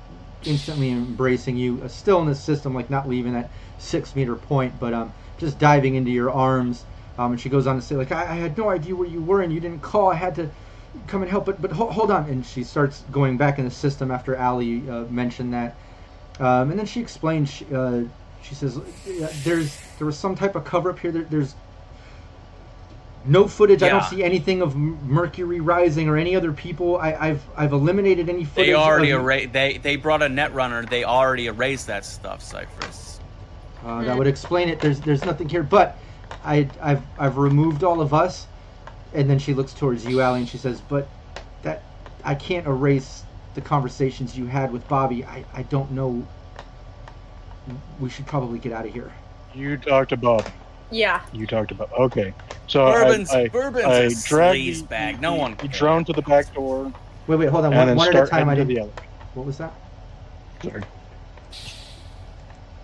instantly embracing you, uh, still in the system, like not leaving that six meter point, but um, just diving into your arms. Um, and she goes on to say, like, I, I had no idea where you were, and you didn't call. I had to come and help, but, but ho- hold on. And she starts going back in the system after Ally uh, mentioned that. Um, and then she explains, she, uh, she says, "There's there was some type of cover-up here. There, there's no footage. Yeah. I don't see anything of Mercury Rising or any other people. I, I've I've eliminated any footage." They already of... erased. They, they brought a Netrunner. They already erased that stuff, Cyphers. Uh, that would explain it. There's there's nothing here, but... I, I've I've removed all of us, and then she looks towards you, Ally, and she says, "But that I can't erase the conversations you had with Bobby. I, I don't know. We should probably get out of here." You talked about. Yeah. You talked about. Okay. So Bourbon's, I, I, Bourbon's I, I drag sleaze bag. No one. You drone to the back door. Wait, wait, hold on. One, one at a time. I did the other. What was that? Sorry.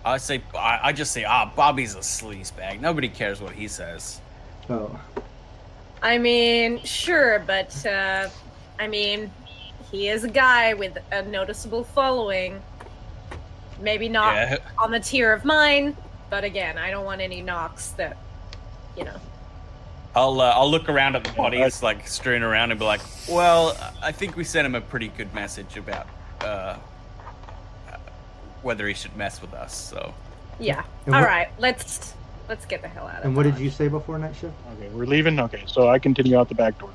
I say, I just say, ah, Bobby's a sleazebag. Nobody cares what he says. Oh. I mean, sure, but, uh, I mean, he is a guy with a noticeable following. Maybe not yeah. on the tier of mine, but again, I don't want any knocks that, you know. I'll, uh, I'll look around at the bodies, like, strewn around and be like, well, I think we sent him a pretty good message about, uh... whether he should mess with us, so... Yeah. What, all right, let's let's get the hell out of here. And what did you say before Night Shift? Okay, we're leaving? Okay, so I continue out the back door.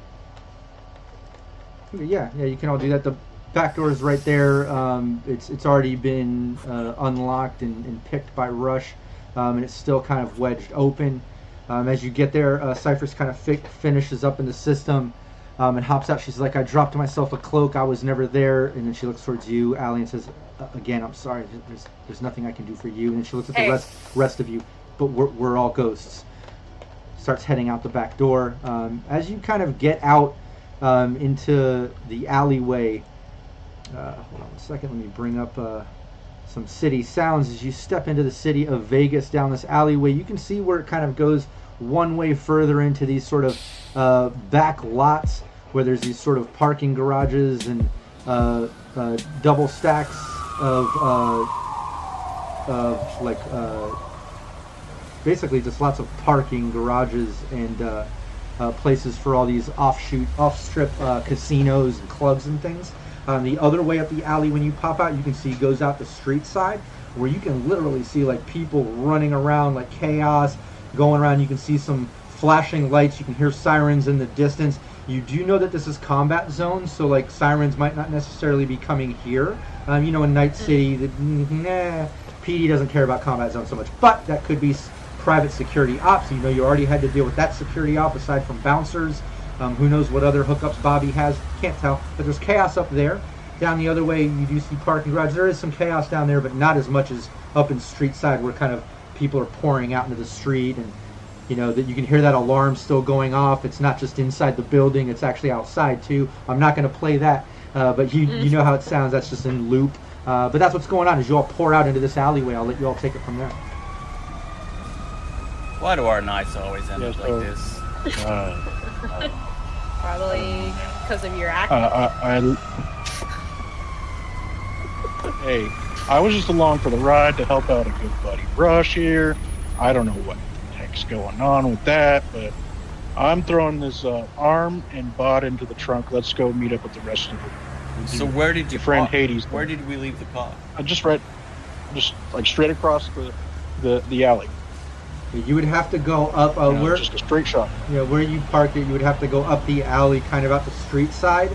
Yeah, yeah, you can all do that. The back door is right there. Um, it's it's already been uh, unlocked and, and picked by Rush, um, and it's still kind of wedged open. Um, as you get there, uh, Cyphers kind of fi- finishes up in the system um, and hops out. She's like, I dropped myself a cloak. I was never there. And then she looks towards you, Ally, and says... Again, I'm sorry. There's there's nothing I can do for you. And she looks at hey. the rest rest of you, but we're we're all ghosts. Starts heading out the back door. Um, as you kind of get out um, into the alleyway, uh, hold on a second. Let me bring up uh, some city sounds. As you step into the city of Vegas down this alleyway, you can see where it kind of goes one way further into these sort of uh, back lots where there's these sort of parking garages and uh, uh, double stacks. Of, uh, of like, uh, basically just lots of parking garages and uh, uh, places for all these offshoot, off-strip uh, casinos and clubs and things. Um, the other way up the alley, when you pop out, you can see goes out the street side, where you can literally see like people running around, like chaos going around. You can see some flashing lights. You can hear sirens in the distance. You do know that this is combat zone, so like sirens might not necessarily be coming here. Um, you know, in Night City, the nah, P D doesn't care about combat zone so much, but that could be private security ops. You know, you already had to deal with that security op aside from bouncers. Um, who knows what other hookups Bobby has? Can't tell. But there's chaos up there. Down the other way, you do see parking garage. There is some chaos down there, but not as much as up in street side, where kind of people are pouring out into the street and. You know, that you can hear that alarm still going off. It's not just inside the building. It's actually outside, too. I'm not going to play that, uh, but you you know how it sounds. That's just in loop. Uh, but that's what's going on, is you all pour out into this alleyway. I'll let you all take it from there. Why do our nights always end yes, up so, like this? Uh, Probably because of your act. Uh, I, I, hey, I was just along for the ride to help out a good buddy. Rush here. I don't know what. Going on with that, but I'm throwing this uh, arm and bod into the trunk. Let's go meet up with the rest of it. So where did your friend Hades? Where did we leave the car? I just right, just like straight across the the, the alley. You would have to go up uh, yeah, where just a straight shot. Yeah, you know, where you parked it, you would have to go up the alley, kind of out the street side,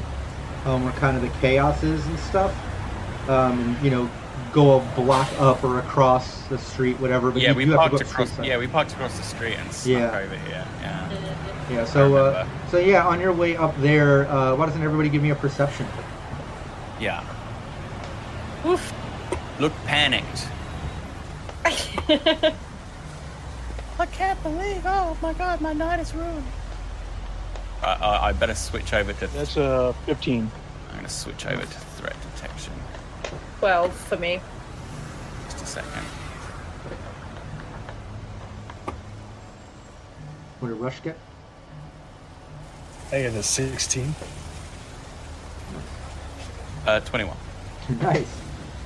um, where kind of the chaos is and stuff. Um, and, you know, go a block up or across the street, whatever. But yeah, we parked across. Yeah, we parked across the street and stuck yeah. over here. Yeah. Yeah. So, uh, so yeah, on your way up there, uh, why doesn't everybody give me a perception? Yeah. Oof. Look panicked. I can't believe, oh my god, my night is ruined. Uh, uh, I better switch over to... Th- That's a fifteen. I'm going to switch over to threat detection. twelve for me. Just a second. What did Rush get? I got a sixteen. Uh, twenty-one. Nice.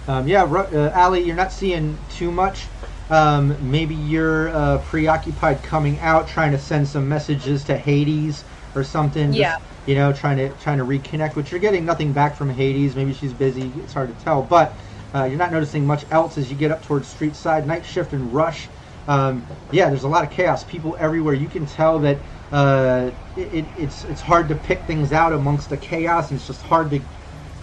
Um, yeah, uh, Ally, you're not seeing too much. Um, maybe you're uh, preoccupied coming out, trying to send some messages to Hades or something. Yeah. Just, you know, trying to trying to reconnect, which you're getting nothing back from Hades. Maybe she's busy. It's hard to tell. But uh, you're not noticing much else as you get up towards Street Side, Night Shift, and Rush. Um, yeah, there's a lot of chaos. People everywhere. You can tell that uh, it, it's it's hard to pick things out amongst the chaos, and it's just hard to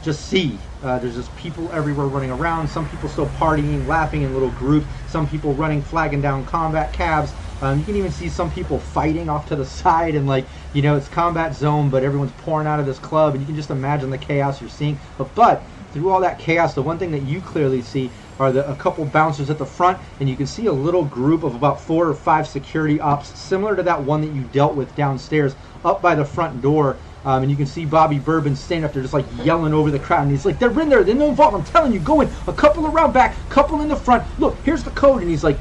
just see. Uh, there's just people everywhere running around. Some people still partying, laughing in little groups. Some people running, flagging down combat cabs. Um, you can even see some people fighting off to the side, and like, you know, it's combat zone, but everyone's pouring out of this club, and you can just imagine the chaos you're seeing. But, but through all that chaos, the one thing that you clearly see are the, a couple bouncers at the front, and you can see a little group of about four or five security ops, similar to that one that you dealt with downstairs, up by the front door. Um, and you can see Bobby Bourbon standing up there just like yelling over the crowd. And he's like, they're in there. They're no involved. I'm telling you, go in. A couple around back, couple in the front. Look, here's the code. And he's like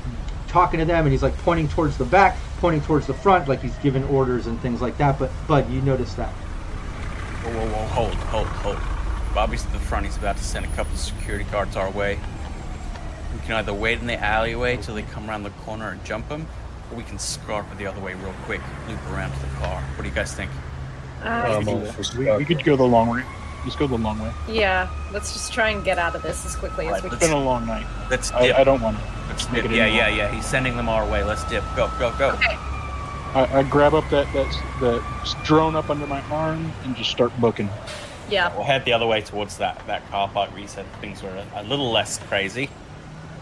talking to them, and he's like pointing towards the back, pointing towards the front, like he's giving orders and things like that. But, Bud, you notice that. Whoa, whoa, whoa. Hold, hold, hold. Bobby's at the front. He's about to send a couple of security guards our way. We can either wait in the alleyway till they come around the corner and jump them, or we can scarper the other way real quick, loop around to the car. What do you guys think? Uh, we, we could go the long way. Just go the long way. Yeah, let's just try and get out of this as quickly right, as we can. It's been a long night. Let's dip. I, I don't want to. Let's dip. It yeah, yeah, yeah. He's sending them our way. Let's dip. Go, go, go. Okay. I, I grab up that that that drone up under my arm and just start booking. Yeah. We'll head the other way towards that, that car park where you said things were a, a little less crazy.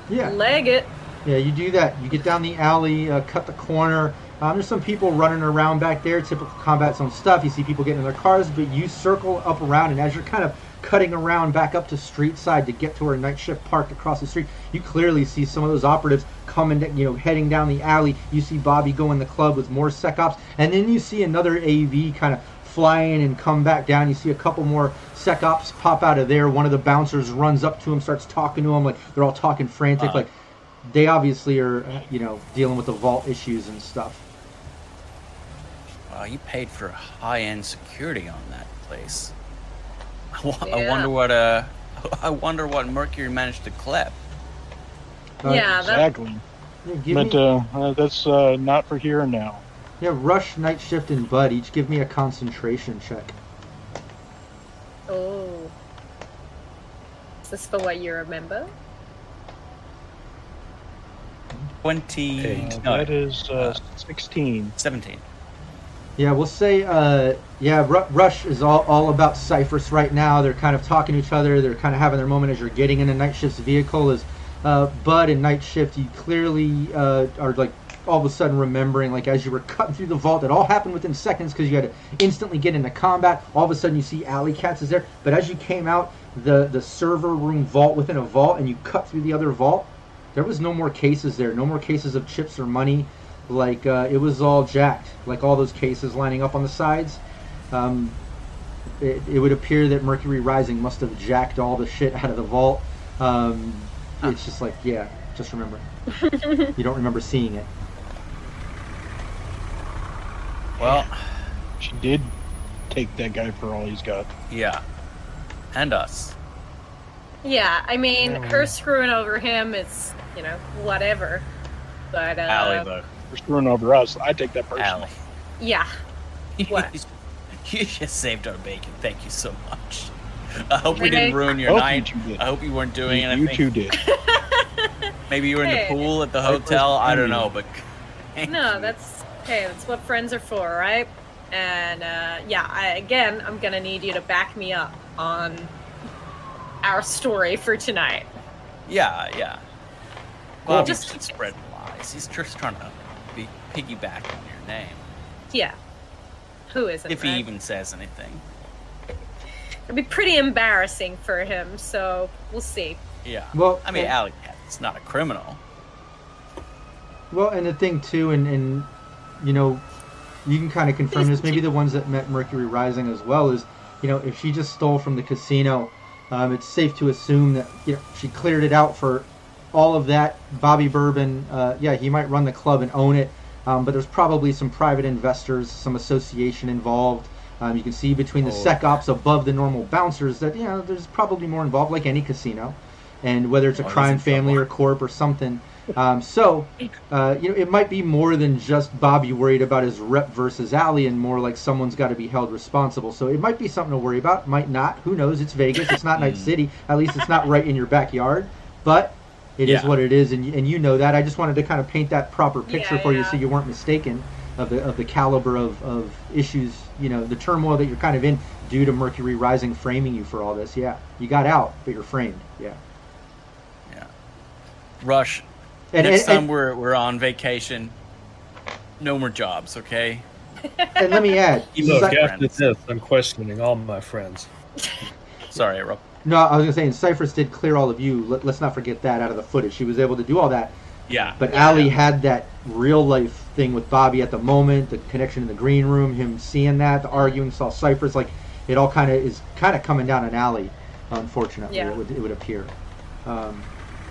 Yeah. Leg it. Yeah, you do that. You get down the alley, uh, cut the corner. Um, there's some people running around back there, typical combat zone stuff. You see people getting in their cars, but you circle up around, and as you're kind of cutting around back up to street side to get to where Night Shift parked across the street, you clearly see some of those operatives coming, to, you know, heading down the alley. You see Bobby go in the club with more sec ops, and then you see another A V kind of fly in and come back down. You see a couple more sec ops pop out of there. One of the bouncers runs up to him, starts talking to him, like they're all talking frantic, uh-huh. like they obviously are, you know, dealing with the vault issues and stuff. Wow, you paid for high-end security on that place. I, w- yeah. I wonder what uh, I wonder what Mercury managed to clip. Uh, yeah, exactly. That... Yeah, but me... uh, uh, that's uh, not for here and now. Yeah, Rush, Night Shift, and Bud each give me a concentration check. Oh, is this for what you remember? Twenty. Uh, no, that is uh, sixteen. Seventeen. Yeah, we'll say, uh, yeah, R- Rush is all, all about Cyphers right now. They're kind of talking to each other. They're kind of having their moment as you're getting into Night Shift's vehicle. Is uh, Bud and Night Shift, you clearly uh, are, like, all of a sudden remembering, like, as you were cutting through the vault, it all happened within seconds because you had to instantly get into combat. All of a sudden you see Ally Kat is there. But as you came out the, the server room vault within a vault and you cut through the other vault, there was no more cases there, no more cases of chips or money. Like, uh, it was all jacked. Like, all those cases lining up on the sides. Um, it, it would appear that Mercury Rising must have jacked all the shit out of the vault. Um, huh. It's just like, yeah, just remember. You don't remember seeing it. Well, she did take that guy for all he's got. Yeah. And us. Yeah, I mean, yeah. Her screwing over him is, you know, whatever. But, uh... Ally, though. You're screwing over us. I take that personally. Yeah. What? You just saved our bacon. Thank you so much. I hope okay. we didn't ruin your I night. You I hope you weren't doing you, anything. You two did. Maybe you were hey. in the pool at the hotel. I don't know, but no, that's hey, that's what friends are for, right? And uh, yeah, I, again, I'm gonna need you to back me up on our story for tonight. Yeah, yeah. Well, cool. Just spread lies. He's just trying to be piggyback on your name. Yeah. Who isn't? If right? he even says anything. It'd be pretty embarrassing for him, so we'll see. Yeah. Well, I mean, Ally Kat's not a criminal. Well, and the thing, too, and, and you know, you can kind of confirm this, maybe the ones that met Mercury Rising as well, is, you know, if she just stole from the casino, um, it's safe to assume that, you know, she cleared it out for all of that. Bobby Bourbon, uh, yeah, he might run the club and own it, um, but there's probably some private investors, some association involved. Um, you can see between the sec ops above the normal bouncers that, you know, there's probably more involved, like any casino, and whether it's a crime family or corp or something. Um, so, uh, you know, it might be more than just Bobby worried about his rep versus Ally, and more like someone's got to be held responsible. So it might be something to worry about, might not. Who knows? It's Vegas. It's not Night City. At least it's not right in your backyard. But it yeah. is what it is, and and you know that. I just wanted to kind of paint that proper picture yeah, for yeah. you, so you weren't mistaken. Of the of the caliber of, of issues, you know, the turmoil that you're kind of in due to Mercury Rising framing you for all this. Yeah, you got out, but you're framed. Yeah, yeah. Rush, and, next and, time and, we're we're on vacation, no more jobs, okay? And let me add, look, like, after this, I'm questioning all my friends. Sorry, Rob. No, I was gonna say, and Cyphers did clear all of you. Let, let's not forget that out of the footage. She was able to do all that. Yeah. But yeah. Ally had that real life thing with Bobby at the moment, the connection in the green room, him seeing that, the arguing, saw Cyphers, like it all kind of is kind of coming down an Ally, unfortunately. Yeah. It would it would appear. Um,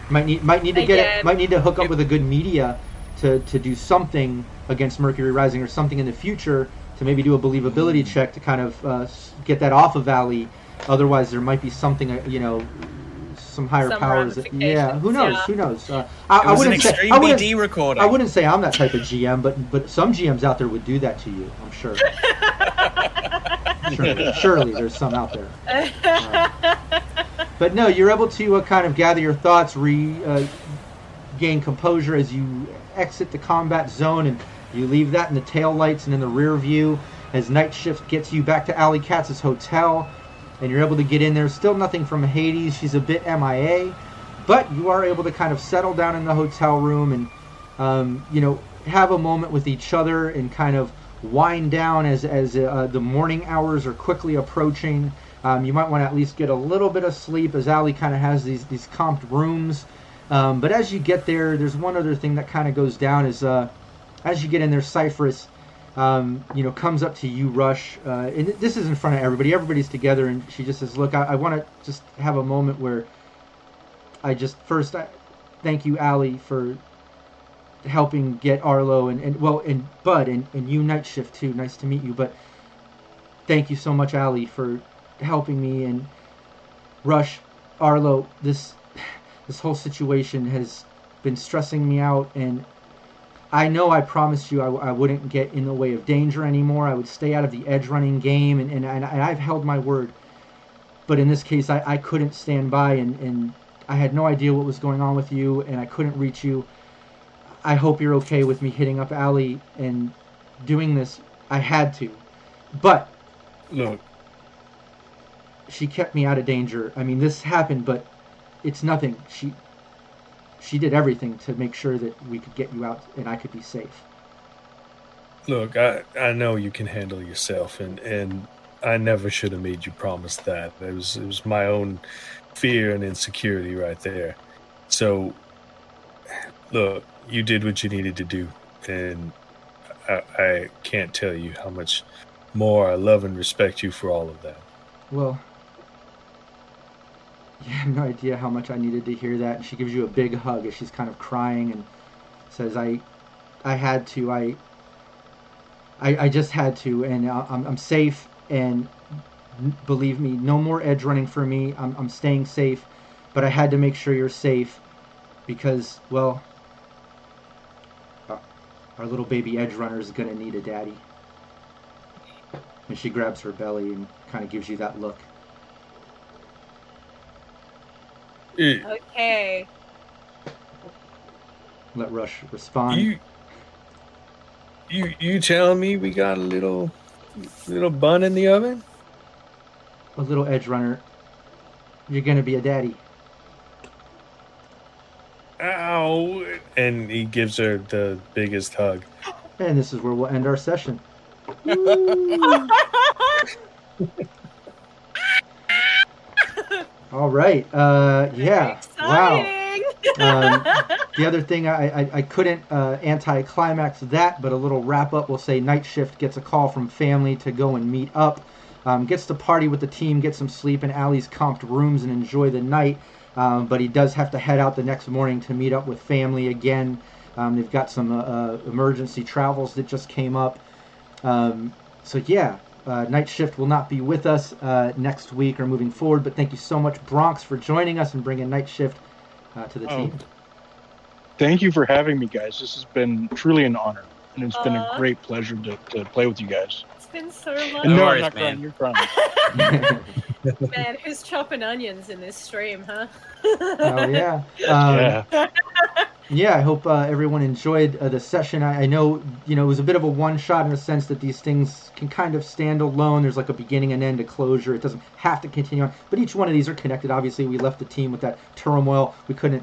might need might need to Again. get it, might need to hook up with a good media to to do something against Mercury Rising or something in the future to maybe do a believability mm-hmm. check to kind of uh, get that off of Ally. Otherwise, there might be something, you know. Some higher some powers. That, yeah, who knows? Yeah. Who knows? Uh, I, it was I wouldn't an say, extreme I wouldn't, B D recording. I wouldn't say I'm that type of G M, but but some G Ms out there would do that to you, I'm sure. surely, surely there's some out there. Uh, but no, you're able to uh, kind of gather your thoughts, re uh, gain composure as you exit the combat zone, and you leave that in the taillights and in the rear view as Night Shift gets you back to Ally Katz's hotel. And you're able to get in there. Still nothing from Hades. She's a bit M I A. But you are able to kind of settle down in the hotel room and, um, you know, have a moment with each other and kind of wind down as, as uh, the morning hours are quickly approaching. Um, you might want to at least get a little bit of sleep as Ally kind of has these, these comped rooms. Um, but as you get there, there's one other thing that kind of goes down is uh, as you get in there, Cyphers... Um, you know, comes up to you, Rush, uh, and this is in front of everybody. Everybody's together, and she just says, look, I, I want to just have a moment where I just, first, I thank you, Ally, for helping get Arlo and, and well, and Bud, and, and you, Night Shift, too. Nice to meet you, but thank you so much, Ally, for helping me, and Rush, Arlo, this, this whole situation has been stressing me out, and I know I promised you I, I wouldn't get in the way of danger anymore. I would stay out of the edge running game, and, and, and I've held my word. But in this case, I, I couldn't stand by, and, and I had no idea what was going on with you, and I couldn't reach you. I hope you're okay with me hitting up Ally and doing this. I had to. But no. She kept me out of danger. I mean, this happened, but it's nothing. She... She did everything to make sure that we could get you out and I could be safe. Look, I, I know you can handle yourself, and, and I never should have made you promise that. It was it was my own fear and insecurity right there. So, look, you did what you needed to do, and I, I can't tell you how much more I love and respect you for all of that. Well... You have no idea how much I needed to hear that. And she gives you a big hug as she's kind of crying and says, I I had to. I I, I just had to. And I'm, I'm safe. And believe me, no more edge running for me. I'm, I'm staying safe. But I had to make sure you're safe because, well, our little baby edge runner is going to need a daddy. And she grabs her belly and kind of gives you that look. Okay. let Rush respond. You, you, you telling me we got a little, little bun in the oven? A little edge runner. You're gonna be a daddy. Ow! And he gives her the biggest hug. And this is where we'll end our session. All right. Uh, yeah. Wow. Um, the other thing, I, I, I couldn't uh, anti-climax that, but a little wrap-up will say Night Shift gets a call from family to go and meet up. Um, gets to party with the team, get some sleep in Allie's comped rooms and enjoy the night. Um, but he does have to head out the next morning to meet up with family again. Um, they've got some uh, emergency travels that just came up. Um, so, yeah, uh, Night Shift will not be with us uh, next week or moving forward. But thank you so much, Bronx, for joining us and bringing Night Shift uh, to the oh, team. Thank you for having me, guys. This has been truly an honor. And it's uh, been a great pleasure to, to play with you guys. It's been so long. No, no worries, not man. Crying, you're crying. Man, who's chopping onions in this stream, huh? Oh, yeah. Um, yeah. Yeah, I hope uh, everyone enjoyed uh, the session. I, I know, you know, it was a bit of a one-shot in the sense that these things can kind of stand alone. There's like a beginning and end, a closure. It doesn't have to continue on. But each one of these are connected. Obviously, we left the team with that turmoil. We couldn't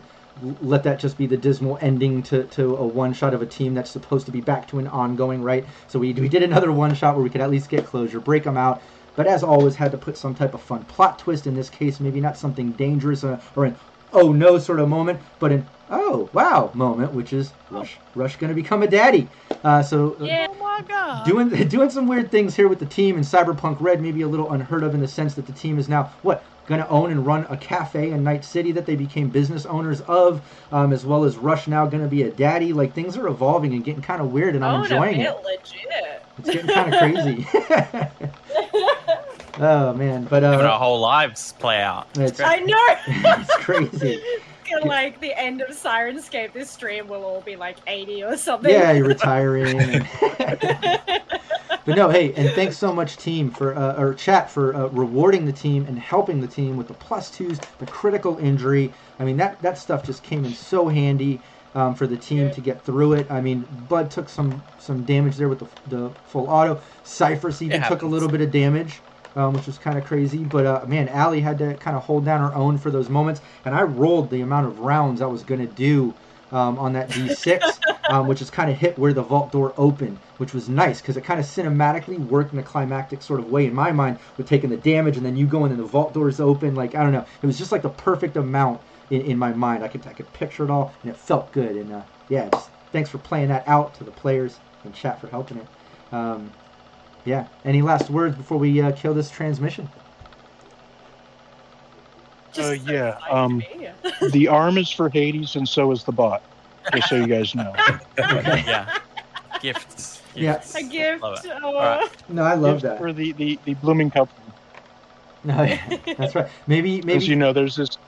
let that just be the dismal ending to, to a one-shot of a team that's supposed to be back to an ongoing, right? So we, we did another one-shot where we could at least get closure, break them out. But as always, had to put some type of fun plot twist in this case, maybe not something dangerous or, or an oh no sort of moment, but an oh wow moment, which is Rush Rush going to become a daddy. Uh, so yeah, uh, oh my God. doing doing some weird things here with the team, and Cyberpunk Red maybe a little unheard of in the sense that the team is now, what, going to own and run a cafe in Night City that they became business owners of, um, as well as Rush now going to be a daddy. Like, things are evolving and getting kind of weird, and I'm oh, enjoying it. Legit. It's getting kind of crazy. Oh, man. But uh, our whole lives play out. It's I know. It's crazy. Like the end of Syrinscape, this stream will all be like eighty or something. Yeah, you're retiring. And... But no, hey, and thanks so much, team, for uh, or chat for uh, rewarding the team and helping the team with the plus twos, the critical injury. I mean, that, that stuff just came in so handy um, for the team yeah. to get through it. I mean, Bud took some, some damage there with the, the full auto. Cyphers even took a little bit of damage. Um, which was kind of crazy, but uh, man, Ally had to kind of hold down her own for those moments, and I rolled the amount of rounds I was going to do um, on that D six, um, which is kind of hit where the vault door opened, which was nice, because it kind of cinematically worked in a climactic sort of way, in my mind, with taking the damage, and then you going and the vault door's open, like, I don't know, it was just like the perfect amount in, in my mind. I could, I could picture it all, and it felt good, and uh, yeah, just thanks for playing that out to the players and chat for helping it. Um, Yeah. Any last words before we uh, kill this transmission? Oh uh, yeah. Um, the arm is for Hades, and so is the bot. Just so you guys know. Okay. Yeah. Gifts. Gifts. Yeah. A gift. Oh. Right. No, I love gift that. For the, the, the blooming couple. No, yeah. That's right. Maybe maybe. As you know, there's this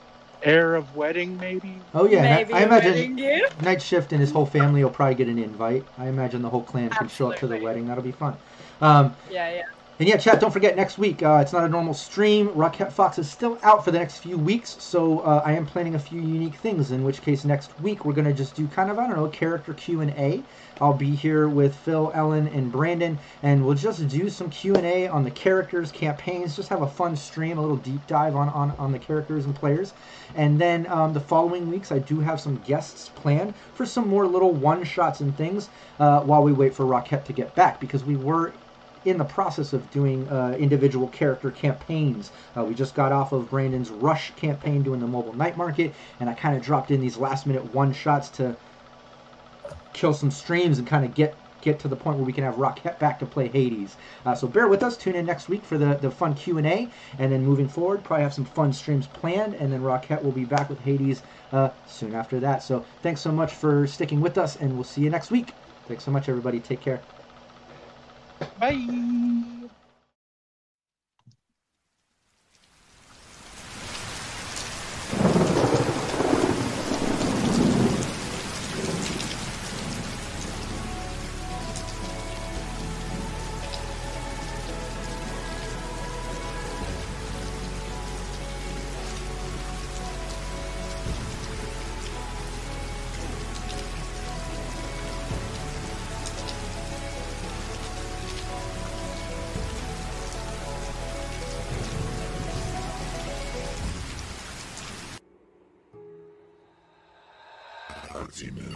air of wedding, maybe. Oh yeah. Maybe I, I imagine Night Shift and his whole family will probably get an invite. I imagine the whole clan Absolutely. Can show up to the wedding. That'll be fun. Um, yeah, yeah. And yeah, chat, don't forget, next week, uh, it's not a normal stream. Rockette Fox is still out for the next few weeks, so uh, I am planning a few unique things, in which case next week we're going to just do kind of, I don't know, character Q and A. I'll be here with Phil, Ellen, and Brandon, and we'll just do some Q and A on the characters, campaigns, just have a fun stream, a little deep dive on, on, on the characters and players. And then um, the following weeks, I do have some guests planned for some more little one-shots and things uh, while we wait for Rockette to get back, because we were... in the process of doing uh, individual character campaigns. Uh, we just got off of Brandon's Rush campaign doing the mobile night market, and I kind of dropped in these last-minute one-shots to kill some streams and kind of get get to the point where we can have Rockette back to play Hades. Uh, so bear with us. Tune in next week for the, the fun Q and A, and then moving forward, probably have some fun streams planned, and then Rockette will be back with Hades uh, soon after that. So thanks so much for sticking with us, and we'll see you next week. Thanks so much, everybody. Take care. Bye. Nazi men.